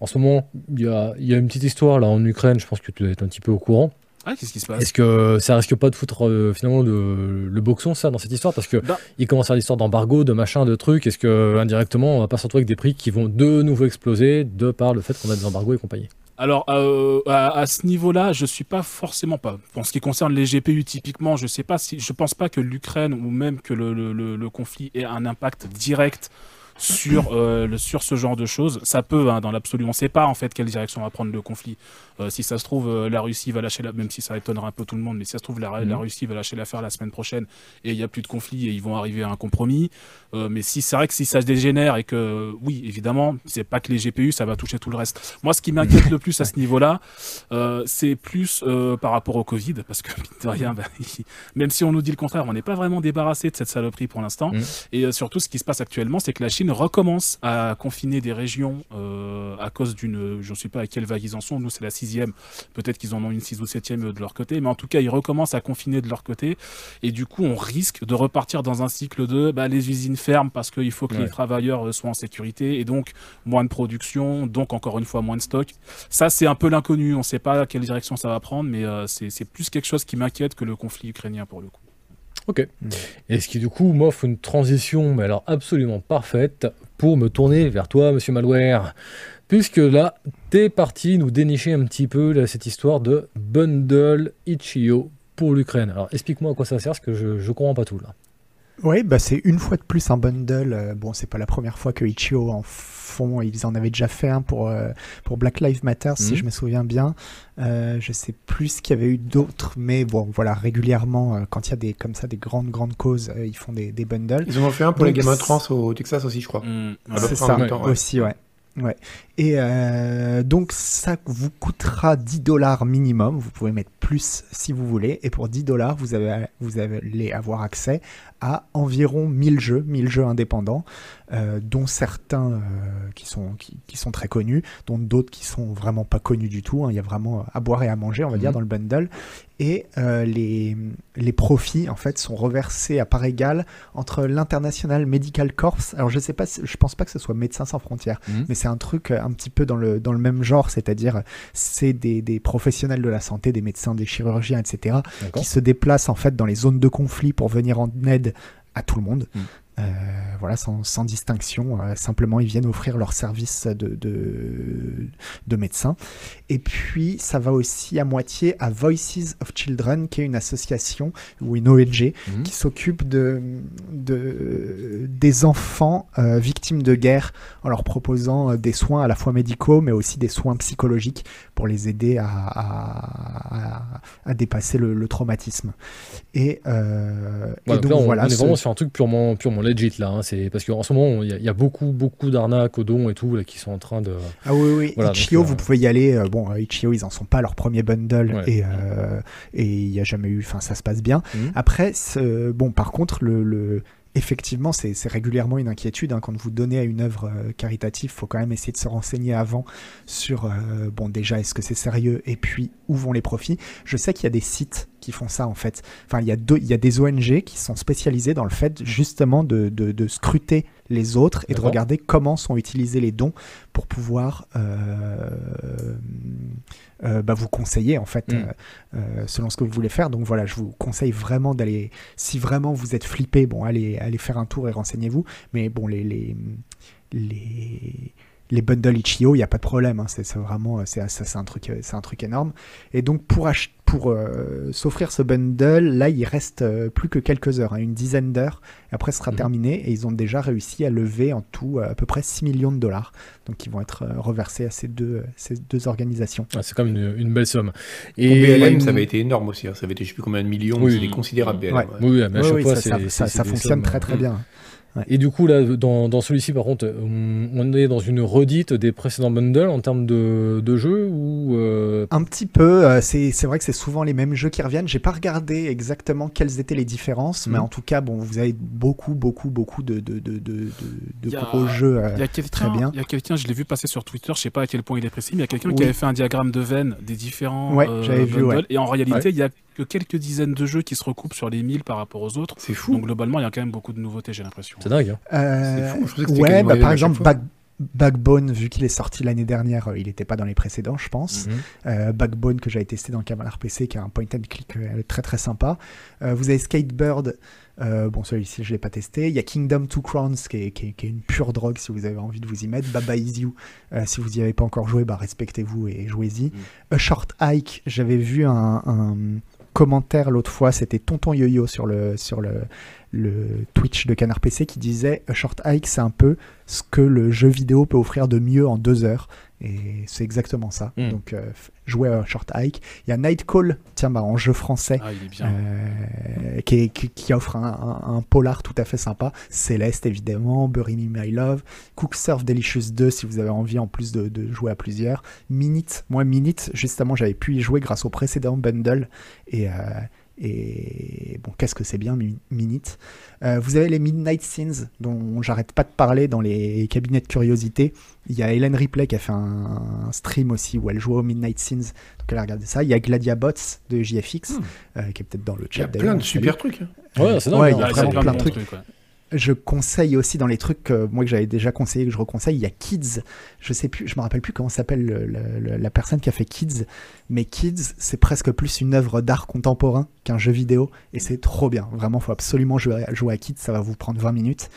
en ce moment, il y a, y a une petite histoire là en Ukraine. Je pense que tu dois être un petit peu au courant. Ah, qu'est-ce qui se passe? Est-ce que ça risque pas de foutre euh, finalement de, le boxon ça dans cette histoire? Parce que bah. il commence à faire l'histoire d'embargo, de machin, de trucs. Est-ce que indirectement, on va pas se retrouver avec des prix qui vont de nouveau exploser de par le fait qu'on a des embargos et compagnie? Alors, euh, à, à ce niveau-là, je suis pas forcément pas. En ce qui concerne les G P U, typiquement, je sais pas si, je pense pas que l'Ukraine ou même que le, le, le, le conflit ait un impact direct sur, euh, le, sur ce genre de choses. Ça peut, hein, dans l'absolu, on ne sait pas en fait quelle direction va prendre le conflit. Euh, si ça se trouve, euh, la Russie va lâcher, la... même si ça étonnera un peu tout le monde, mais si ça se trouve, la, mmh. la Russie va lâcher l'affaire la semaine prochaine et il n'y a plus de conflit et ils vont arriver à un compromis. Euh, mais si c'est vrai que si ça se dégénère et que, oui, évidemment, c'est pas que les G P U, ça va toucher tout le reste. Moi, ce qui m'inquiète le plus à ce niveau-là, euh, c'est plus euh, par rapport au Covid, parce que, de rien, bah, même si on nous dit le contraire, on n'est pas vraiment débarrassé de cette saloperie pour l'instant. Mmh. Et euh, surtout, ce qui se passe actuellement, c'est que la Chine recommence à confiner des régions euh, à cause d'une, je ne sais pas à quelle vague ils en sont, nous, c'est la sixième, peut-être qu'ils en ont une six ou septième de leur côté, mais en tout cas, ils recommencent à confiner de leur côté. Et du coup, on risque de repartir dans un cycle de bah, les usines ferment parce qu'il faut que ouais. les travailleurs soient en sécurité et donc moins de production, donc encore une fois moins de stock. Ça, c'est un peu l'inconnu, on ne sait pas quelle direction ça va prendre, mais euh, c'est plus quelque chose qui m'inquiète que le conflit ukrainien pour le coup. Ok. Et ce qui du coup m'offre une transition, mais alors absolument parfaite, pour me tourner vers toi, monsieur Malware. Puisque là, t'es parti nous dénicher un petit peu là, cette histoire de bundle itch point io pour l'Ukraine. Alors explique-moi à quoi ça sert, parce que je ne comprends pas tout là. Oui, bah c'est une fois de plus un bundle. Bon, c'est pas la première fois que itch point io en font. Ils en avaient déjà fait un pour, euh, pour Black Lives Matter, mmh. si je me souviens bien. Euh, je sais plus ce qu'il y avait eu d'autres, mais bon, voilà, régulièrement, euh, quand il y a des, comme ça des grandes, grandes causes, euh, ils font des, des bundles. Ils en ont fait un pour donc, les gamins trans au Texas aussi, je crois. Mmh, c'est ça, ouais. Temps, ouais. aussi, ouais. Ouais. Et euh, donc ça vous coûtera dix dollars minimum, vous pouvez mettre plus si vous voulez, et pour dix dollars vous, avez, vous allez avoir accès à environ mille jeux indépendants, euh, dont certains euh, qui, sont, qui, qui sont très connus, dont d'autres qui sont vraiment pas connus du tout, hein. Il y a vraiment à boire et à manger, on va mmh. dire, dans le bundle. Et euh, les, les profits en fait sont reversés à part égale entre l'International Medical Corps. Alors je sais pas, je pense pas que ce soit Médecins Sans Frontières, mmh. mais c'est un truc un petit peu dans le, dans le même genre, c'est-à-dire c'est des, des professionnels de la santé, des médecins, des chirurgiens, et cetera, qui se déplacent en fait dans les zones de conflit pour venir en aide à tout le monde. Mmh. Euh, voilà, sans, sans distinction, euh, simplement ils viennent offrir leur service de, de, de médecin. Et puis ça va aussi à moitié à Voices of Children, qui est une association ou une O N G mmh. qui s'occupe de, de, des enfants euh, victimes de guerre, en leur proposant des soins à la fois médicaux mais aussi des soins psychologiques pour les aider à, à, à, à dépasser le, le traumatisme. Et, euh, ouais, et donc là, on, voilà, on est vraiment ce... sur un truc purement, purement legit là, hein. C'est parce qu'en ce moment il y, y a beaucoup beaucoup d'arnaques aux dons et tout là, qui sont en train de... Ah oui oui, voilà, itch point io donc, vous euh... pouvez y aller, bon itch point io ils en sont pas à leur premier bundle, ouais, et ouais. Euh, et il n'y a jamais eu, enfin ça se passe bien. Mmh. Après ce, bon par contre le, le... effectivement, c'est régulièrement une inquiétude. Hein. Quand vous donnez à une œuvre euh, caritative, il faut quand même essayer de se renseigner avant sur, euh, bon, déjà, est-ce que c'est sérieux? Et puis, où vont les profits? Je sais qu'il y a des sites qui font ça, en fait. Enfin, il y a, deux, il y a des O N G qui sont spécialisées dans le fait, justement, de, de, de scruter les autres et de regarder comment sont utilisés les dons pour pouvoir euh, euh, bah vous conseiller, en fait, mm. euh, selon ce que vous voulez faire. Donc voilà, je vous conseille vraiment d'aller, si vraiment vous êtes flippé, bon, allez, allez faire un tour et renseignez-vous. Mais bon, les... les, les... les bundles itch point io, il n'y a pas de problème, hein. C'est vraiment, c'est un, un truc énorme. Et donc, pour, pour euh, s'offrir ce bundle, là, il reste euh, plus que quelques heures, hein, une dizaine d'heures. Après, ce sera mmh. terminé et ils ont déjà réussi à lever en tout euh, à peu près six millions de dollars. Donc, ils vont être euh, reversés à ces deux, ces deux organisations. Ah, c'est quand même une, une belle somme. Et pour B L M, ça avait été énorme aussi. Hein. Ça avait été, je ne sais plus combien de millions, oui, c'était considérable. B L M, ouais. Ouais. Oui, mais à chaque oui, fois, ça, ça, ça fonctionne sommes, très, très hein. bien. Ouais. Et du coup, là, dans, dans celui-ci, par contre, on est dans une redite des précédents bundles en termes de, de jeux ou euh... Un petit peu. Euh, c'est vrai que c'est souvent les mêmes jeux qui reviennent. J'ai pas regardé exactement quelles étaient les différences, mmh. mais en tout cas, bon, vous avez beaucoup, beaucoup, beaucoup de, de, de, de, de a, gros jeux. Il euh, très bien. Il y a quelqu'un, je l'ai vu passer sur Twitter, je sais pas à quel point il est précis, mais il y a quelqu'un oui. qui avait fait un diagramme de veine des différents ouais, euh, bundles. Vu, ouais. Et en réalité, il ouais. y a que quelques dizaines de jeux qui se recoupent sur les mille par rapport aux autres. C'est fou. Donc globalement, il y a quand même beaucoup de nouveautés, j'ai l'impression. C'est dingue. Hein. Euh... C'est fou. Je pensais que c'était ouais, bah, par exemple, Back... Backbone, vu qu'il est sorti l'année dernière, il n'était pas dans les précédents, je pense. Mm-hmm. euh, Backbone, que j'avais testé dans le Canard P C, qui est un point and click euh, très très sympa. Euh, vous avez Skatebird. Euh, bon, celui-ci, je ne l'ai pas testé. Il y a Kingdom Two Crowns, qui est, qui, est, qui est une pure drogue si vous avez envie de vous y mettre. Baba is You, euh, si vous n'y avez pas encore joué, bah, respectez-vous et jouez-y. Mm. A Short Hike, j'avais vu un, un, commentaire l'autre fois, c'était Tonton Yo-Yo sur, le, sur le, le Twitch de Canard P C qui disait « A Short Hike, c'est un peu ce que le jeu vidéo peut offrir de mieux en deux heures ». Et c'est exactement ça. Mmh. Donc, euh, jouer à Short Hike. Il y a Nightcall, tiens, bah, en jeu français, ah, il est bien. Euh, qui, qui, qui offre un, un, un polar tout à fait sympa. Céleste, évidemment, Bury Me My Love, Cooksurf Delicious deux, si vous avez envie en plus de, de jouer à plusieurs. Minit, moi, Minit, justement, j'avais pu y jouer grâce au précédent bundle. Et. Euh, Et bon, qu'est-ce que c'est bien, Minit. Euh, vous avez les Midnight Scenes, dont j'arrête pas de parler dans les cabinets de curiosité. Il y a Hélène Ripley qui a fait un, un stream aussi où elle joue aux Midnight Scenes. Donc elle a regardé ça. Il y a Gladiabots de J F X, mmh. euh, qui est peut-être dans le chat. Il y a plein de super trucs. Ouais, c'est normal. Ouais, il y a vraiment plein de trucs. Truc, ouais. Je conseille aussi dans les trucs que moi que j'avais déjà conseillé, que je reconseille, il y a Kids. Je sais plus, je me rappelle plus comment s'appelle le, le, le, la personne qui a fait Kids, mais Kids, c'est presque plus une œuvre d'art contemporain qu'un jeu vidéo, et c'est trop bien. Vraiment, faut absolument jouer, jouer à Kids, ça va vous prendre vingt minutes.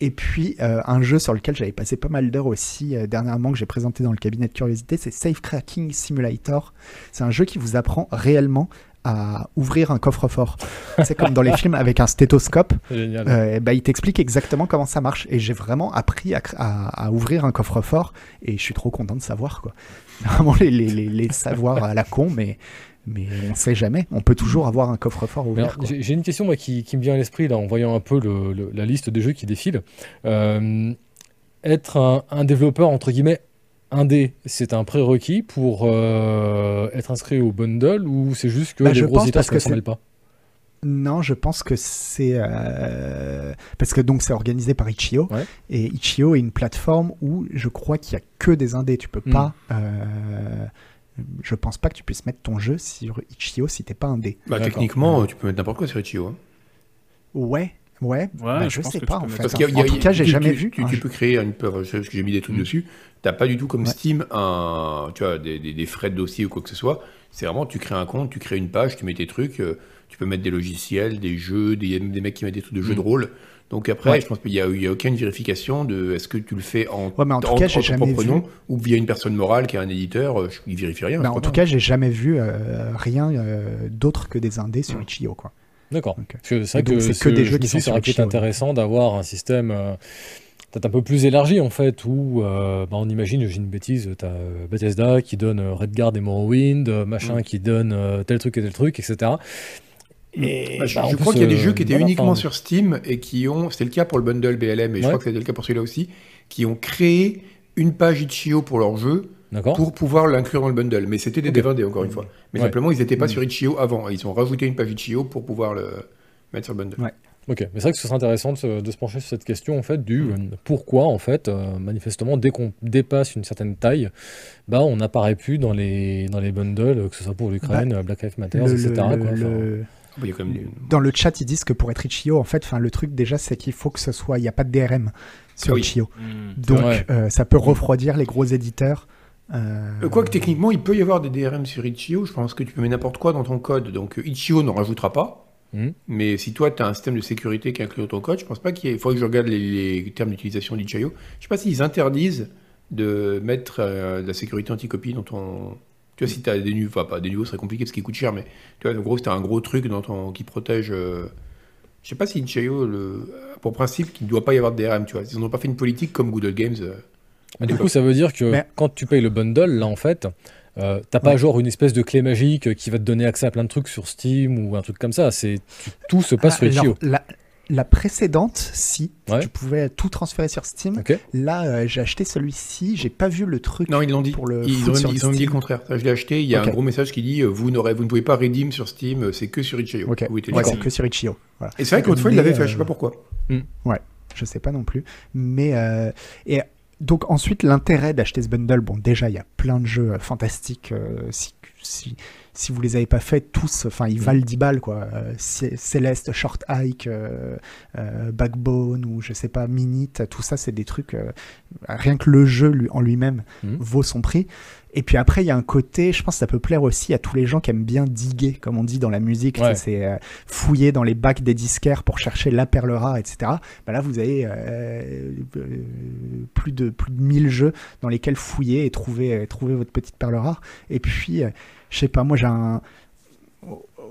Et puis euh, un jeu sur lequel j'avais passé pas mal d'heures aussi euh, dernièrement, que j'ai présenté dans le cabinet de curiosité, c'est Safe Cracking Simulator. C'est un jeu qui vous apprend réellement à ouvrir un coffre-fort. C'est comme dans les films avec un stéthoscope. Euh, bah, il t'explique exactement comment ça marche. Et j'ai vraiment appris à, à, à ouvrir un coffre-fort. Et je suis trop content de savoir, quoi. Vraiment les, les, les, les savoirs à la con, mais, mais on ne sait jamais. On peut toujours avoir un coffre-fort ouvert. Alors, j'ai une question moi, qui, qui me vient à l'esprit là, en voyant un peu le, le, la liste des jeux qui défilent. Euh, être un, un développeur, entre guillemets, indé, c'est un prérequis pour euh, être inscrit au bundle, ou c'est juste que bah, les gros états ne s'en mêlent pas? Non, je pense que c'est... Euh... Parce que donc c'est organisé par itch point io, ouais. Et itch point io est une plateforme où je crois qu'il n'y a que des indés. Tu peux mmh. pas... Euh... Je pense pas que tu puisses mettre ton jeu sur itch point io si t'es pas indé. Bah, techniquement, ouais. Tu peux mettre n'importe quoi sur itch point io. Hein. Ouais. Ouais, ouais bah je, je sais pas en fait. Parce en a, tout a, cas, j'ai tu, jamais tu, vu. Tu, ah, tu je... peux créer une. Parce que j'ai mis des trucs mmh. dessus. T'as pas du tout comme ouais. Steam un, tu vois, des, des, des frais de dossier ou quoi que ce soit. C'est vraiment, tu crées un compte, tu crées une page, tu mets tes trucs. Euh, tu peux mettre des logiciels, des jeux, des, des mecs qui mettent des trucs de jeux mmh. de rôle. Donc après, ouais. je pense qu'il y a, il y a aucune vérification de est-ce que tu le fais en, ouais, mais en, tout en, cas, en ton propre vu. nom ou via une personne morale qui est un éditeur. Je, il vérifie rien. Bah, en tout cas, j'ai jamais vu euh, rien euh, d'autre que des indés sur itch point io, quoi. D'accord. Okay. C'est vrai que c'est que des jeux qui sont sur itch point io. C'est intéressant d'avoir un système euh, peut-être un peu plus élargi en fait, où euh, bah, on imagine, j'ai une bêtise, t'as euh, Bethesda qui donne euh, Redguard et Morrowind, euh, machin mm. qui donne euh, tel truc et tel truc, et cetera. Et, bah, je bah, je crois qu'il y a des jeux qui étaient uniquement fin, sur Steam et qui ont, c'était le cas pour le bundle B L M et ouais. je crois que c'était le cas pour celui-là aussi, qui ont créé une page itch point io pour leur jeu. D'accord. Pour pouvoir l'inclure dans le bundle. Mais c'était des okay. D V D, encore une fois. Mais ouais. simplement, ils n'étaient pas mmh. sur itch point io avant. Ils ont rajouté une page itch point io pour pouvoir le mettre sur le bundle. Ouais. Ok, mais c'est vrai que ce serait intéressant de se, de se pencher sur cette question en fait, du mmh. pourquoi, en fait, euh, manifestement, dès qu'on dépasse une certaine taille, bah, on n'apparaît plus dans les, dans les bundles, que ce soit pour l'Ukraine, bah, Black Lives Matter, le, et cetera. Le, quoi, le... Enfin, oh, même... Dans le chat, ils disent que pour être itch point io, en fait, le truc, déjà, c'est qu'il faut que ce soit... Il n'y a pas de D R M sur oui. itch point io. Mmh. Donc, euh, ça peut refroidir les gros éditeurs. Euh... Quoique techniquement, il peut y avoir des D R M sur itch point io, je pense que tu peux mettre n'importe quoi dans ton code, donc itch point io n'en rajoutera pas, mmh. mais si toi tu as un système de sécurité qui inclut dans ton code, je pense pas qu'il y ait... Il faudrait que je regarde les, les termes d'utilisation d'itch point io, je sais pas s'ils interdisent de mettre euh, de la sécurité anti-copie dans ton... Tu vois, mmh. si tu as des niveaux, enfin pas des niveaux, ce serait compliqué parce qu'ils coûtent cher, mais tu vois, en gros, si tu as un gros truc dans ton... qui protège... Euh... Je sais pas si itch point io, le... pour principe, qu'il ne doit pas y avoir de D R M, tu vois, ils n'ont pas fait une politique comme Google Games... Euh... Mais du coup, ça veut dire que mais... quand tu payes le bundle, là en fait, euh, t'as pas ouais. genre une espèce de clé magique qui va te donner accès à plein de trucs sur Steam ou un truc comme ça. C'est tout se passe ah, sur itch point io. La, la précédente, si ouais. tu pouvais tout transférer sur Steam. Okay. Là, euh, j'ai acheté celui-ci, j'ai pas vu le truc. Non, ils l'ont dit. Pour le ils ont, ils ont dit le contraire. Ça, je l'ai acheté. Il y a okay. un gros message qui dit vous n'aurez, vous ne pouvez pas redeem sur Steam. C'est que sur itch point io. Okay. Ouais, c'est que sur itch point io. Voilà. Et c'est vrai qu'autrefois ils l'avaient fait. Euh... Je sais pas pourquoi. Mm. Ouais, je sais pas non plus. Mais euh... et donc ensuite, l'intérêt d'acheter ce bundle, bon déjà il y a plein de jeux fantastiques, euh, si, si, si vous les avez pas fait tous, enfin ils valent dix balles quoi, euh, Céleste, Short Hike, euh, euh, Backbone ou je sais pas, Minit, tout ça c'est des trucs, euh, rien que le jeu lui, en lui-même mmh. vaut son prix. Et puis après, il y a un côté, je pense que ça peut plaire aussi à tous les gens qui aiment bien diguer, comme on dit dans la musique, ouais. c'est euh, fouiller dans les bacs des disquaires pour chercher la perle rare, et cetera. Bah là, vous avez euh, euh, plus de plus de mille jeux dans lesquels fouiller et trouver, euh, trouver votre petite perle rare. Et puis, euh, je sais pas, moi j'ai un...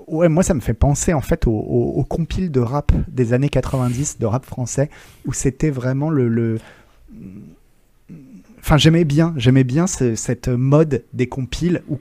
ouais, moi ça me fait penser en fait aux au, au compiles de rap des années quatre-vingt-dix, de rap français, où c'était vraiment le... le... Enfin, j'aimais bien, j'aimais bien ce, cette mode des compiles où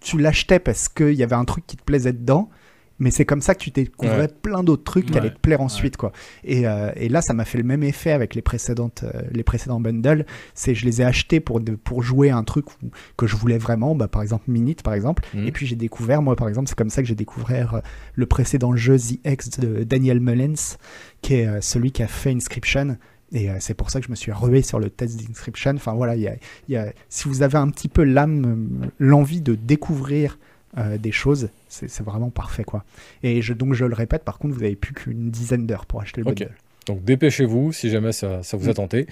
tu l'achetais parce qu'il y avait un truc qui te plaisait dedans, mais c'est comme ça que tu découvrais ouais. plein d'autres trucs ouais. qui allaient te plaire ensuite, ouais. quoi. Et, euh, et là, ça m'a fait le même effet avec les précédentes, euh, les précédents bundles. C'est, je les ai achetés pour de, pour jouer à un truc où, que je voulais vraiment, bah, par exemple Minit, par exemple. Mmh. Et puis j'ai découvert, moi, par exemple, c'est comme ça que j'ai découvert euh, le précédent jeu The X de Daniel Mullins, qui est euh, celui qui a fait Inscription. Et c'est pour ça que je me suis rué sur le test d'Inscription. Enfin voilà, y a, y a, si vous avez un petit peu l'âme, l'envie de découvrir euh, des choses, c'est, c'est vraiment parfait, quoi. Et je, donc je le répète, par contre, vous n'avez plus qu'une dizaine d'heures pour acheter le bundle. Okay. Donc dépêchez-vous si jamais ça, ça vous a tenté.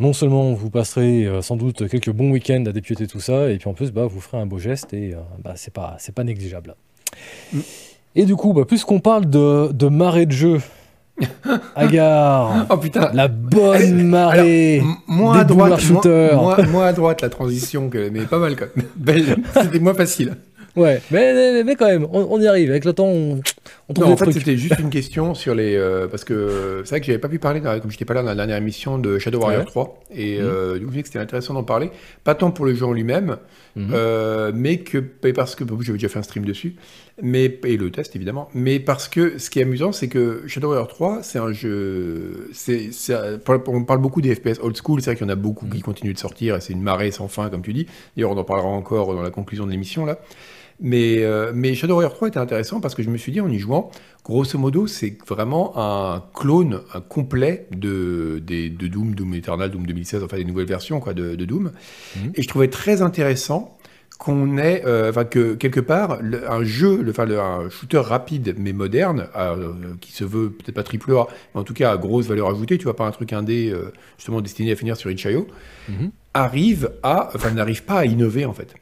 Non seulement vous passerez euh, sans doute quelques bons week-ends à dépioter tout ça, et puis en plus, bah, vous ferez un beau geste et euh, bah, c'est pas, c'est pas négligeable. Mm. Et du coup, bah, puisqu'on parle de, de marée de jeu, Agar, oh putain, la bonne marée. Alors, moins à droite, moins, moins, moins à droite la transition, que, mais pas mal quand même. Belle, c'était moins facile. Ouais, mais, mais, mais quand même, on, on y arrive. Avec le temps, on, on trouve non, des en trucs. En fait, c'était juste une question sur les, euh, parce que c'est vrai que j'avais pas pu parler, comme j'étais pas là dans la dernière émission de Shadow Warrior ouais. trois, et mmh. euh, du coup, c'était intéressant d'en parler. Pas tant pour le jeu en lui-même, mmh. euh, mais que parce que bon, j'avais déjà fait un stream dessus. Mais, et le test évidemment, mais parce que ce qui est amusant, c'est que Shadow Warrior trois, c'est un jeu, c'est, c'est, on parle beaucoup des F P S old school, c'est vrai qu'il y en a beaucoup qui continuent de sortir, et c'est une marée sans fin comme tu dis, d'ailleurs on en parlera encore dans la conclusion de l'émission là, mais, euh, mais Shadow Warrior trois était intéressant parce que je me suis dit en y jouant, grosso modo c'est vraiment un clone, un complet de, de, de Doom, Doom Eternal, Doom deux mille seize, enfin des nouvelles versions quoi, de, de Doom, mmh. et je trouvais très intéressant qu'on est, enfin euh, que quelque part le, un jeu, enfin un shooter rapide mais moderne, euh, qui se veut peut-être pas triple A, mais en tout cas à grosse valeur ajoutée, tu vois, pas un truc indé euh, justement destiné à finir sur itch point io, mm-hmm. arrive à, enfin n'arrive pas à innover en fait.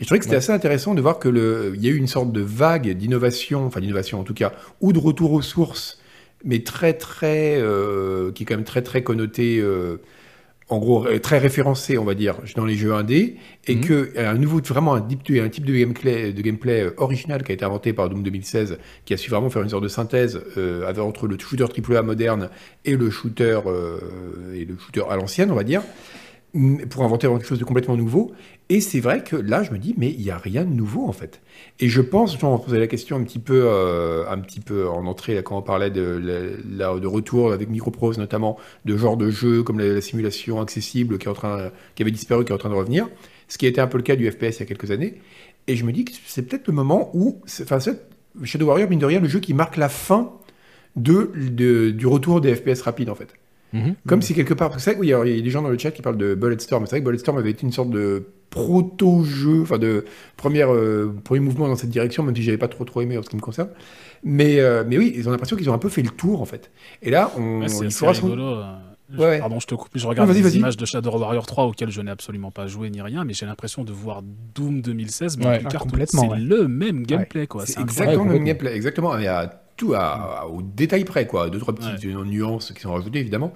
Et je trouvais que c'était ouais. assez intéressant de voir que le, il y a eu une sorte de vague d'innovation, enfin d'innovation en tout cas, ou de retour aux sources, mais très très, euh, qui est quand même très très connoté. Euh, en gros, très référencé, on va dire, dans les jeux indés, et mmh. que un nouveau, vraiment un type, un type de gameplay, de gameplay original qui a été inventé par Doom deux mille seize, qui a su vraiment faire une sorte de synthèse euh, entre le shooter triple A moderne et le shooter euh, et le shooter à l'ancienne, on va dire, pour inventer quelque chose de complètement nouveau. Et c'est vrai que là, je me dis, mais il n'y a rien de nouveau, en fait. Et je pense, on posait la question un petit peu, euh, un petit peu en entrée, là, quand on parlait de, de, de retour avec Microprose, notamment, de genre de jeu comme la, la simulation accessible qui, est en train, qui avait disparu, qui est en train de revenir, ce qui était un peu le cas du F P S il y a quelques années. Et je me dis que c'est peut-être le moment où, enfin, c'est Shadow Warrior, mine de rien, le jeu qui marque la fin de, de, du retour des F P S rapides, en fait. Mmh. Comme si quelque part, c'est vrai qu'il y a des gens dans le chat qui parlent de Bulletstorm, c'est vrai que Bulletstorm avait été une sorte de proto-jeu, enfin de première, euh, premier mouvement dans cette direction, même si j'avais pas trop trop aimé en ce qui me concerne. Mais, euh, mais oui, ils ont l'impression qu'ils ont un peu fait le tour en fait. Et là, on, ouais, c'est, il faudra... C'est rigolo. Ouais. Je, pardon, je te coupe, je regarde oh, vas-y, les vas-y. images de Shadow Warrior trois auxquelles je n'ai absolument pas joué ni rien, mais j'ai l'impression de voir Doom deux mille seize, mais ouais. plus ah, tard, complètement, c'est ouais. le même gameplay ouais. quoi. C'est, c'est exactement le même gameplay, exactement. Il y a tout à, au détail près, quoi. Deux, trois petites ouais. nuances qui sont rajoutées, évidemment.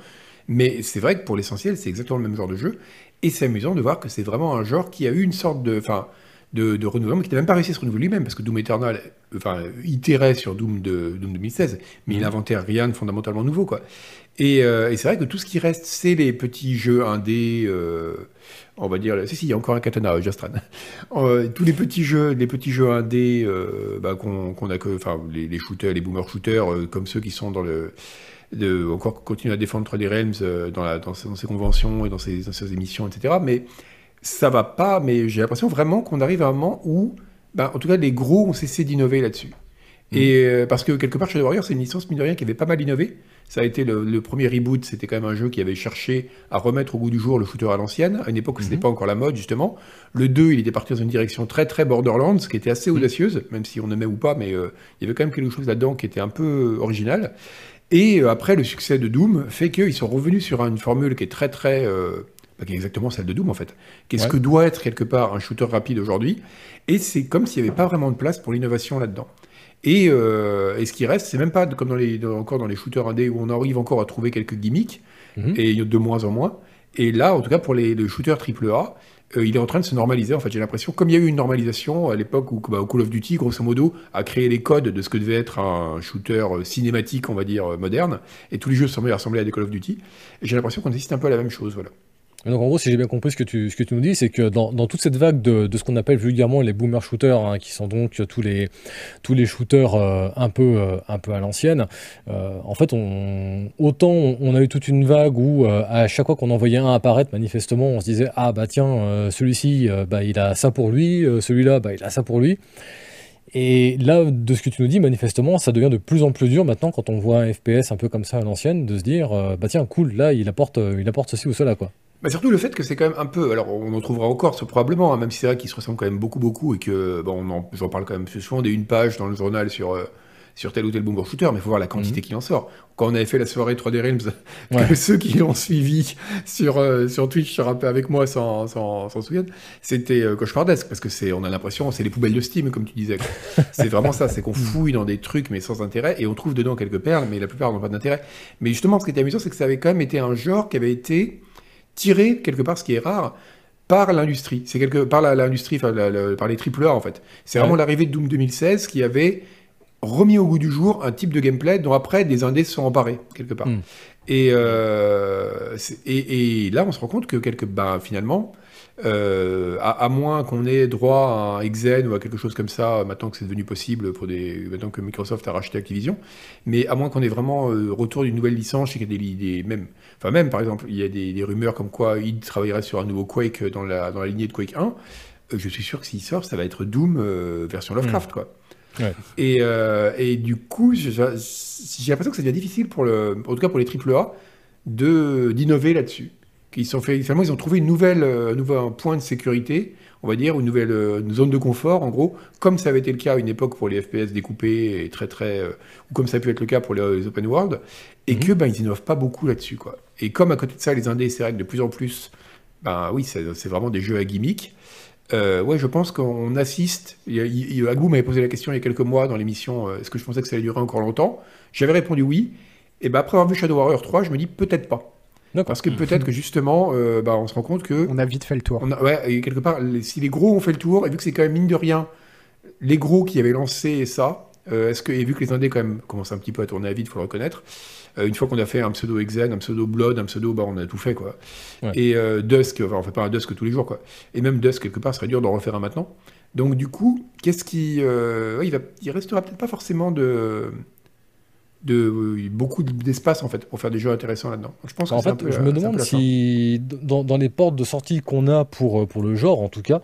Mais c'est vrai que pour l'essentiel, c'est exactement le même genre de jeu. Et c'est amusant de voir que c'est vraiment un genre qui a eu une sorte de, enfin, de, de renouvellement, mais qui n'a même pas réussi à se renouveler lui-même, parce que Doom Eternal, enfin, itérait sur Doom de Doom deux mille seize, mais mm-hmm. il n'inventait rien de fondamentalement nouveau, quoi. Et, euh, et c'est vrai que tout ce qui reste, c'est les petits jeux indés. Euh, on va dire, si si, il y a encore un katana, Jastran. Euh, tous les petits jeux, les petits jeux indés, euh, bah, qu'on, qu'on a que, enfin, les, les shooters, les boomer shooters, euh, comme ceux qui sont dans le, de, encore continuent à défendre trois D Realms euh, dans la, dans ces, dans ces conventions et dans ces, dans ces émissions, et cetera. Mais ça va pas. Mais j'ai l'impression vraiment qu'on arrive à un moment où, bah, en tout cas, les gros ont cessé d'innover là-dessus. Mmh. Et euh, parce que quelque part, Shadow Warrior, c'est une licence mine de rien qui avait pas mal innové. Ça a été le, le premier reboot, c'était quand même un jeu qui avait cherché à remettre au goût du jour le shooter à l'ancienne, à une époque où ce n'était mmh. pas encore la mode, justement. Le deux, il était parti dans une direction très très Borderlands, qui était assez audacieuse, mmh. même si on aimait ou pas, mais euh, il y avait quand même quelque chose là-dedans qui était un peu original. Et euh, après, le succès de Doom fait qu'ils sont revenus sur une formule qui est très très... Euh, qui est exactement celle de Doom, en fait. Qu'est-ce ouais. que doit être, quelque part, un shooter rapide aujourd'hui ? Et c'est comme s'il n'y avait pas vraiment de place pour l'innovation là-dedans. Et, euh, et ce qui reste, c'est même pas comme dans les, dans, encore dans les shooters indés où on arrive encore à trouver quelques gimmicks, mmh. et de moins en moins. Et là, en tout cas, pour les, les shooters triple A, euh, il est en train de se normaliser, en fait, j'ai l'impression. Comme il y a eu une normalisation à l'époque où, bah, où Call of Duty, grosso modo, a créé les codes de ce que devait être un shooter cinématique, on va dire, moderne, et tous les jeux semblaient ressembler à des Call of Duty, et j'ai l'impression qu'on assiste un peu à la même chose, voilà. Donc en gros, si j'ai bien compris ce que tu, ce que tu nous dis, c'est que dans, dans toute cette vague de, de ce qu'on appelle vulgairement les boomer shooters, hein, qui sont donc tous les, tous les shooters euh, un, peu, euh, un peu à l'ancienne, euh, en fait, on, autant on a eu toute une vague où euh, à chaque fois qu'on en voyait un apparaître, manifestement, on se disait « Ah bah tiens, euh, celui-ci, euh, bah, il a ça pour lui, euh, celui-là, bah, il a ça pour lui ». Et là, de ce que tu nous dis, manifestement, ça devient de plus en plus dur maintenant, quand on voit un F P S un peu comme ça à l'ancienne, de se dire euh, « Bah tiens, cool, là, il apporte, euh, il apporte ceci ou cela, quoi ». Bah surtout le fait que c'est quand même un peu, alors on en trouvera encore ce, probablement, hein, même si c'est vrai qu'ils se ressemblent quand même beaucoup beaucoup et que bon, on en, j'en parle quand même souvent des une page dans le journal sur, euh, sur tel ou tel boomer shooter, mais il faut voir la quantité mm-hmm. qui en sort. Quand on avait fait la soirée trois D Realms, ouais. que ceux qui l'ont suivi sur, euh, sur Twitch, sur, avec moi, s'en souviennent, c'était euh, cauchemardesque, parce que c'est, on a l'impression, c'est les poubelles de Steam, comme tu disais. C'est vraiment ça, c'est qu'on fouille dans des trucs, mais sans intérêt, et on trouve dedans quelques perles, mais la plupart n'ont pas d'intérêt. Mais justement, ce qui était amusant, c'est que ça avait quand même été un genre qui avait été tiré, quelque part, ce qui est rare, par l'industrie. C'est quelque par la, l'industrie, enfin, la, la, par les triple A, en fait. C'est ouais. vraiment l'arrivée de Doom deux mille seize qui avait remis au goût du jour un type de gameplay dont après, des indés se sont emparés, quelque part. Mm. Et, euh, et, et là, on se rend compte que, quelque, bah, finalement, euh, à, à moins qu'on ait droit à un Exen ou à quelque chose comme ça, maintenant que c'est devenu possible, pour des, maintenant que Microsoft a racheté Activision, mais à moins qu'on ait vraiment euh, retour d'une nouvelle licence et qu'il y ait des... des même, Enfin même, par exemple, il y a des, des rumeurs comme quoi il travaillerait sur un nouveau Quake dans la, dans la lignée de Quake un. Je suis sûr que s'il sort, ça va être Doom euh, version Lovecraft, quoi. Ouais. Et, euh, et du coup, j'ai, j'ai l'impression que ça devient difficile, pour le, en tout cas pour les triple A, de, d'innover là-dessus. Ils sont fait, finalement, ils ont trouvé une nouvelle, un nouveau point de sécurité, on va dire, une nouvelle une zone de confort, en gros, comme ça avait été le cas à une époque pour les F P S découpés, et très, très, euh, ou comme ça a pu être le cas pour les open world, et mmh. que ben, ils n'innovent pas beaucoup là-dessus, quoi. Et comme à côté de ça, les indés, c'est vrai que de plus en plus, ben oui, c'est, c'est vraiment des jeux à gimmick. Euh, ouais, je pense qu'on assiste. Il, il, Agou m'avait posé la question il y a quelques mois dans l'émission, euh, est-ce que je pensais que ça allait durer encore longtemps ? J'avais répondu oui, et ben après avoir vu Shadow Warrior trois, je me dis peut-être pas. D'accord. Parce que peut-être que justement, euh, bah, on se rend compte que... On a vite fait le tour. On a, ouais, et quelque part, les, si les gros ont fait le tour, et vu que c'est quand même, mine de rien, les gros qui avaient lancé ça, euh, est-ce que, et vu que les indés quand même commencent un petit peu à tourner à vide, il faut le reconnaître, euh, une fois qu'on a fait un pseudo Exen, un pseudo Blood, un pseudo, bah, on a tout fait, quoi. Ouais. Et euh, Dusk, enfin, on fait pas un Dusk tous les jours, quoi. Et même Dusk, quelque part, serait dur d'en refaire un maintenant. Donc du coup, qu'est-ce qui... Euh, ouais, il, va, il restera peut-être pas forcément de... de beaucoup d'espace, en fait, pour faire des jeux intéressants là-dedans. Je pense que en fait, peu, je me demande si dans, dans les portes de sortie qu'on a pour, pour le genre, en tout cas,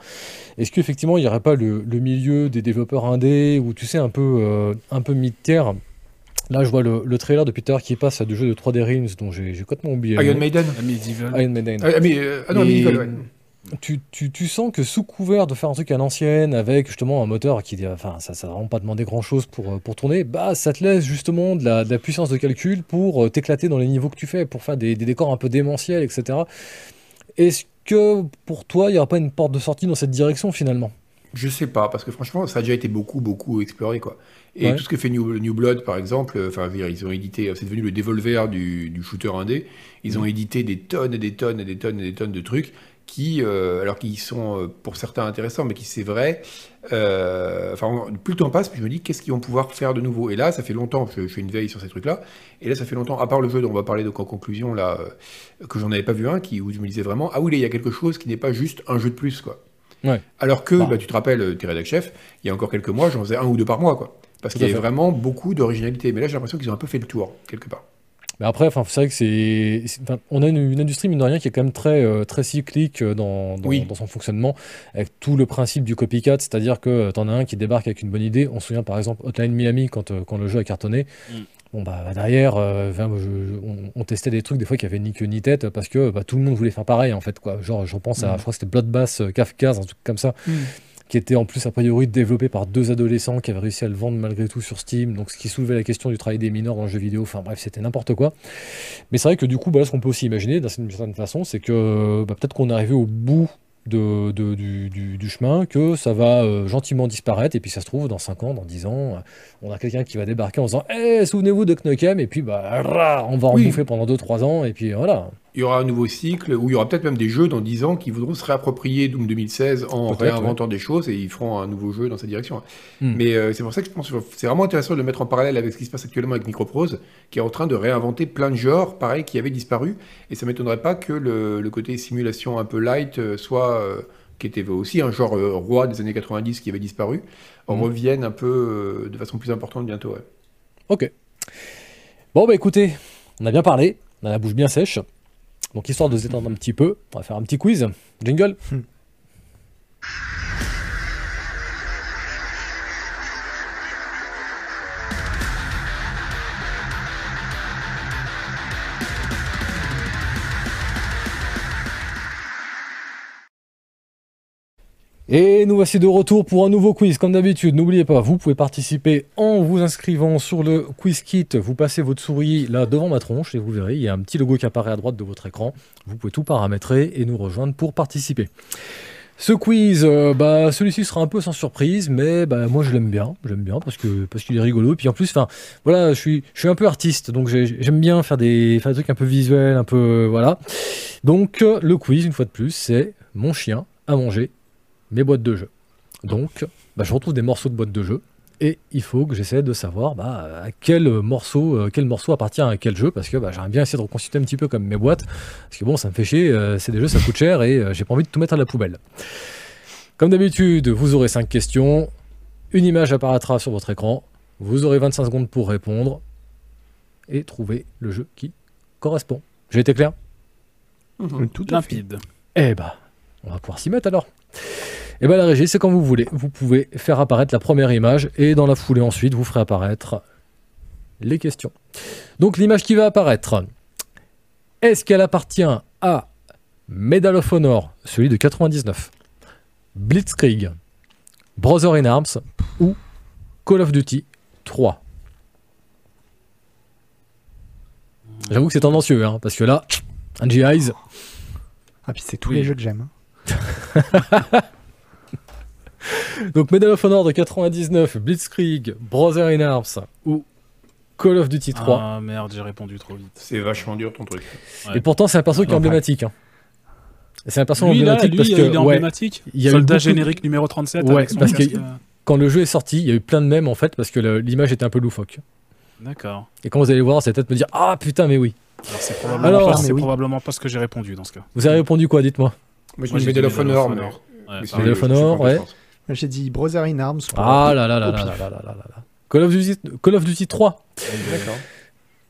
est-ce qu'effectivement il n'y aurait pas le, le milieu des développeurs indés ou tu sais un peu, euh, un peu mid-tier. Là, je vois le, le trailer depuis tout à l'heure qui passe à deux jeux de trois D Realms dont j'ai, j'ai complètement oublié. Iron Maiden. Iron Maiden. Ah, mais, euh, ah non, Medieval, ouais. Tu, tu, tu sens que sous couvert de faire un truc à l'ancienne avec justement un moteur qui, enfin, ça n'a vraiment pas demandé grand chose pour, pour tourner, bah ça te laisse justement de la, de la puissance de calcul pour t'éclater dans les niveaux que tu fais, pour faire des, des décors un peu démentiels, et cetera. Est-ce que pour toi, il n'y aura pas une porte de sortie dans cette direction finalement ? Je sais pas, parce que franchement, ça a déjà été beaucoup, beaucoup exploré, quoi. Et ouais. tout ce que fait New, New Blood, par exemple, enfin, euh, ils ont édité, c'est devenu le Devolver du, du shooter indé. Ils mmh. ont édité des tonnes et des tonnes et des tonnes et des tonnes de trucs qui, euh, alors qu'ils sont euh, pour certains intéressants, mais qui, c'est vrai, euh, enfin, plus le temps passe, puis je me dis, qu'est-ce qu'ils vont pouvoir faire de nouveau ? Et là, ça fait longtemps, je, je fais une veille sur ces trucs-là, et là, ça fait longtemps, à part le jeu dont on va parler donc en conclusion, là, euh, que j'en avais pas vu un, qui, où je me disais vraiment, ah oui, là, il y a quelque chose qui n'est pas juste un jeu de plus, quoi. Ouais. Alors que, bah. Bah, tu te rappelles, tes rédac chefs, il y a encore quelques mois, j'en faisais un ou deux par mois, quoi. Parce qu'il y avait vraiment beaucoup d'originalité. Mais là, j'ai l'impression qu'ils ont un peu fait le tour, quelque part. Mais après, enfin, c'est vrai que c'est, c'est on a une, une industrie mine de rien qui est quand même très euh, très cyclique dans dans, oui. dans son fonctionnement, avec tout le principe du copycat, c'est-à-dire que euh, t'en as un qui débarque avec une bonne idée. On se souvient par exemple Hotline Miami quand euh, quand le jeu a cartonné. Mm. Bon bah derrière, euh, ben, je, je, on, on testait des trucs des fois qui avaient ni queue ni tête parce que bah, tout le monde voulait faire pareil en fait quoi. Genre je pense à, mm. je crois que c'était Bloodbath, euh, Kafka, un truc comme ça. Mm. qui était en plus a priori développé par deux adolescents qui avaient réussi à le vendre malgré tout sur Steam, donc ce qui soulevait la question du travail des mineurs dans le jeu vidéo, enfin bref, c'était n'importe quoi. Mais c'est vrai que du coup, bah, là, ce qu'on peut aussi imaginer, d'une certaine façon, c'est que bah, peut-être qu'on est arrivé au bout de, de, du, du, du chemin, que ça va euh, gentiment disparaître, et puis ça se trouve, dans cinq ans, dans dix ans, on a quelqu'un qui va débarquer en disant hey, « Eh, souvenez-vous de Knock'em » et puis bah, on va en oui. bouffer pendant deux trois ans, et puis voilà. il y aura un nouveau cycle où il y aura peut-être même des jeux dans dix ans qui voudront se réapproprier Doom deux mille seize en réinventant ouais. des choses, et ils feront un nouveau jeu dans cette direction. Mm. Mais euh, c'est pour ça que je pense que c'est vraiment intéressant de le mettre en parallèle avec ce qui se passe actuellement avec Microprose, qui est en train de réinventer plein de genres, pareil, qui avaient disparu. Et ça ne m'étonnerait pas que le, le côté simulation un peu light soit, euh, qui était aussi un genre euh, roi des années quatre-vingt-dix qui avait disparu, en mm. revienne un peu euh, de façon plus importante bientôt. Ouais. Ok. Bon, bah écoutez, on a bien parlé, on a la bouche bien sèche. Donc histoire de se détendre un petit peu, on va faire un petit quiz. Jingle. Hmm. Et nous voici de retour pour un nouveau quiz. Comme d'habitude, n'oubliez pas, vous pouvez participer en vous inscrivant sur le quiz kit. Vous passez votre souris là devant ma tronche et vous verrez, il y a un petit logo qui apparaît à droite de votre écran. Vous pouvez tout paramétrer et nous rejoindre pour participer. Ce quiz, euh, bah, celui-ci sera un peu sans surprise, mais bah, moi je l'aime bien, j'aime bien parce que parce qu'il est rigolo. Et puis en plus, enfin voilà, je suis je suis un peu artiste, donc j'aime bien faire des faire des trucs un peu visuels, un peu voilà. Donc euh, le quiz, une fois de plus, c'est mon chien à manger mes boîtes de jeux. Donc, bah, je retrouve des morceaux de boîtes de jeux et il faut que j'essaie de savoir bah, à quel morceau, quel morceau appartient à quel jeu, parce que bah, j'aimerais bien essayer de reconstituer un petit peu comme mes boîtes, parce que bon, ça me fait chier, euh, c'est des jeux, ça coûte cher et euh, j'ai pas envie de tout mettre à la poubelle. Comme d'habitude, vous aurez cinq questions, une image apparaîtra sur votre écran, vous aurez vingt-cinq secondes pour répondre et trouver le jeu qui correspond. J'ai été clair? Mmh, tout limpide. Eh bah, on va pouvoir s'y mettre alors. Et bien la régie, c'est quand vous voulez, vous pouvez faire apparaître la première image et dans la foulée ensuite vous ferez apparaître les questions. Donc l'image qui va apparaître, est-ce qu'elle appartient à Medal of Honor, celui de quatre-vingt-dix-neuf, Blitzkrieg, Brother in Arms ou Call of Duty trois? J'avoue que c'est tendancieux, hein, parce que là, N G Is... Ah puis c'est tous les jeux que j'aime. Hein. Donc Medal of Honor de quatre-vingt-dix-neuf, Blitzkrieg, Brother in Arms ou Call of Duty trois. Ah merde, j'ai répondu trop vite. C'est vachement dur ton truc. Ouais. Et pourtant c'est un perso qui est emblématique. Hein. C'est un perso lui, emblématique là, lui, parce que il est emblématique. Ouais, il y a Soldat eu beaucoup... générique numéro trente-sept. Ouais, avec son parce casque... que quand le jeu est sorti, il y a eu plein de mèmes en fait parce que l'image était un peu loufoque. D'accord. Et quand vous allez voir, c'est peut-être me dire ah putain mais oui. Alors c'est probablement, Alors, pas, oui. probablement pas ce que j'ai répondu dans ce cas. Vous avez répondu quoi, dites-moi? Moi je Medal of Honor. Medal of Honor, ouais. J'ai dit Brother in Arms. Ah là là là là là là là là. Call of Duty, Call of Duty trois. D'accord.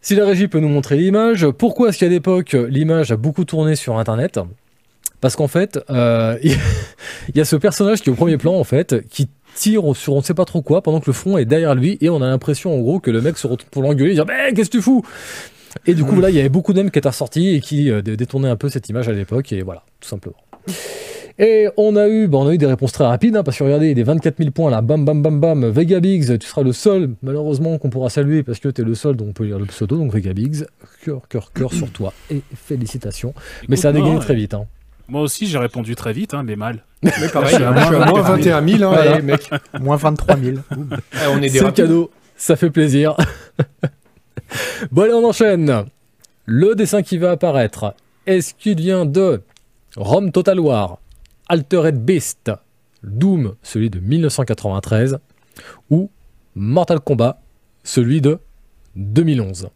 Si la régie peut nous montrer l'image, pourquoi est-ce qu'à l'époque l'image a beaucoup tourné sur Internet? Parce qu'en fait, euh, il y a ce personnage qui est au premier plan en fait, qui tire sur on ne sait pas trop quoi pendant que le front est derrière lui et on a l'impression en gros que le mec se retourne pour l'engueuler, dire mais qu'est-ce que tu fous? Et du coup mmh. là, il y avait beaucoup d'hommes qui étaient ressortis et qui euh, détournaient un peu cette image à l'époque et voilà, tout simplement. Et on a eu, bah on a eu des réponses très rapides, hein, parce que regardez, il est vingt-quatre mille points là, bam bam bam bam, Vegabiggs, tu seras le seul, malheureusement, qu'on pourra saluer parce que tu es le seul dont on peut lire le pseudo, donc Vegabiggs, cœur, cœur, cœur sur toi, et félicitations. Écoute, mais ça a dégainé ouais. très vite. Hein. Moi aussi, j'ai répondu très vite, hein, mais mal. Mais pareil, là, je suis à moins vingt et un mille, hein, voilà. Allez, mec. Moins vingt-trois mille. Ouais, c'est le cadeau, ça fait plaisir. Bon, allez, on enchaîne. Le dessin qui va apparaître, est-ce qu'il vient de Rome Total War, Altered Beast, Doom, celui de mille neuf cent quatre-vingt-treize, ou Mortal Kombat, celui de deux mille onze.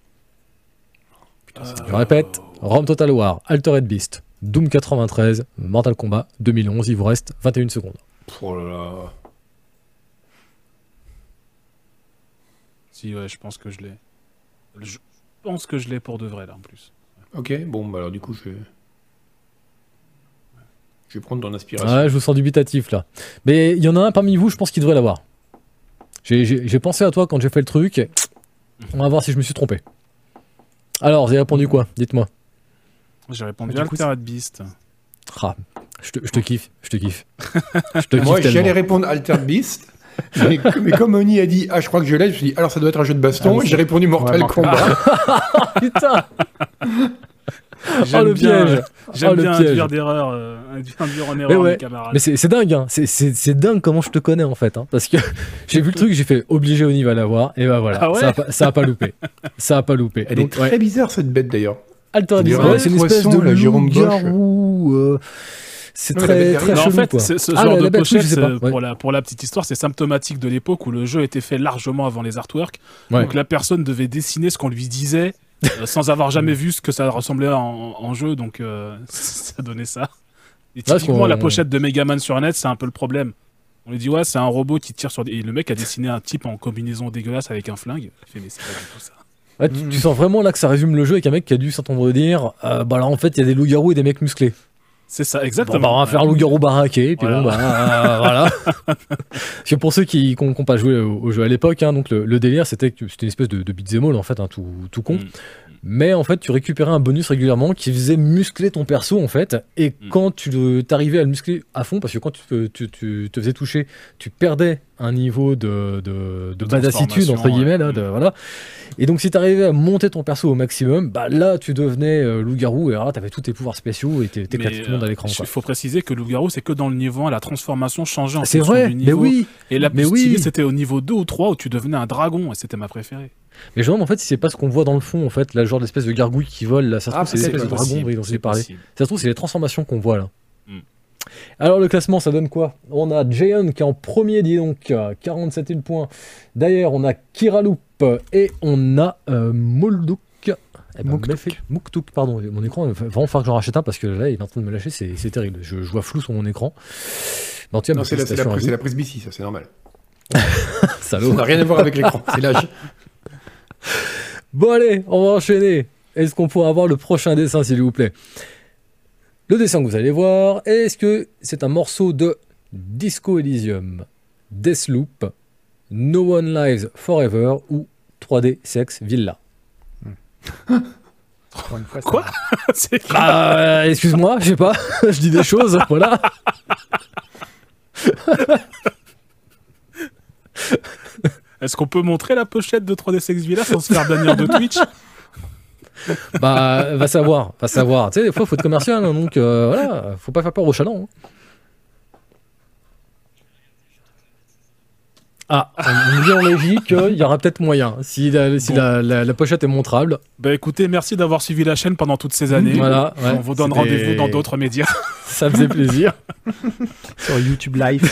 Putain, ça... Je répète, Rome Total War, Altered Beast, Doom quatre-vingt-treize, Mortal Kombat deux mille onze, il vous reste vingt et une secondes. Oh là là. Si, ouais, je pense que je l'ai. Je pense que je l'ai pour de vrai, là, en plus. Ok, bon, bah alors du coup, je... Je vais prendre dans l'inspiration. Ah, je vous sens dubitatif là. Mais il y en a un parmi vous, je pense qu'il devrait l'avoir. J'ai pensé à toi quand j'ai fait le truc. On va voir si je me suis trompé. Alors, vous avez répondu quoi? Dites-moi. J'ai répondu Altered Beast. Ah, je te, je te kiffe, je te kiffe. Je te Moi, j'allais répondre Altered Beast. Mais, mais comme Oni a dit, ah, je crois que je l'ai, je me suis dit, alors ça doit être un jeu de baston. Ah, j'ai répondu Mortal ouais, Kombat. Putain. J'aime oh, le bien, piège. J'aime oh, bien induire d'erreur, euh, induire en erreur ouais. mes camarades. Mais c'est dingue, hein. C'est dingue comment je te connais en fait, hein. Parce que j'ai vu le truc, j'ai fait obligé, Oni va l'avoir, et ben voilà, ah ouais ça, a, ça a pas loupé, ça a pas loupé. Elle donc, est très ouais. bizarre cette bête d'ailleurs. alternative. Ouais, c'est une espèce de loup-garou. Euh, c'est oui, très, très chelou. En fait, quoi. Ce, ce ah, genre la, de la pochette, oui, pas, ouais. pour, la, pour la petite histoire, c'est symptomatique de l'époque où le jeu était fait largement avant les artworks. Ouais. Donc la personne devait dessiner ce qu'on lui disait euh, sans avoir jamais vu ce que ça ressemblait en, en jeu. Donc euh, ça donnait ça. Et typiquement, la pochette de Megaman sur Net, c'est un peu le problème. On lui dit, ouais, c'est un robot qui tire sur des... Et le mec a dessiné un type en combinaison dégueulasse avec un flingue. Il fait, mais c'est pas du tout ça. Ouais, tu, tu sens vraiment là que ça résume le jeu et qu'un mec qui a dû s'entendre dire, euh, bah là en fait, il y a des loups-garous et des mecs musclés. C'est ça, exactement. Bon, bah, on va faire un loup-garou baraqué, puis voilà. bon, bah, euh, voilà. Parce que pour ceux qui n'ont pas joué au, au jeu à l'époque, hein, donc le, le délire, c'était que c'était une espèce de, de beat'em all, en fait, hein, tout, tout con. Mm. Mais en fait, tu récupérais un bonus régulièrement qui faisait muscler ton perso, en fait. Et mm. quand tu le, t'arrivais à le muscler à fond, parce que quand tu, tu, tu te faisais toucher, tu perdais un niveau de, de, de, de badassitude, entre guillemets. Ouais. Là, de, mm. voilà. Et donc, si t'arrivais à monter ton perso au maximum, bah là, tu devenais euh, loup-garou, et alors là, t'avais tous tes pouvoirs spéciaux, et t'éclatais tout le monde à l'écran. Il faut préciser que loup-garou, c'est que dans le niveau un, la transformation changeait en fonction du niveau. C'est vrai, mais oui. Et la plus stylée, c'était au niveau deux ou trois, où tu devenais un dragon, et c'était ma préférée. Mais je me demande en fait si c'est pas ce qu'on voit dans le fond en fait, là, genre l'espèce de gargouille qui vole là, ça se trouve ah, c'est l'espèce de dragon dont j'ai parlé. Ça se trouve c'est les transformations qu'on voit là. Mm. Alors le classement ça donne quoi? On a Jayon qui est en premier, dis donc, quarante-sept mille points. D'ailleurs on a Kiraloop et on a euh, Moldouk. Eh ben, Mouktouk, pardon, mon écran, il va vraiment falloir que j'en rachète un parce que là il est en train de me lâcher, c'est, c'est terrible. Je, je vois flou sur mon écran. Non, tiens, non, c'est, la, c'est, la, c'est la prise B C, ça c'est normal. Ça n'a rien à voir avec l'écran, c'est l'âge. Bon allez, on va enchaîner. Est-ce qu'on pourra avoir le prochain dessin s'il vous plaît? Le dessin que vous allez voir, est-ce que c'est un morceau de Disco Elysium, Deathloop, No One Lives Forever ou trois D Sex Villa? Une fois, quoi, c'est quoi? Bah, excuse-moi, je sais pas, je dis des choses, voilà. Est-ce qu'on peut montrer la pochette de trois D Sex Villa sans se faire bannir de Twitch? Bah, va savoir, va savoir. Tu sais, des fois, il faut être commercial, hein, donc euh, voilà, faut pas faire peur aux chalands. Hein. Ah, on dit en logique qu'il y aura peut-être moyen, si, la, si bon. la, la, la pochette est montrable. Bah écoutez, merci d'avoir suivi la chaîne pendant toutes ces années. Voilà, ouais, on vous donne c'était... rendez-vous dans d'autres médias. Ça faisait plaisir. Sur YouTube Live.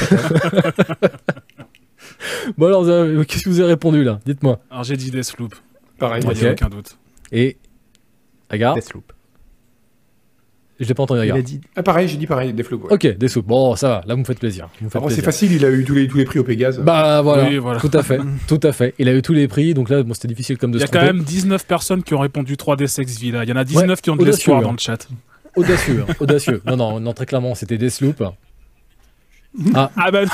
Bon alors, euh, qu'est-ce que vous avez répondu là? Dites-moi. Alors j'ai dit Deathloop. Pareil, okay. Il n'y a aucun doute. Et Agar? Deathloop. Je l'ai pas entendu, Agar. Dit... Ah pareil, j'ai dit pareil, Deathloop. Ouais. Ok, Deathloop. Bon, ça va, là vous me faites plaisir. Vous me faites alors, plaisir. C'est facile, il a eu tous les, tous les prix au Pégase. Bah voilà, oui, voilà. Tout à fait, tout à fait. Il a eu tous les prix, donc là bon, c'était difficile comme de se tromper. Il y a quand même dix-neuf personnes qui ont répondu trois D Sex Villa. Il y en a dix-neuf ouais, qui ont de l'espoir hein. dans le chat. Audacieux, hein, audacieux. Non, non, non, très clairement, c'était Deathloop. Ah, ah ben...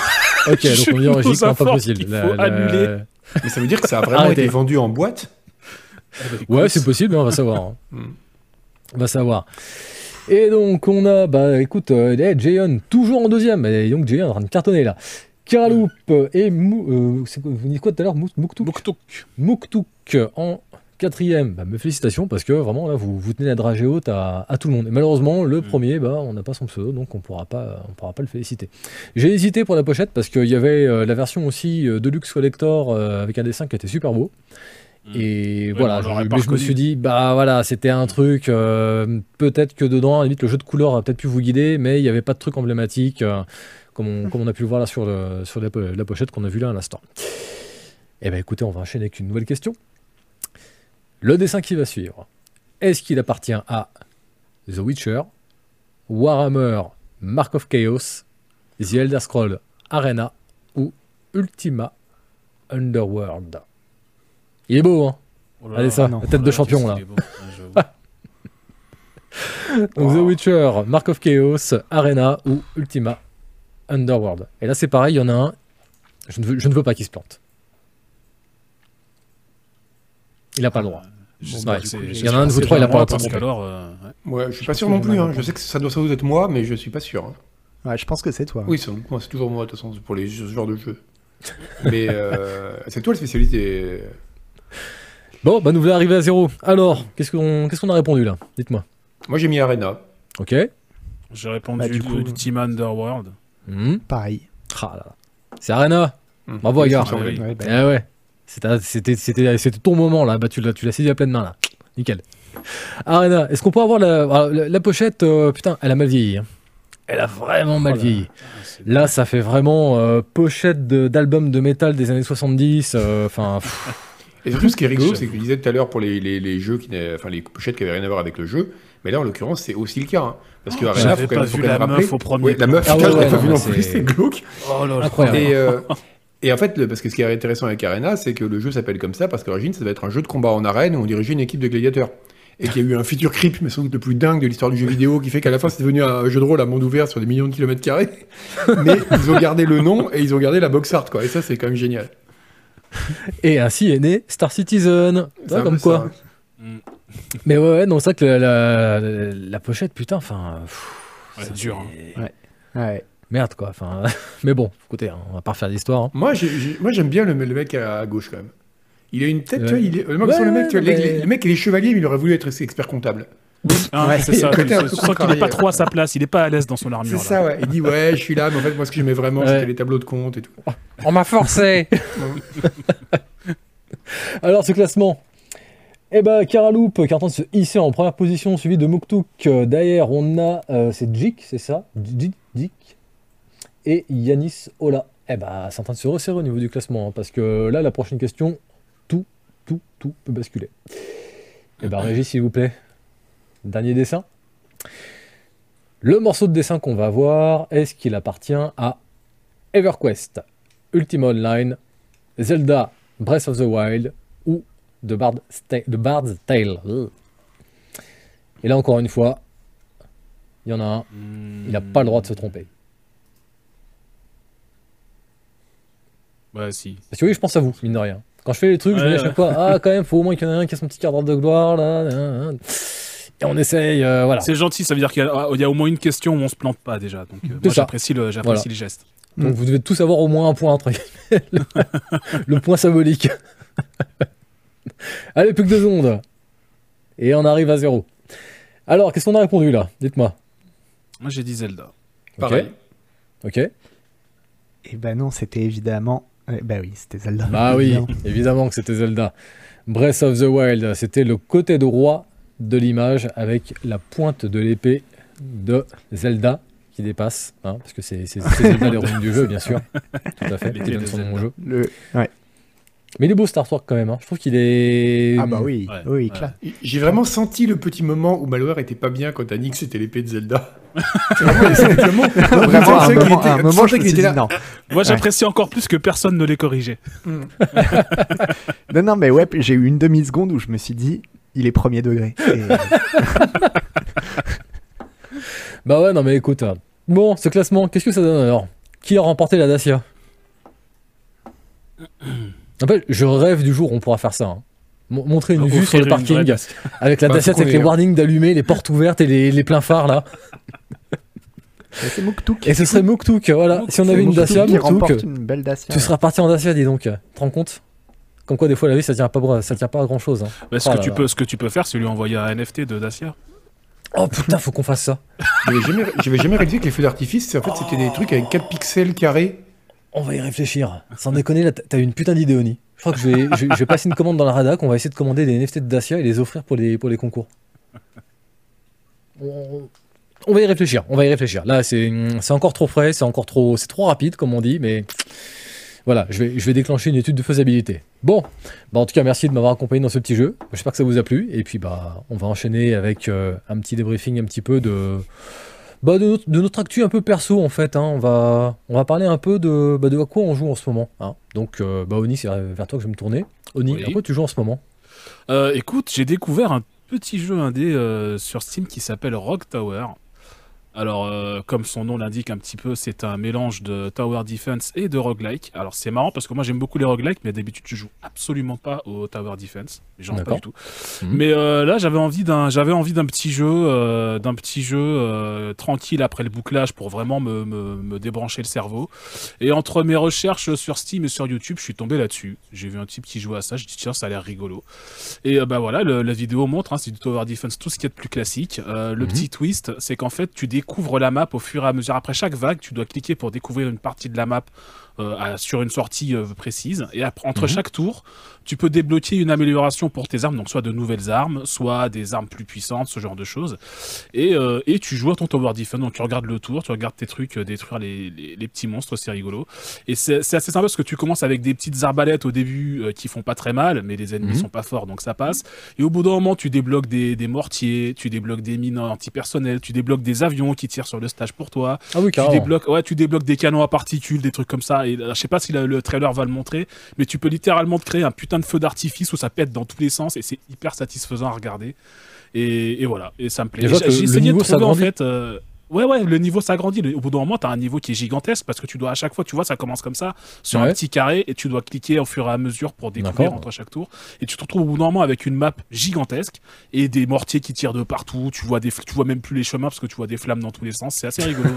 Ok, donc on dit en G, pas possible. La, la... Mais ça veut dire que ça a vraiment été vendu en boîte? Ouais, c'est possible, on va savoir. Hein. On va savoir. Et donc, on a, bah écoute, euh, Jayon, toujours en deuxième. Et donc, Jayon est en train de cartonner là. Kiraloop et Mou, euh, c'est, vous dites quoi tout à l'heure? Mouktouk. Mouktouk. Mouktouk en quatrième. Bah, mes félicitations parce que vraiment, là, vous, vous tenez la dragée haute à, à tout le monde. Et malheureusement, le mm. premier, bah, on n'a pas son pseudo, donc on ne pourra pas le féliciter. J'ai hésité pour la pochette parce qu'il y avait euh, la version aussi euh, Deluxe Collector euh, avec un dessin qui était super beau. Et ouais, voilà, je, mais je me suis dit, bah voilà, c'était un truc, euh, peut-être que dedans, à la limite, le jeu de couleurs a peut-être pu vous guider, mais il n'y avait pas de truc emblématique, euh, comme, on, comme on a pu le voir là sur, le, sur la, la pochette qu'on a vue là à l'instant. Eh bien écoutez, on va enchaîner avec une nouvelle question. Le dessin qui va suivre, est-ce qu'il appartient à The Witcher, Warhammer, Mark of Chaos, The Elder Scrolls Arena ou Ultima Underworld? Il est beau, hein. Oh là allez, ça, non, la tête oh là de champion, là. là. Donc, wow. The Witcher, Mark of Chaos, Arena ou Ultima Underworld. Et là, c'est pareil, il y en a un. Je ne veux, je ne veux pas qu'il se plante. Il n'a pas le droit. Il bon, bah, y en a un de vous trois, il n'a pas le droit. Alors, euh, ouais. ouais, je ne suis pas sûr non plus. Hein. Je sais que ça doit, ça doit être moi, mais je ne suis pas sûr. Hein. Ouais, je pense que c'est toi. Hein. Oui, c'est, moi, c'est toujours moi, de toute façon, pour les, ce genre de jeu. Mais euh, c'est toi le spécialiste des... Bon, bah nous voulons arriver à zéro. Alors, qu'est-ce qu'on, qu'est-ce qu'on a répondu là? Dites-moi. Moi j'ai mis Arena. Ok. J'ai répondu bah, du coup, Ultima Underworld. Mmh. Pareil. Ah, là, là. C'est Arena. Mmh. Bravo, Agar. Ah, oui. ouais, bah, eh ouais. C'était, c'était, c'était, c'était ton moment là. Bah, tu, l'as, tu l'as saisi à pleine main là. Nickel. Arena, est-ce qu'on peut avoir la, la, la pochette euh, putain, elle a mal vieilli. Elle a vraiment mal oh là, vieilli. Là, ça fait vraiment euh, pochette d'album de, de métal des années soixante-dix. Enfin. Euh, Et surtout, ce qui est rigolo, c'est que tu disais tout à l'heure pour les, les, les jeux, qui enfin les pochettes qui n'avaient rien à voir avec le jeu, mais là en l'occurrence, c'est aussi le cas. Hein. Parce que Arena, faut quand même, faut quand même rappeler. Ouais, la meuf, ah ouais, ouais, je l'ai ouais, pas vue non plus, c'est glauque. Oh là, incroyable. Et, euh, et en fait, le, parce que ce qui est intéressant avec Arena, c'est que le jeu s'appelle comme ça, parce qu'origine, ça va être un jeu de combat en arène où on dirigeait une équipe de gladiateurs. Et qu'il y a eu un feature creep, mais sans doute le plus dingue de l'histoire du jeu vidéo, qui fait qu'à la fin c'est devenu un jeu de rôle à monde ouvert sur des millions de kilomètres carrés. Mais ils ont gardé le nom et ils ont gardé la box art, quoi. Et ça, c'est quand même génial. Et ainsi est né Star Citizen. Ouais, comme quoi. Ça, hein. Mais ouais, ouais, non, c'est vrai que la, la, la pochette, putain, enfin. Ouais, c'est dur. Hein. Ouais. Ouais. Merde, quoi. Enfin, mais bon, écoutez, on va pas refaire l'histoire. Hein. Moi, j'ai, j'ai, moi, j'aime bien le, le mec à, à gauche, quand même. Il a une tête, ouais. il est, le mec, ouais, le mec, tu vois, mais... les, les, le mec, il est chevalier, mais il aurait voulu être expert comptable. Ah, ouais, c'est ça. Je sens qu'il n'est pas trop à sa place, il n'est pas à l'aise dans son armure. C'est là. Ça, ouais. Il dit, ouais, je suis là, mais en fait, moi, ce que j'aimais vraiment, ouais. c'était les tableaux de compte et tout. On m'a forcé. Alors, ce classement. Eh ben, Karaloop qui est en train de se hisser en première position, suivi de Muktuk. Derrière, on a, euh, c'est Djik, c'est ça Djik, Djik. Et Yanis Ola. Eh ben, c'est en train de se resserrer au niveau du classement, hein, parce que là, la prochaine question. Tout, tout peut basculer. Et ben Régis, s'il vous plaît, dernier dessin. Le morceau de dessin qu'on va voir, est-ce qu'il appartient à EverQuest, Ultima Online, Zelda, Breath of the Wild ou The Bard's, Ta- The Bard's Tale? Et là, encore une fois, il y en a un, il n'a pas le droit de se tromper. Bah, si. Parce que oui, je pense à vous, mine de rien. Quand je fais les trucs, ouais, je me dis à chaque fois, ah, quand même, faut au moins qu'il y en ait un qui a son petit quart d'heure de gloire, là, là, là. Et on essaye, euh, voilà. C'est gentil, ça veut dire qu'il y a, il y a au moins une question où on se plante pas, déjà. Donc, euh, moi, j'apprécie le, j'apprécie voilà. les gestes. Donc, mm. vous devez tous avoir au moins un point, entre guillemets. le, le point symbolique. Allez, plus que deux secondes. Et on arrive à zéro. Alors, qu'est-ce qu'on a répondu, là? Dites-moi. Moi, j'ai dit Zelda. Okay. Pareil. Ok. Eh ben non, c'était évidemment... Bah oui, c'était Zelda. Bah évidemment. Oui, évidemment que c'était Zelda. Breath of the Wild, c'était le côté droit de l'image avec la pointe de l'épée de Zelda qui dépasse, hein, parce que c'est, c'est, c'est Zelda l'héroïne du jeu, bien sûr. Tout à fait, qui donne son nom au jeu. Le... Ouais. Mais il est beau cet artwork quand même, hein. Je trouve qu'il est... Ah bah oui, ouais, oui, clair. Ouais. J'ai vraiment senti le petit moment où Malware était pas bien quand Anix c'était l'épée de Zelda. Vraiment, simplement... non, vraiment, un moment, était... un moment je me suis dit là. Non. Moi j'apprécie ouais. encore plus que personne ne l'ait corrigé. Mm. non, non, mais ouais, j'ai eu une demi-seconde où je me suis dit, il est premier degré. Et... bah ouais, non mais écoute, bon, ce classement, qu'est-ce que ça donne alors? Qui a remporté la Dacia? En fait, je rêve du jour où on pourra faire ça. Hein. Montrer une vue sur le parking avec la Dacia, avec les warnings d'allumer, les portes ouvertes et les, les pleins phares là. C'est Muktuk. Et ce serait Muktuk, voilà. Muktuk. Si on avait une Dacia, Muktuk, une belle Dacia, tu seras parti en Dacia, dis donc. Tu te rends compte? Comme quoi, des fois, la vie, ça tient pas, ça tient pas à grand chose. Hein. Bah, ce, oh, que là, tu là. Peux, ce que tu peux faire, c'est lui envoyer un N F T de Dacia. Oh putain, faut qu'on fasse ça. J'avais jamais, j'avais jamais réalisé que les feux d'artifice, en fait, oh. c'était des trucs avec quatre pixels carrés. On va y réfléchir. Sans déconner, là, t'as une putain d'idée, Oni. Je crois que je vais, je, je vais passer une commande dans la Radac. On va essayer de commander des N F T de Dacia et les offrir pour les, pour les concours. On, on va y réfléchir. On va y réfléchir. Là, c'est, c'est encore trop frais, c'est encore trop, c'est trop rapide, comme on dit. Mais voilà, je vais, je vais déclencher une étude de faisabilité. Bon, bah, en tout cas, merci de m'avoir accompagné dans ce petit jeu. J'espère que ça vous a plu. Et puis, bah, on va enchaîner avec euh, un petit débriefing, un petit peu de. Bah de, notre, de notre actu un peu perso en fait, hein. on, va, on va parler un peu de, bah de à quoi on joue en ce moment. Hein. Donc euh, bah Oni, c'est vers toi que je vais me tourner. Oni, oui. À quoi tu joues en ce moment? euh, Écoute, j'ai découvert un petit jeu indé euh, sur Steam qui s'appelle Rock Tower. Alors euh, comme son nom l'indique un petit peu, c'est un mélange de Tower Defense et de roguelike. Alors c'est marrant parce que moi j'aime beaucoup les roguelikes, mais d'habitude je joue absolument pas au Tower Defense. J'en ai pas du tout. Mmh. Mais euh, là j'avais envie d'un, j'avais envie d'un petit jeu, euh, d'un petit jeu euh, tranquille après le bouclage pour vraiment me, me, me débrancher le cerveau. Et entre mes recherches sur Steam et sur YouTube, je suis tombé là-dessus. J'ai vu un type qui jouait à ça, je dis tiens ça a l'air rigolo. Et euh, bah voilà, le, la vidéo montre, hein, c'est du Tower Defense, tout ce qu'il y a de plus classique. Euh, le mmh. petit twist, c'est qu'en fait tu découvres découvres la map au fur et à mesure. Après chaque vague, tu dois cliquer pour découvrir une partie de la map euh, à, sur une sortie euh, précise. Et après, entre mm-hmm. chaque tour, tu peux débloquer une amélioration pour tes armes, donc soit de nouvelles armes, soit des armes plus puissantes, ce genre de choses. Et, euh, et tu joues à ton tower defense, donc tu regardes le tour, tu regardes tes trucs euh, détruire les, les, les petits monstres, c'est rigolo. Et c'est assez sympa parce que tu commences avec des petites arbalètes au début euh, qui font pas très mal, mais les ennemis mm-hmm. sont pas forts, donc ça passe. Et au bout d'un moment, tu débloques des, des mortiers, tu débloques des mines antipersonnelles, tu débloques des avions qui tirent sur le stage pour toi. Ah oui, tu débloques, ouais, tu débloques des canons à particules, des trucs comme ça. Et euh, je sais pas si la, le trailer va le montrer, mais tu peux littéralement te créer un putain de feu d'artifice où ça pète dans tous les sens et c'est hyper satisfaisant à regarder. Et, et voilà, et ça me plaît. J'ai essayé de trouver en fait. Euh, Ouais, ouais, le niveau s'agrandit. Au bout d'un moment, t'as un niveau qui est gigantesque parce que tu dois à chaque fois, tu vois, ça commence comme ça, sur ouais. un petit carré, et tu dois cliquer au fur et à mesure pour découvrir entre chaque tour. Et tu te retrouves au bout d'un moment avec une map gigantesque et des mortiers qui tirent de partout. Tu vois, des, tu vois même plus les chemins parce que tu vois des flammes dans tous les sens. C'est assez rigolo.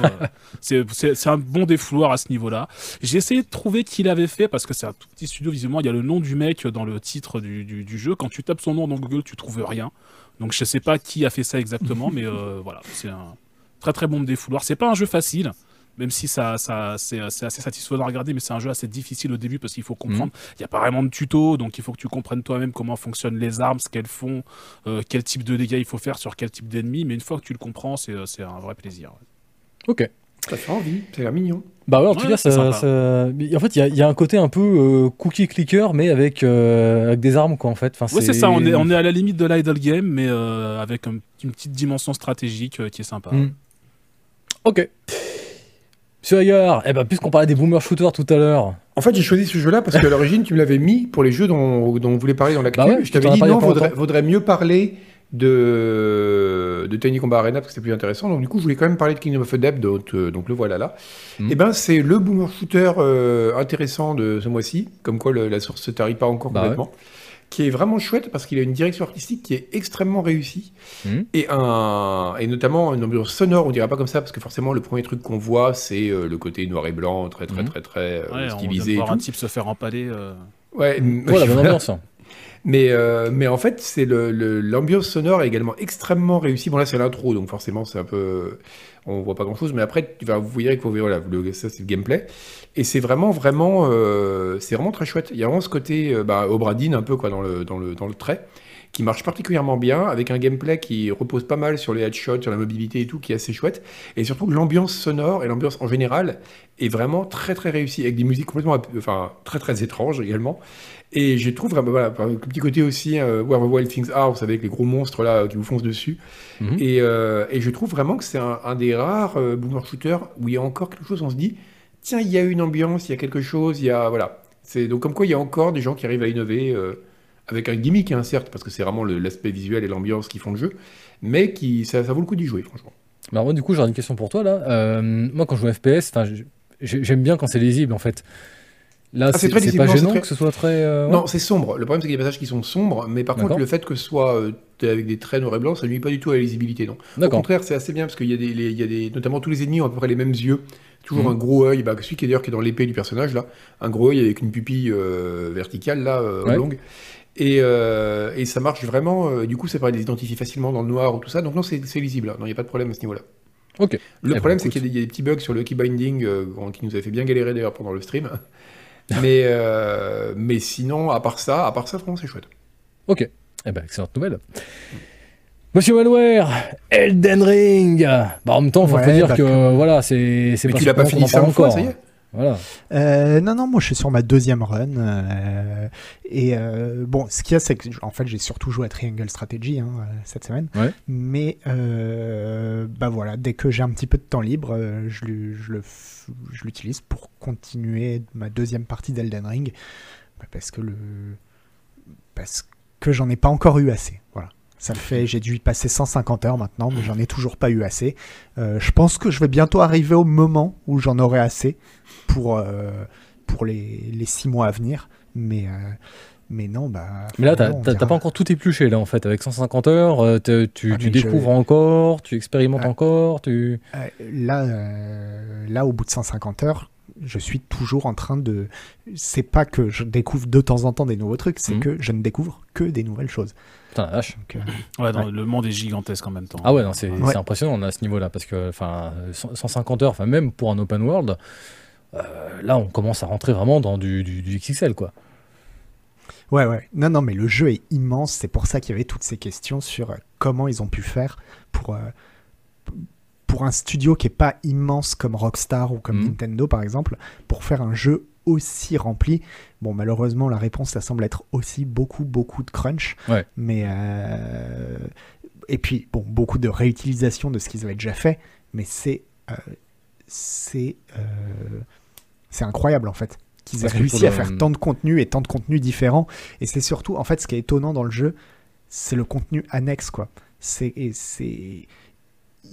euh, c'est un bon défouloir à ce niveau-là. J'ai essayé de trouver qui l'avait fait parce que c'est un tout petit studio, visiblement. Il y a le nom du mec dans le titre du, du, du jeu. Quand tu tapes son nom dans Google, tu trouves rien. Donc je sais pas qui a fait ça exactement, mais euh, voilà, c'est un. Très très bon de défouloir. C'est pas un jeu facile, même si ça, ça, c'est assez satisfaisant à regarder, mais c'est un jeu assez difficile au début parce qu'il faut comprendre. Il mmh. n'y a pas vraiment de tuto, donc il faut que tu comprennes toi-même comment fonctionnent les armes, ce qu'elles font, euh, quel type de dégâts il faut faire sur quel type d'ennemi. Mais une fois que tu le comprends, c'est un vrai plaisir. Ok. Ça fait envie, c'est mignon. Bah ouais, en tout cas, ouais, ça, ça... en fait, il y, y a un côté un peu euh, cookie clicker, mais avec, euh, avec des armes, quoi, en fait. Enfin, ouais, c'est ça, on est, on est à la limite de l'idle game, mais euh, avec un, une petite dimension stratégique euh, qui est sympa. Mmh. Ok. Monsieur Agar, eh ben, puisqu'on parlait des boomer shooters tout à l'heure... En fait, j'ai choisi ce jeu-là parce qu'à l'origine, tu me l'avais mis pour les jeux dont, dont on voulait parler dans la bah ouais, je t'avais dit, non, vaudrait, vaudrait mieux parler de, de Tiny Combat Arena parce que c'est plus intéressant. Donc du coup, je voulais quand même parler de Kingdom of the Dead, donc, euh, donc le voilà là. Mm. Et ben, c'est le boomer shooter euh, intéressant de ce mois-ci, comme quoi le, la source ne tarit pas encore bah complètement. Ouais. Qui est vraiment chouette parce qu'il a une direction artistique qui est extrêmement réussie mmh. et, un, et notamment une ambiance sonore, on dirait pas comme ça parce que forcément le premier truc qu'on voit c'est euh, le côté noir et blanc très très mmh. très très, très ouais, stylisé. On vient de voir un type se faire empaler. Euh... Ouais, mmh. voilà, bonne ambiance. Mais, euh, mais en fait c'est le, le, l'ambiance sonore est également extrêmement réussie. Bon là c'est l'intro donc forcément c'est un peu... on voit pas grand chose mais après tu vas vous verrez que voilà, le, ça c'est le gameplay et c'est vraiment vraiment euh, c'est vraiment très chouette. Il y a vraiment ce côté euh, bah, Obradine un peu quoi dans le dans le dans le trait qui marche particulièrement bien avec un gameplay qui repose pas mal sur les headshots, sur la mobilité et tout qui est assez chouette et surtout l'ambiance sonore et l'ambiance en général est vraiment très très réussie avec des musiques complètement enfin très très étranges également. Et je trouve, voilà, un petit côté aussi, euh, Where the Wild Things Are, vous savez, avec les gros monstres là, qui vous foncent dessus. Mm-hmm. Et, euh, et je trouve vraiment que c'est un, un des rares euh, boomer shooters où il y a encore quelque chose, on se dit, tiens, il y a une ambiance, il y a quelque chose, il y a, voilà. C'est, donc comme quoi, il y a encore des gens qui arrivent à innover euh, avec un gimmick, hein, certes, parce que c'est vraiment l'aspect visuel et l'ambiance qui font le jeu, mais qui, ça, ça vaut le coup d'y jouer, franchement. Bah moi, du coup, j'ai une question pour toi, là. Euh, moi, quand je joue à F P S, j'aime bien quand c'est lisible, en fait. Là, ah, c'est pas gênant très... que ce soit très... Euh... Non, c'est sombre. Le problème, c'est qu'il y a des passages qui sont sombres, mais par contre, le fait que ce soit euh, avec des traits noirs et blancs, ça ne nuit pas du tout à la lisibilité, non. Au contraire, c'est assez bien, parce qu'il y a, des, les, y a des... notamment tous les ennemis ont à peu près les mêmes yeux. Toujours mmh. un gros œil, bah, celui qui est d'ailleurs qui est dans l'épée du personnage, là, un gros œil avec une pupille euh, verticale, là, euh, ouais. longue. Et, euh, et ça marche vraiment. Euh, du coup, ça permet de les identifier facilement dans le noir ou tout ça. Donc non, c'est lisible. Il n'y a pas de problème à ce niveau-là. Okay. Le et problème, bon, c'est qu'il y, y a des petits bugs sur le keybinding, euh, qui nous a fait bien galérer d'ailleurs pendant le stream. Mais, euh, mais sinon, à part ça, à part ça, vraiment, c'est chouette. Ok, eh ben, excellente nouvelle. Monsieur Malware, Elden Ring. Bah, en même temps, il ouais, faut dire que, que voilà, c'est pas... Mais tu l'as pas fini ça encore, ça y est. Voilà. Euh, non, non, moi je suis sur ma deuxième run. Euh, et euh, bon, ce qu'il y a, c'est que en fait, j'ai surtout joué à Triangle Strategy hein, cette semaine. Ouais. Mais euh, bah voilà, dès que j'ai un petit peu de temps libre, je l'utilise je pour continuer ma deuxième partie d'Elden Ring. Parce que le parce que j'en ai pas encore eu assez. Voilà. Ça me fait, j'ai dû y passer cent cinquante heures maintenant, mais j'en ai toujours pas eu assez. Euh, je pense que je vais bientôt arriver au moment où j'en aurai assez pour, euh, pour les, les six mois à venir. Mais, euh, mais non, bah... Mais là, t'as pas encore tout épluché, là, en fait. Avec cent cinquante heures, tu, tu, ah, tu découvres je... encore, tu expérimentes ah, encore, tu... Là, euh, là, au bout de cent cinquante heures, je suis toujours en train de... C'est pas que je découvre de temps en temps des nouveaux trucs, c'est mmh. que je ne découvre que des nouvelles choses. Putain la vache. Donc, euh... ouais, non, ouais. Le monde est gigantesque en même temps. Ah ouais, c'est ouais. impressionnant on a ce niveau-là, parce que cent cinquante heures, même pour un open world, euh, là on commence à rentrer vraiment dans du, du, du X X L, quoi. Ouais, ouais. Non, non, mais le jeu est immense, c'est pour ça qu'il y avait toutes ces questions sur euh, comment ils ont pu faire pour... Euh, pour un studio qui n'est pas immense comme Rockstar ou comme mmh. Nintendo par exemple, pour faire un jeu aussi rempli. Bon, malheureusement, la réponse, ça semble être aussi beaucoup, beaucoup de crunch. Ouais. Mais euh... Et puis, bon, beaucoup de réutilisation de ce qu'ils avaient déjà fait, mais c'est euh... c'est euh... c'est incroyable en fait, qu'ils aient réussi à faire tant de contenu et tant de contenu différents. Et c'est surtout, en fait, ce qui est étonnant dans le jeu, c'est le contenu annexe, quoi. C'est... Et c'est...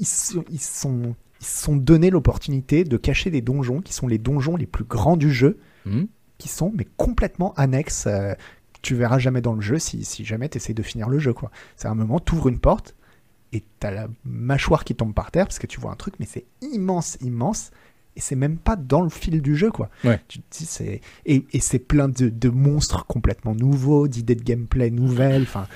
Ils se sont, ils sont, ils sont donné l'opportunité de cacher des donjons qui sont les donjons les plus grands du jeu, mmh. qui sont mais complètement annexes. Euh, tu verras jamais dans le jeu si, si jamais tu essaies de finir le jeu, quoi. C'est à un moment, tu ouvres une porte et tu as la mâchoire qui tombe par terre parce que tu vois un truc, mais c'est immense, immense. Et c'est même pas dans le fil du jeu, quoi. Ouais. Tu te dis, c'est... Et, et c'est plein de, de monstres complètement nouveaux, d'idées de gameplay nouvelles. Enfin,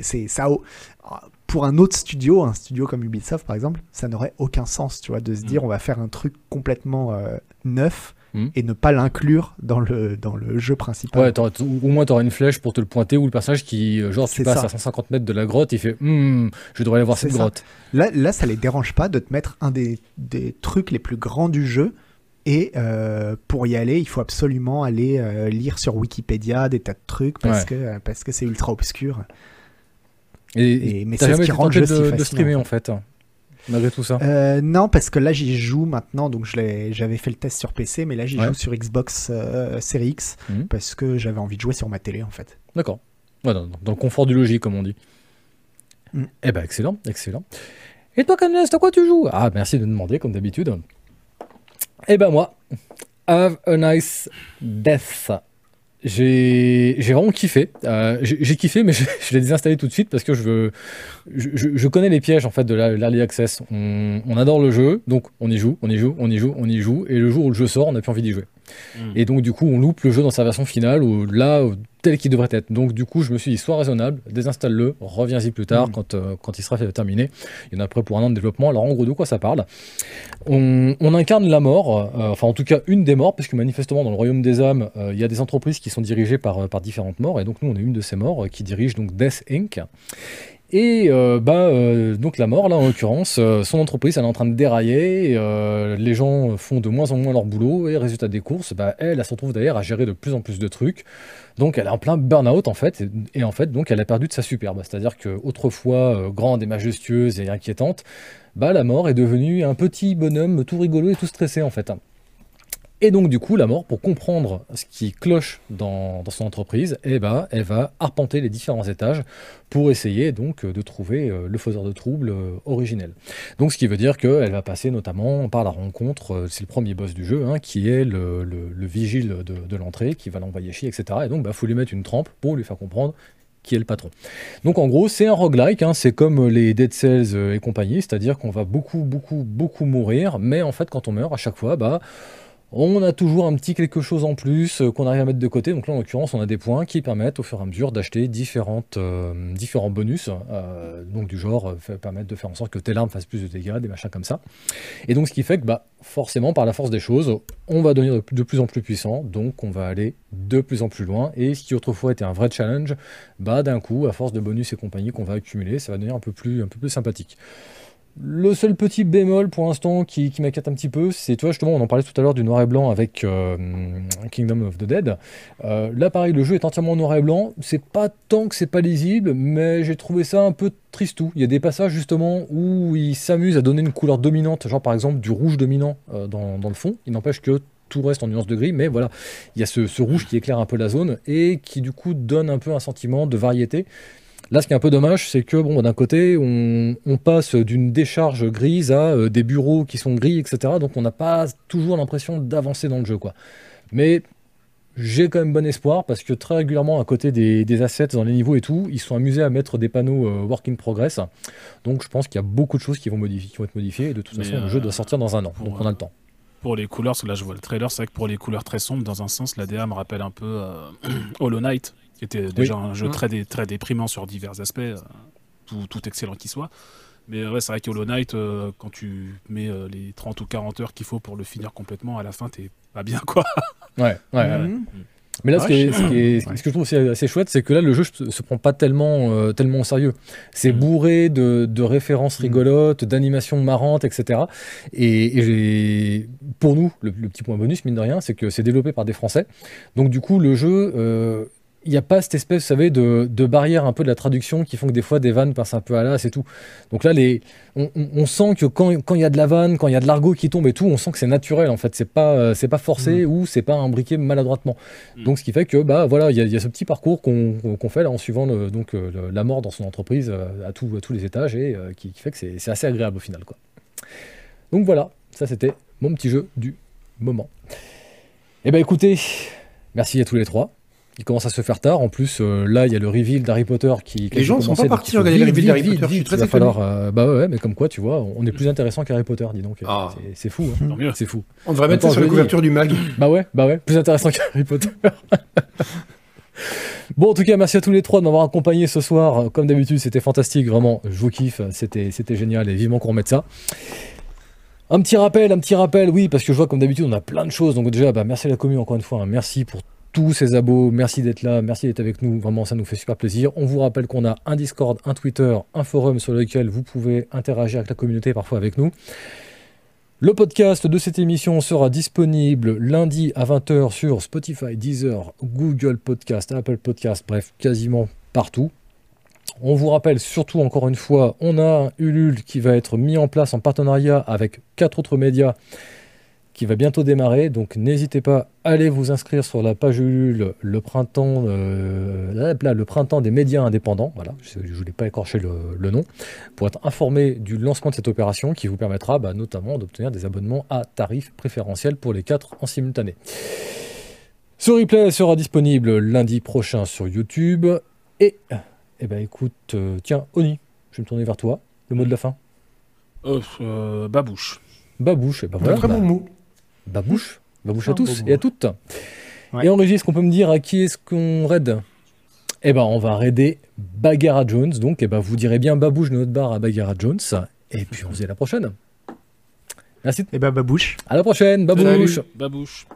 c'est ça. Oh, oh, pour un autre studio, un studio comme Ubisoft par exemple, ça n'aurait aucun sens, tu vois, de se dire on va faire un truc complètement euh, neuf mm. et ne pas l'inclure dans le, dans le jeu principal. Ouais, t'aurais, au moins t'auras une flèche pour te le pointer, ou le personnage qui, genre, tu passes à cent cinquante mètres de la grotte, il fait hm, je devrais aller voir cette grotte. Là, là, ça les dérange pas de te mettre un des, des trucs les plus grands du jeu. Et euh, pour y aller, il faut absolument aller euh, lire sur Wikipédia des tas de trucs parce ouais. que parce que c'est ultra obscur. Et, et, mais c'est ce qui rend le jeu si fascinant. De streamer en fait, malgré tout ça. Euh, non, parce que là j'y joue maintenant, donc je l'ai, j'avais fait le test sur P C, mais là j'y ouais. joue sur Xbox euh, Series X mmh. parce que j'avais envie de jouer sur ma télé en fait. D'accord. Ouais, dans, dans le confort du logis comme on dit. Mmh. Eh ben excellent, excellent. Et toi Canard, à quoi tu joues ? Ah merci de demander comme d'habitude. Eh ben moi, Have a Nice Death. J'ai, j'ai vraiment kiffé. Euh, j'ai, j'ai kiffé, mais je, je l'ai désinstallé tout de suite parce que je veux. Je, je, je connais les pièges en fait de la, l'early access. On, on adore le jeu, donc on y joue, on y joue, on y joue, on y joue, et le jour où le jeu sort, on n'a plus envie d'y jouer. Mmh. Et donc du coup, on loupe le jeu dans sa version finale ou là tel qu'il devrait être. Donc du coup, je me suis dit sois raisonnable, désinstalle-le, reviens-y plus tard mmh. quand euh, quand il sera terminé. Il y en a après pour un an de développement. Alors en gros, de quoi ça parle ? On, on incarne la mort, euh, enfin en tout cas une des morts, parce que manifestement dans le royaume des âmes, euh, il y a des entreprises qui sont dirigées par euh, par différentes morts, et donc nous on est une de ces morts euh, qui dirige donc Death Incorporated. Et euh, bah, euh, donc la mort, là en l'occurrence, euh, son entreprise, elle est en train de dérailler, euh, les gens font de moins en moins leur boulot, et résultat des courses, bah, elle, elle se retrouve d'ailleurs à gérer de plus en plus de trucs, donc elle est en plein burn-out en fait, et, et en fait, donc elle a perdu de sa superbe, c'est-à-dire qu'autrefois euh, grande et majestueuse et inquiétante, bah, la mort est devenue un petit bonhomme tout rigolo et tout stressé en fait. Et donc du coup, la mort, pour comprendre ce qui cloche dans, dans son entreprise, eh ben, elle va arpenter les différents étages pour essayer donc de trouver le faiseur de troubles originel. Donc ce qui veut dire qu'elle va passer notamment par la rencontre, c'est le premier boss du jeu, hein, qui est le, le, le vigile de, de l'entrée, qui va l'envoyer chier, et cetera. Et donc bah, faut lui mettre une trempe pour lui faire comprendre qui est le patron. Donc en gros, c'est un roguelike, hein, c'est comme les Dead Cells et compagnie, c'est-à-dire qu'on va beaucoup, beaucoup, beaucoup mourir, mais en fait quand on meurt, à chaque fois, bah... on a toujours un petit quelque chose en plus qu'on arrive à mettre de côté. Donc là, en l'occurrence, on a des points qui permettent au fur et à mesure d'acheter différentes, euh, différents bonus. Euh, donc du genre, euh, permettre de faire en sorte que telle arme fasse plus de dégâts, des machins comme ça. Et donc ce qui fait que bah, forcément, par la force des choses, on va devenir de plus en plus puissant. Donc on va aller de plus en plus loin. Et ce qui autrefois était un vrai challenge, bah, d'un coup, à force de bonus et compagnie qu'on va accumuler, ça va devenir un peu plus, un peu plus sympathique. Le seul petit bémol pour l'instant qui, qui m'inquiète un petit peu, c'est, tu vois, justement, on en parlait tout à l'heure du noir et blanc avec euh, Kingdom of the Dead. Euh, là, pareil, le jeu est entièrement en noir et blanc. C'est pas tant que c'est pas lisible, mais j'ai trouvé ça un peu tristou. Il y a des passages, justement, où ils s'amusent à donner une couleur dominante, genre, par exemple, du rouge dominant euh, dans, dans le fond. Il n'empêche que tout reste en nuance de gris, mais voilà, il y a ce, ce rouge qui éclaire un peu la zone et qui, du coup, donne un peu un sentiment de variété. Là, ce qui est un peu dommage, c'est que bon, d'un côté, on, on passe d'une décharge grise à euh, des bureaux qui sont gris, et cetera. Donc, on n'a pas toujours l'impression d'avancer dans le jeu, quoi. Mais j'ai quand même bon espoir parce que très régulièrement, à côté des, des assets dans les niveaux et tout, ils sont amusés à mettre des panneaux euh, work in progress. Donc, je pense qu'il y a beaucoup de choses qui vont, modifier, qui vont être modifiées. Et de toute Mais façon, euh, le jeu doit sortir dans un an, donc on a le temps. pour les couleurs, parce que là je vois le trailer, c'est vrai que pour les couleurs très sombres, dans un sens, la D A me rappelle un peu euh, Hollow Knight, qui était déjà oui. un jeu très, dé, très déprimant sur divers aspects, euh, tout, tout excellent qu'il soit. Mais ouais, c'est vrai que Hollow Knight, euh, quand tu mets euh, les trente ou quarante heures qu'il faut pour le finir complètement, à la fin, t'es pas bien, quoi. Ouais, ouais, mmh. ouais. Mais là, ouais, ce, qui est, ce, qui est, ouais. ce que je trouve aussi assez chouette, c'est que là, le jeu se, se prend pas tellement, euh, tellement au sérieux. C'est mmh. bourré de, de références rigolotes, d'animations marrantes, et cetera. Et, et j'ai, pour nous, le, le petit point bonus, mine de rien, c'est que c'est développé par des Français. Donc, du coup, le jeu... Euh, il n'y a pas cette espèce, vous savez, de, de barrière un peu de la traduction qui font que des fois des vannes passent un peu à l'as et tout. Donc là, les, on, on, on sent que quand il y a de la vanne, quand il y a de l'argot qui tombe et tout, on sent que c'est naturel en fait. C'est pas, c'est pas forcé mmh. ou c'est pas imbriqué maladroitement. Mmh. Donc ce qui fait que, bah voilà, il y, y a ce petit parcours qu'on, qu'on fait là en suivant le, donc, le, la mort dans son entreprise à, tout, à tous les étages et euh, qui, qui fait que c'est, c'est assez agréable au final, quoi. Donc voilà, ça c'était mon petit jeu du moment. Eh ben écoutez, merci à tous les trois. Il commence à se faire tard. En plus, euh, là, il y a le reveal d'Harry Potter qui. Les gens ne sont pas partis regarder le reveal d'Harry Potter. Vite, je suis très il va falloir. Euh, bah ouais, mais comme quoi, tu vois, on est plus intéressant qu'Harry Potter, dis donc. Ah. C'est, c'est fou. Hein. Non, c'est fou. On devrait mettre ça sur la couverture du mag. Bah ouais, bah ouais, plus intéressant qu'Harry Potter. Bon, en tout cas, merci à tous les trois de m'avoir accompagné ce soir. Comme d'habitude, c'était fantastique, vraiment. Je vous kiffe, c'était, c'était génial et vivement qu'on remette ça. Un petit rappel, un petit rappel, oui, parce que je vois comme d'habitude, on a plein de choses. Donc déjà, bah, merci à la commu encore une fois. Hein. Merci pour tous ces abos, merci d'être là, merci d'être avec nous, vraiment ça nous fait super plaisir. On vous rappelle qu'on a un Discord, un Twitter, un forum sur lequel vous pouvez interagir avec la communauté, parfois avec nous. Le podcast de cette émission sera disponible lundi à vingt heures sur Spotify, Deezer, Google Podcast, Apple Podcast, bref, quasiment partout. On vous rappelle surtout encore une fois, on a Ulule qui va être mis en place en partenariat avec quatre autres médias qui va bientôt démarrer, donc n'hésitez pas à aller vous inscrire sur la page Ulule, le printemps, euh, là, le printemps des médias indépendants, voilà, je ne voulais pas écorcher le, le nom, pour être informé du lancement de cette opération qui vous permettra bah, notamment d'obtenir des abonnements à tarifs préférentiels pour les quatre en simultané. Ce replay sera disponible lundi prochain sur YouTube, et, eh ben, écoute, euh, tiens, Oni, je vais me tourner vers toi, le mot de la fin. Euh, euh, babouche. Babouche, et ben voilà. Très bon bah, mot. Babouche, babouche à ah, tous bon et à toutes. Ouais. Et en régie, est-ce qu'on peut me dire à qui est-ce qu'on raid ? Eh ben, on va raider Bagara Jones. Donc, eh ben, vous direz bien babouche de notre bar à Bagara Jones. Et puis, on se dit à la prochaine. Merci. Et ben, babouche. À la prochaine, babouche. Salut, babouche.